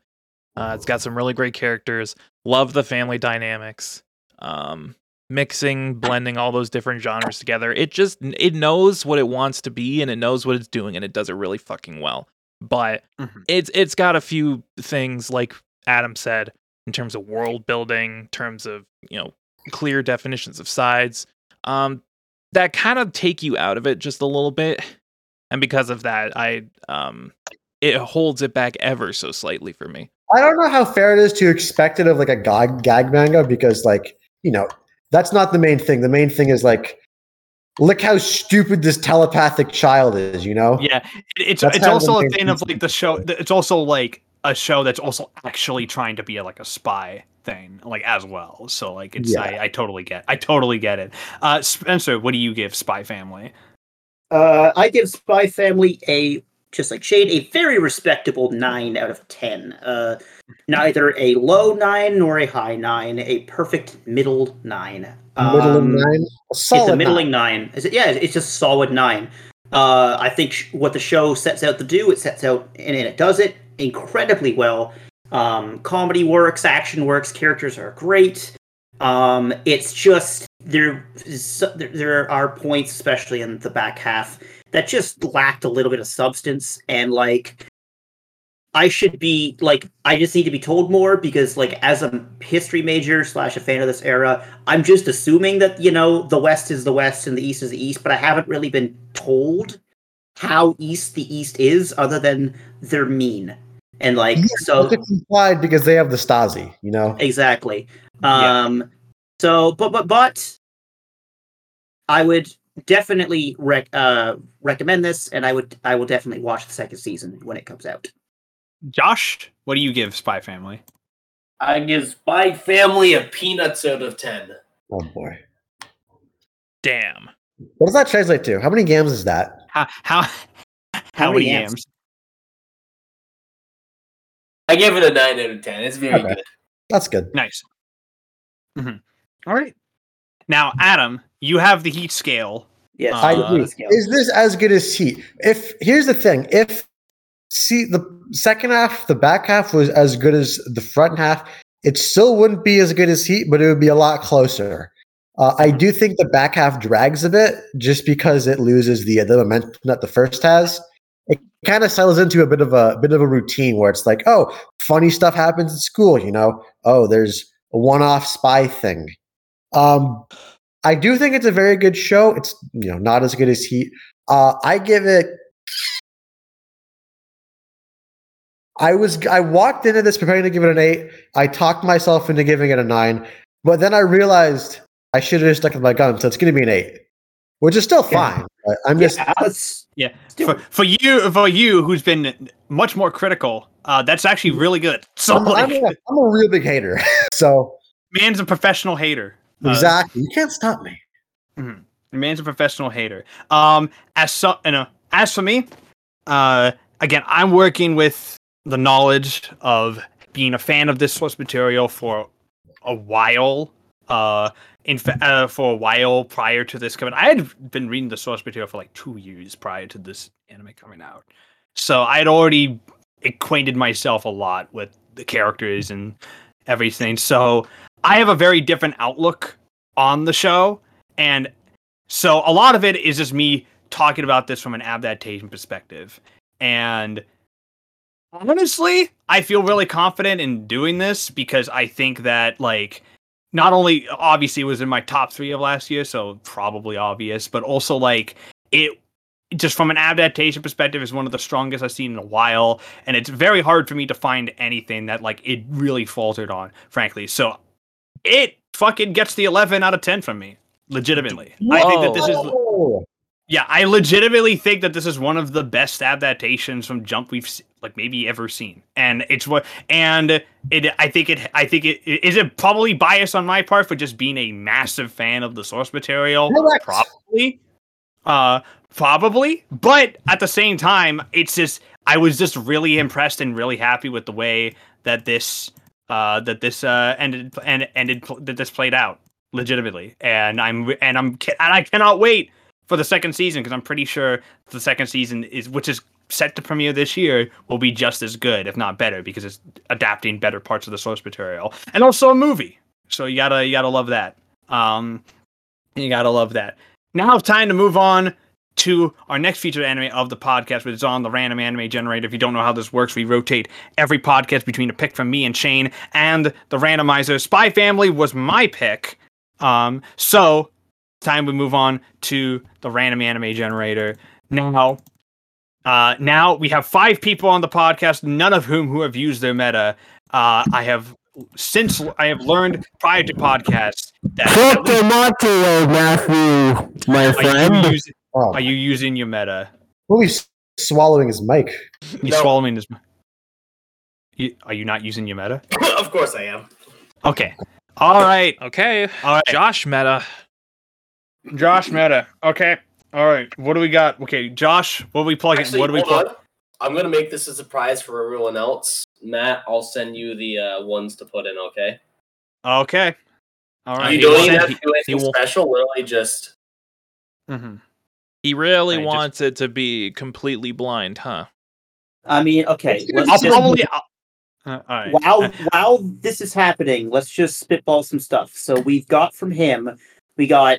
Uh, it's got some really great characters. Love the family dynamics. Um... mixing, blending all those different genres together. It just, it knows what it wants to be and it knows what it's doing and it does it really fucking well. But mm-hmm. it's it's got a few things, like Adam said, in terms of world building, in terms of, you know, clear definitions of sides, um, that kind of take you out of it just a little bit. And because of that, I um, it holds it back ever so slightly for me. I don't know how fair it is to expect it of like a gag, gag manga because like, you know, that's not the main thing. The main thing is like, look how stupid this telepathic child is, you know? Yeah, it's it's also a thing of like the show. It's also like a show that's also actually trying to be like a spy thing, like as well. So like, it's yeah. I, I totally get, I totally get it. Uh, Spencer, what do you give Spy Family? Uh, I give Spy Family a just like Shade, a very respectable nine out of ten. Uh, neither a low nine nor a high nine, a perfect middle nine. Um, middling nine? A solid it's a middling nine. nine. Is it, yeah, it's just a solid nine. Uh, I think sh- what the show sets out to do, it sets out, and, and it does it incredibly well. Um, comedy works, action works, characters are great. Um, it's just, there, is, there are points, especially in the back half, that just lacked a little bit of substance, and like I should be like I just need to be told more because like as a history major slash a fan of this era, I'm just assuming that you know the West is the West and the East is the East, but I haven't really been told how East the East is, other than they're mean and like yeah, so it's implied because they have the Stasi, you know exactly. Um, yeah. So, but but but I would. Definitely rec- uh, recommend this, and I would I will definitely watch the second season when it comes out. Josh, what do you give Spy Family? I give Spy Family a peanuts out of ten. Oh boy, damn! What does that translate to? How many yams is that? How how how, how many yams? yams? I give it a nine out of ten. It's very okay. good. That's good. Nice. Mm-hmm. All right. Now, Adam, you have the heat scale. Yes, uh, I do. Is this as good as Heat? If here's the thing, if see, the second half, the back half was as good as the front half. It still wouldn't be as good as Heat, but it would be a lot closer. Uh, I do think the back half drags a bit just because it loses the, the momentum that the first has. It kind of settles into a bit of a bit of a routine where it's like, oh, funny stuff happens at school, you know? Oh, there's a one-off spy thing. Um, I do think it's a very good show. It's, you know, not as good as Heat. Uh, I give it. I was I walked into this preparing to give it an eight. I talked myself into giving it a nine, but then I realized I should have just stuck with my gun. So it's going to be an eight, which is still fine. Yeah. Right? I'm yeah, just that's, yeah. For, for you, for you, who's been much more critical, uh, that's actually really good. So I'm, like, I'm, a, I'm a real big hater. So man's a professional hater. Exactly. Uh, you can't stop me. Mm-hmm. Man's a professional hater. Um, as so, you know, as for me, uh, again, I'm working with the knowledge of being a fan of this source material for a while. Uh, in fa- uh, for a while prior to this coming, I had been reading the source material for like two years prior to this anime coming out, so I had already acquainted myself a lot with the characters and everything. So I have a very different outlook on the show, and so a lot of it is just me talking about this from an adaptation perspective. And honestly, I feel really confident in doing this because I think that, like, not only obviously it was in my top three of last year, so probably obvious, but also, like, it just from an adaptation perspective is one of the strongest I've seen in a while. And it's very hard for me to find anything that, like, it really faltered on, frankly. So it fucking gets the eleven out of ten from me, legitimately. Whoa. I think that this is... Yeah, I legitimately think that this is one of the best adaptations from Jump we've like maybe ever seen, and it's what and it. I think it. I think it is it probably biased on my part for just being a massive fan of the source material. Correct. Probably, uh, probably. But at the same time, it's just I was just really impressed and really happy with the way that this uh, that this uh, ended and ended that this played out legitimately, and I'm and I'm and I cannot wait for the second season, because I'm pretty sure the second season is, which is set to premiere this year, will be just as good, if not better, because it's adapting better parts of the source material, and also a movie. So you gotta, you gotta love that. Um, you gotta love that. Now it's time to move on to our next featured anime of the podcast, which is on the Random Anime Generator. If you don't know how this works, we rotate every podcast between a pick from me and Shane and the randomizer. Spy Family was my pick. Um, so. Time we move on to the Random Anime Generator. Now, uh, now we have five people on the podcast, none of whom who have used their meta. Uh, I have since I have learned prior to podcasts that Cryptomontero, Matthew, my friend. Are you using, oh. are you using your meta? Well, he's swallowing his mic. He's no. swallowing his mic. You, are you not using your meta? Of course I am. Okay. All right. Okay. All right. Josh meta. Josh meta. Okay. All right. What do we got? Okay, Josh, what are we plugging? Actually, what do we plug? On. I'm going to make this a surprise for everyone else. Matt, I'll send you the uh, ones to put in, okay? Okay. All right. You he don't even have to do anything he, special, literally just... Mm-hmm. He really I wants just... it to be completely blind, huh? I mean, okay. Let's I'll just... probably... I'll... Uh, all right. While, while this is happening, let's just spitball some stuff. So we've got from him, we got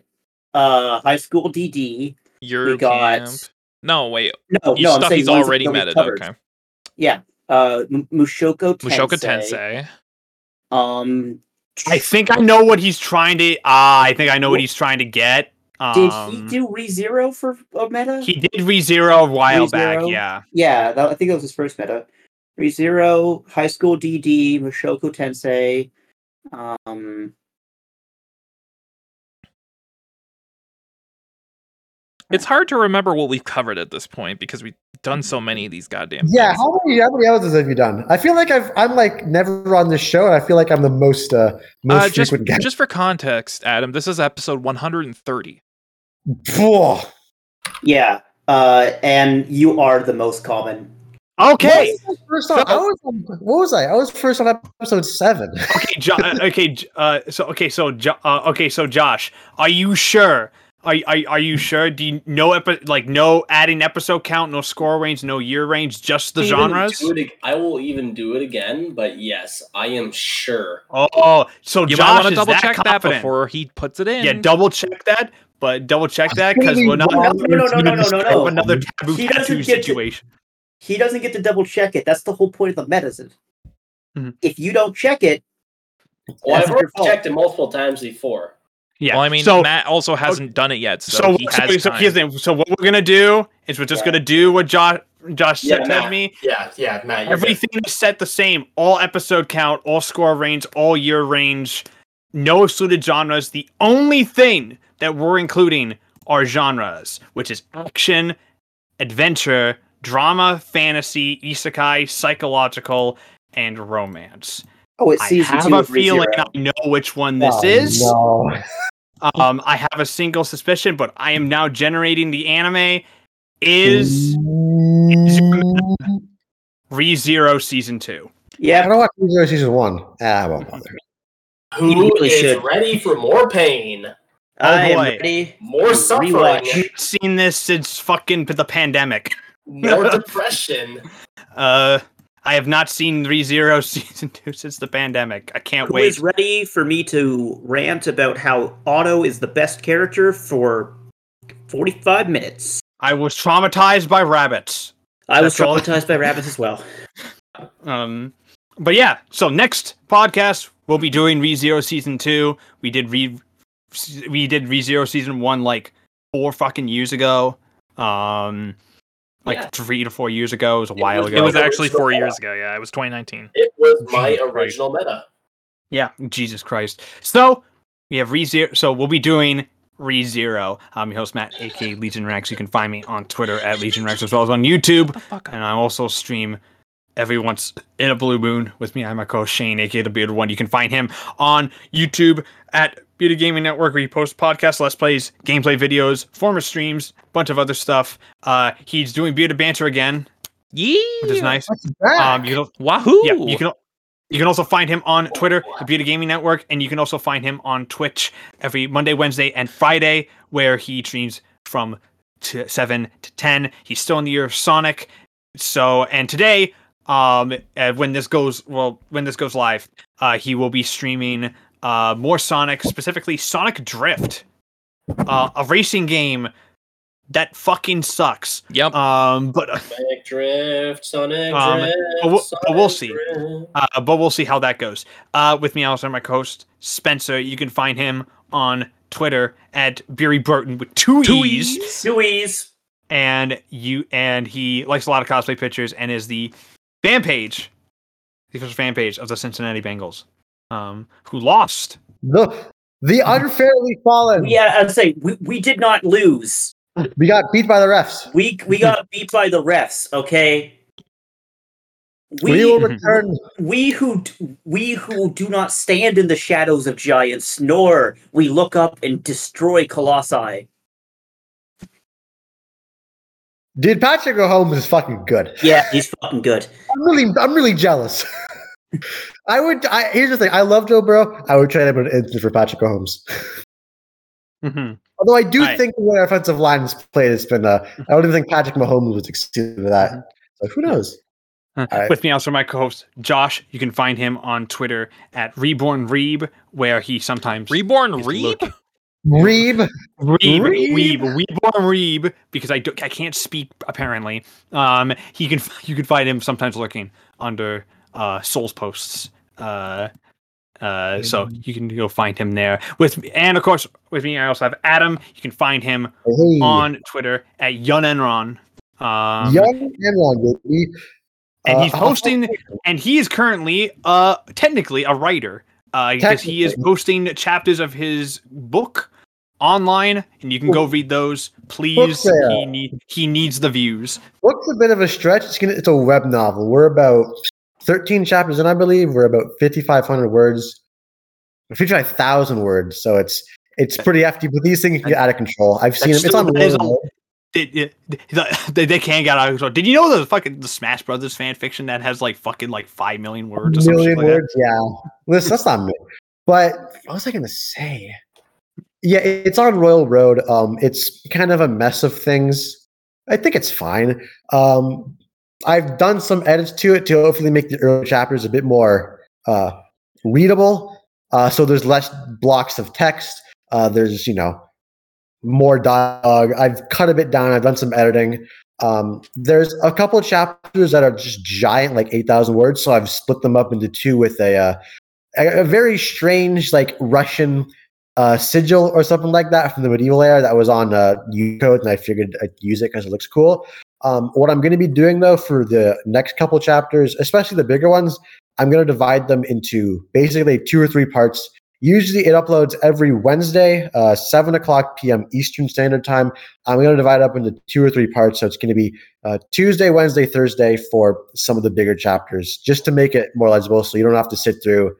Uh, high school D D. Your got... camp. No, wait. No, you no. Stuff I'm he's already meted. Okay. Yeah. Uh, M- Mushoku Tensei. Mushoku Tensei. Um, I think I know what he's trying to. Ah, uh, I think I know what he's trying to get. Um, did he do ReZero for a meta? He did ReZero a while ReZero? back. Yeah. Yeah, that, I think that was his first meta. ReZero, high school D D, Mushoku Tensei. Um. It's hard to remember what we've covered at this point because we've done so many of these goddamn yeah, things. Yeah, how many, how many others have you done? I feel like I've, I'm like never on this show, and I feel like I'm the most, uh, most uh, just, frequent guest. Just for context, Adam, this is episode one hundred thirty. Yeah, uh, and you are the most common. Okay. What was I, first on, so, I was, what was I? I was first on episode seven. Okay, jo- okay, uh, so okay, so jo- uh, okay, so Josh, are you sure? Are, are, are you sure? Do you no epi- like no adding episode count, no score range, no year range, just the even genres? It, I will even do it again, but yes, I am sure. Oh, oh so you Josh is double that check confident. That before he puts it in. Yeah, double check that, but double check that because we're not no, no, no, no, no, no, no. another taboo he tattoo situation. To, he doesn't get to double check it. That's the whole point of the medicine. Mm-hmm. If you don't check it, well, I've already checked it multiple times before. Yeah. Well, I mean, so, Matt also hasn't okay. done it yet, so, so he has so, so time. Here's the thing. So what we're gonna do is we're just yeah. gonna do what Josh Josh yeah, said Matt. to me. Yeah, yeah, Matt. Everything good. is set the same. All episode count, all score range, all year range, no excluded genres. The only thing that we're including are genres, which is action, adventure, drama, fantasy, isekai, psychological, and romance. Oh, it's season I have two a feeling I know which one this oh, is. No. um, I have a single suspicion, but I am now generating the anime. Is, is ReZero season two? Yeah, I don't like ReZero season one. Ah, I won't bother. Who really is should. ready for more pain? Oh, I boy. am ready. More suffering. I've seen this since fucking the pandemic. More depression. Uh. I have not seen ReZero Season two since the pandemic. I can't Who wait. Who is ready for me to rant about how Otto is the best character for forty-five minutes? I was traumatized by rabbits. I That's was traumatized by rabbits as well. Um, But yeah, so next podcast, we'll be doing ReZero Season two. We did Re we did ReZero Season one like four fucking years ago. Um... Like yeah. three to four years ago. It was a it while was, ago. It was actually four meta. years ago. Yeah, it was twenty nineteen. It was my original meta. Yeah, Jesus Christ. So, we have ReZero. So, we'll be doing ReZero. I'm your host, Matt, a k a. Legion Rex. You can find me on Twitter at Legion Rex as well as on YouTube. And I also stream every once in a blue moon with me. I'm my co-host, Shane, a k a. The Bearded One. You can find him on YouTube at Bearded Gaming Network, where he posts podcasts, let's plays, gameplay videos, former streams, bunch of other stuff. Uh, he's doing Bearded Banter again, yeah, which is nice. Um, you can, Wahoo! Yeah, you can you can also find him on Twitter, the Bearded Gaming Network, and you can also find him on Twitch every Monday, Wednesday, and Friday, where he streams from t- seven to ten. He's still in the year of Sonic, so and today, um, uh, when this goes well, when this goes live, uh, he will be streaming. Uh, more Sonic, specifically Sonic Drift, uh, a racing game that fucking sucks. Yep. Um, but uh, Sonic Drift, Sonic um, Drift. But we'll, Sonic but we'll see. Uh, but we'll see how that goes. Uh, with me, also my co-host Spencer. You can find him on Twitter at Beery Burton with two, two E's. E's, two E's. And you and he likes a lot of cosplay pictures and is the fan page, the official fan page of the Cincinnati Bengals. Um, who lost the the unfairly fallen? Yeah, I'd say we, we did not lose. We got beat by the refs. We we got beat by the refs. Okay. We, we will return. We who we who do not stand in the shadows of giants, nor we look up and destroy colossi. Dude, Patrick Mahomes is fucking good. Yeah, he's fucking good. I'm really I'm really jealous. I would. I, here's the thing. I love Joe Burrow. I would trade him in for Patrick Mahomes. Mm-hmm. Although I do right. think the way our offensive line has played has been. Uh, I don't even think Patrick Mahomes would succeed with that. So who knows? Huh. Right. With me also, my co-host Josh. You can find him on Twitter at Reborn Reeb, where he sometimes Reborn Reeb. Look- Reeb. Reeb, Reeb, Reeb, Reborn Reeb, because I, do, I can't speak apparently. Um, he can you can find him sometimes looking under. Uh, Souls posts, uh, uh, so you can go find him there with me. And of course, with me, I also have Adam. You can find him hey. on Twitter at Young Enron. Um, Young Enron, baby. Uh, and he's hosting, and he is currently, uh, technically a writer, uh, because he is posting chapters of his book online, and you can go read those. Please, he, need, he needs the views. Book's a bit of a stretch. It's gonna, it's a web novel. We're about. thirteen chapters, and I believe we're about fifty-five hundred words. We feature like one thousand words, so it's it's pretty hefty, but these things can get out of control. I've seen them. It's on the it, it, they, they can get out of control. Did you know the fucking the Smash Brothers fan fiction that has like fucking like five million words or something? Million words, like that? Yeah. Listen, that's not me. But what was I going to say? Yeah, it's on Royal Road. Um, it's kind of a mess of things. I think it's fine. Um, I've done some edits to it to hopefully make the early chapters a bit more uh, readable. Uh, so there's less blocks of text. Uh, there's, you know, more dialogue. I've cut a bit down. I've done some editing. Um, there's a couple of chapters that are just giant, like eight thousand words. So I've split them up into two with a uh, a very strange, like, Russian uh, sigil or something like that from the medieval era that was on uh, Ucode, and I figured I'd use it because it looks cool. Um, what I'm going to be doing, though, for the next couple chapters, especially the bigger ones, I'm going to divide them into basically two or three parts. Usually it uploads every Wednesday, uh, seven o'clock p.m. Eastern Standard Time. I'm going to divide it up into two or three parts. So it's going to be uh, Tuesday, Wednesday, Thursday for some of the bigger chapters, just to make it more legible so you don't have to sit through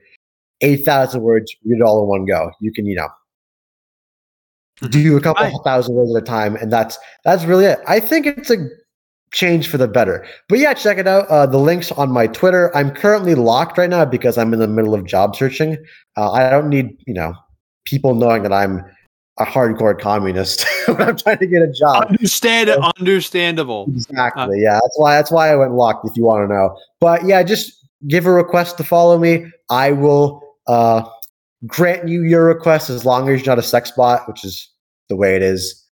eight thousand words, read it all in one go. You can, you know, do a couple I- thousand words at a time, and that's that's really it. I think it's a change for the better. But yeah, check it out. Uh, the link's on my Twitter. I'm currently locked right now because I'm in the middle of job searching. Uh, I don't need, you know, people knowing that I'm a hardcore communist when I'm trying to get a job. Understand- so, understandable. Exactly. Uh, yeah, that's why that's why I went locked, if you want to know. But yeah, just give a request to follow me. I will uh, grant you your request as long as you're not a sex bot, which is the way it is.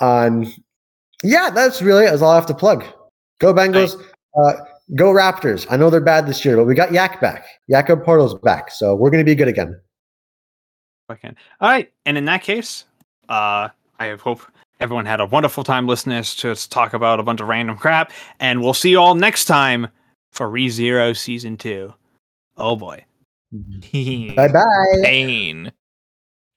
Um, yeah, that's really it. That's all I have to plug. Go Bengals. Uh, go Raptors. I know they're bad this year, but we got Yak back. Jakob Portal's back. So we're going to be good again. Okay. All right. And in that case, uh, I hope everyone had a wonderful time listening to us talk about a bunch of random crap. And we'll see you all next time for ReZero Season two. Oh, boy. Bye-bye. Pain.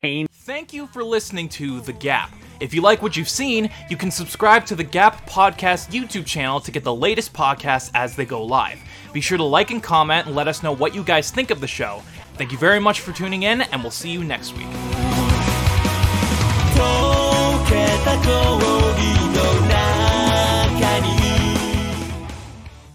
Pain. Thank you for listening to The Gap. If you like what you've seen, you can subscribe to The Gap Podcast YouTube channel to get the latest podcasts as they go live. Be sure to like and comment and let us know what you guys think of the show. Thank you very much for tuning in, and we'll see you next week.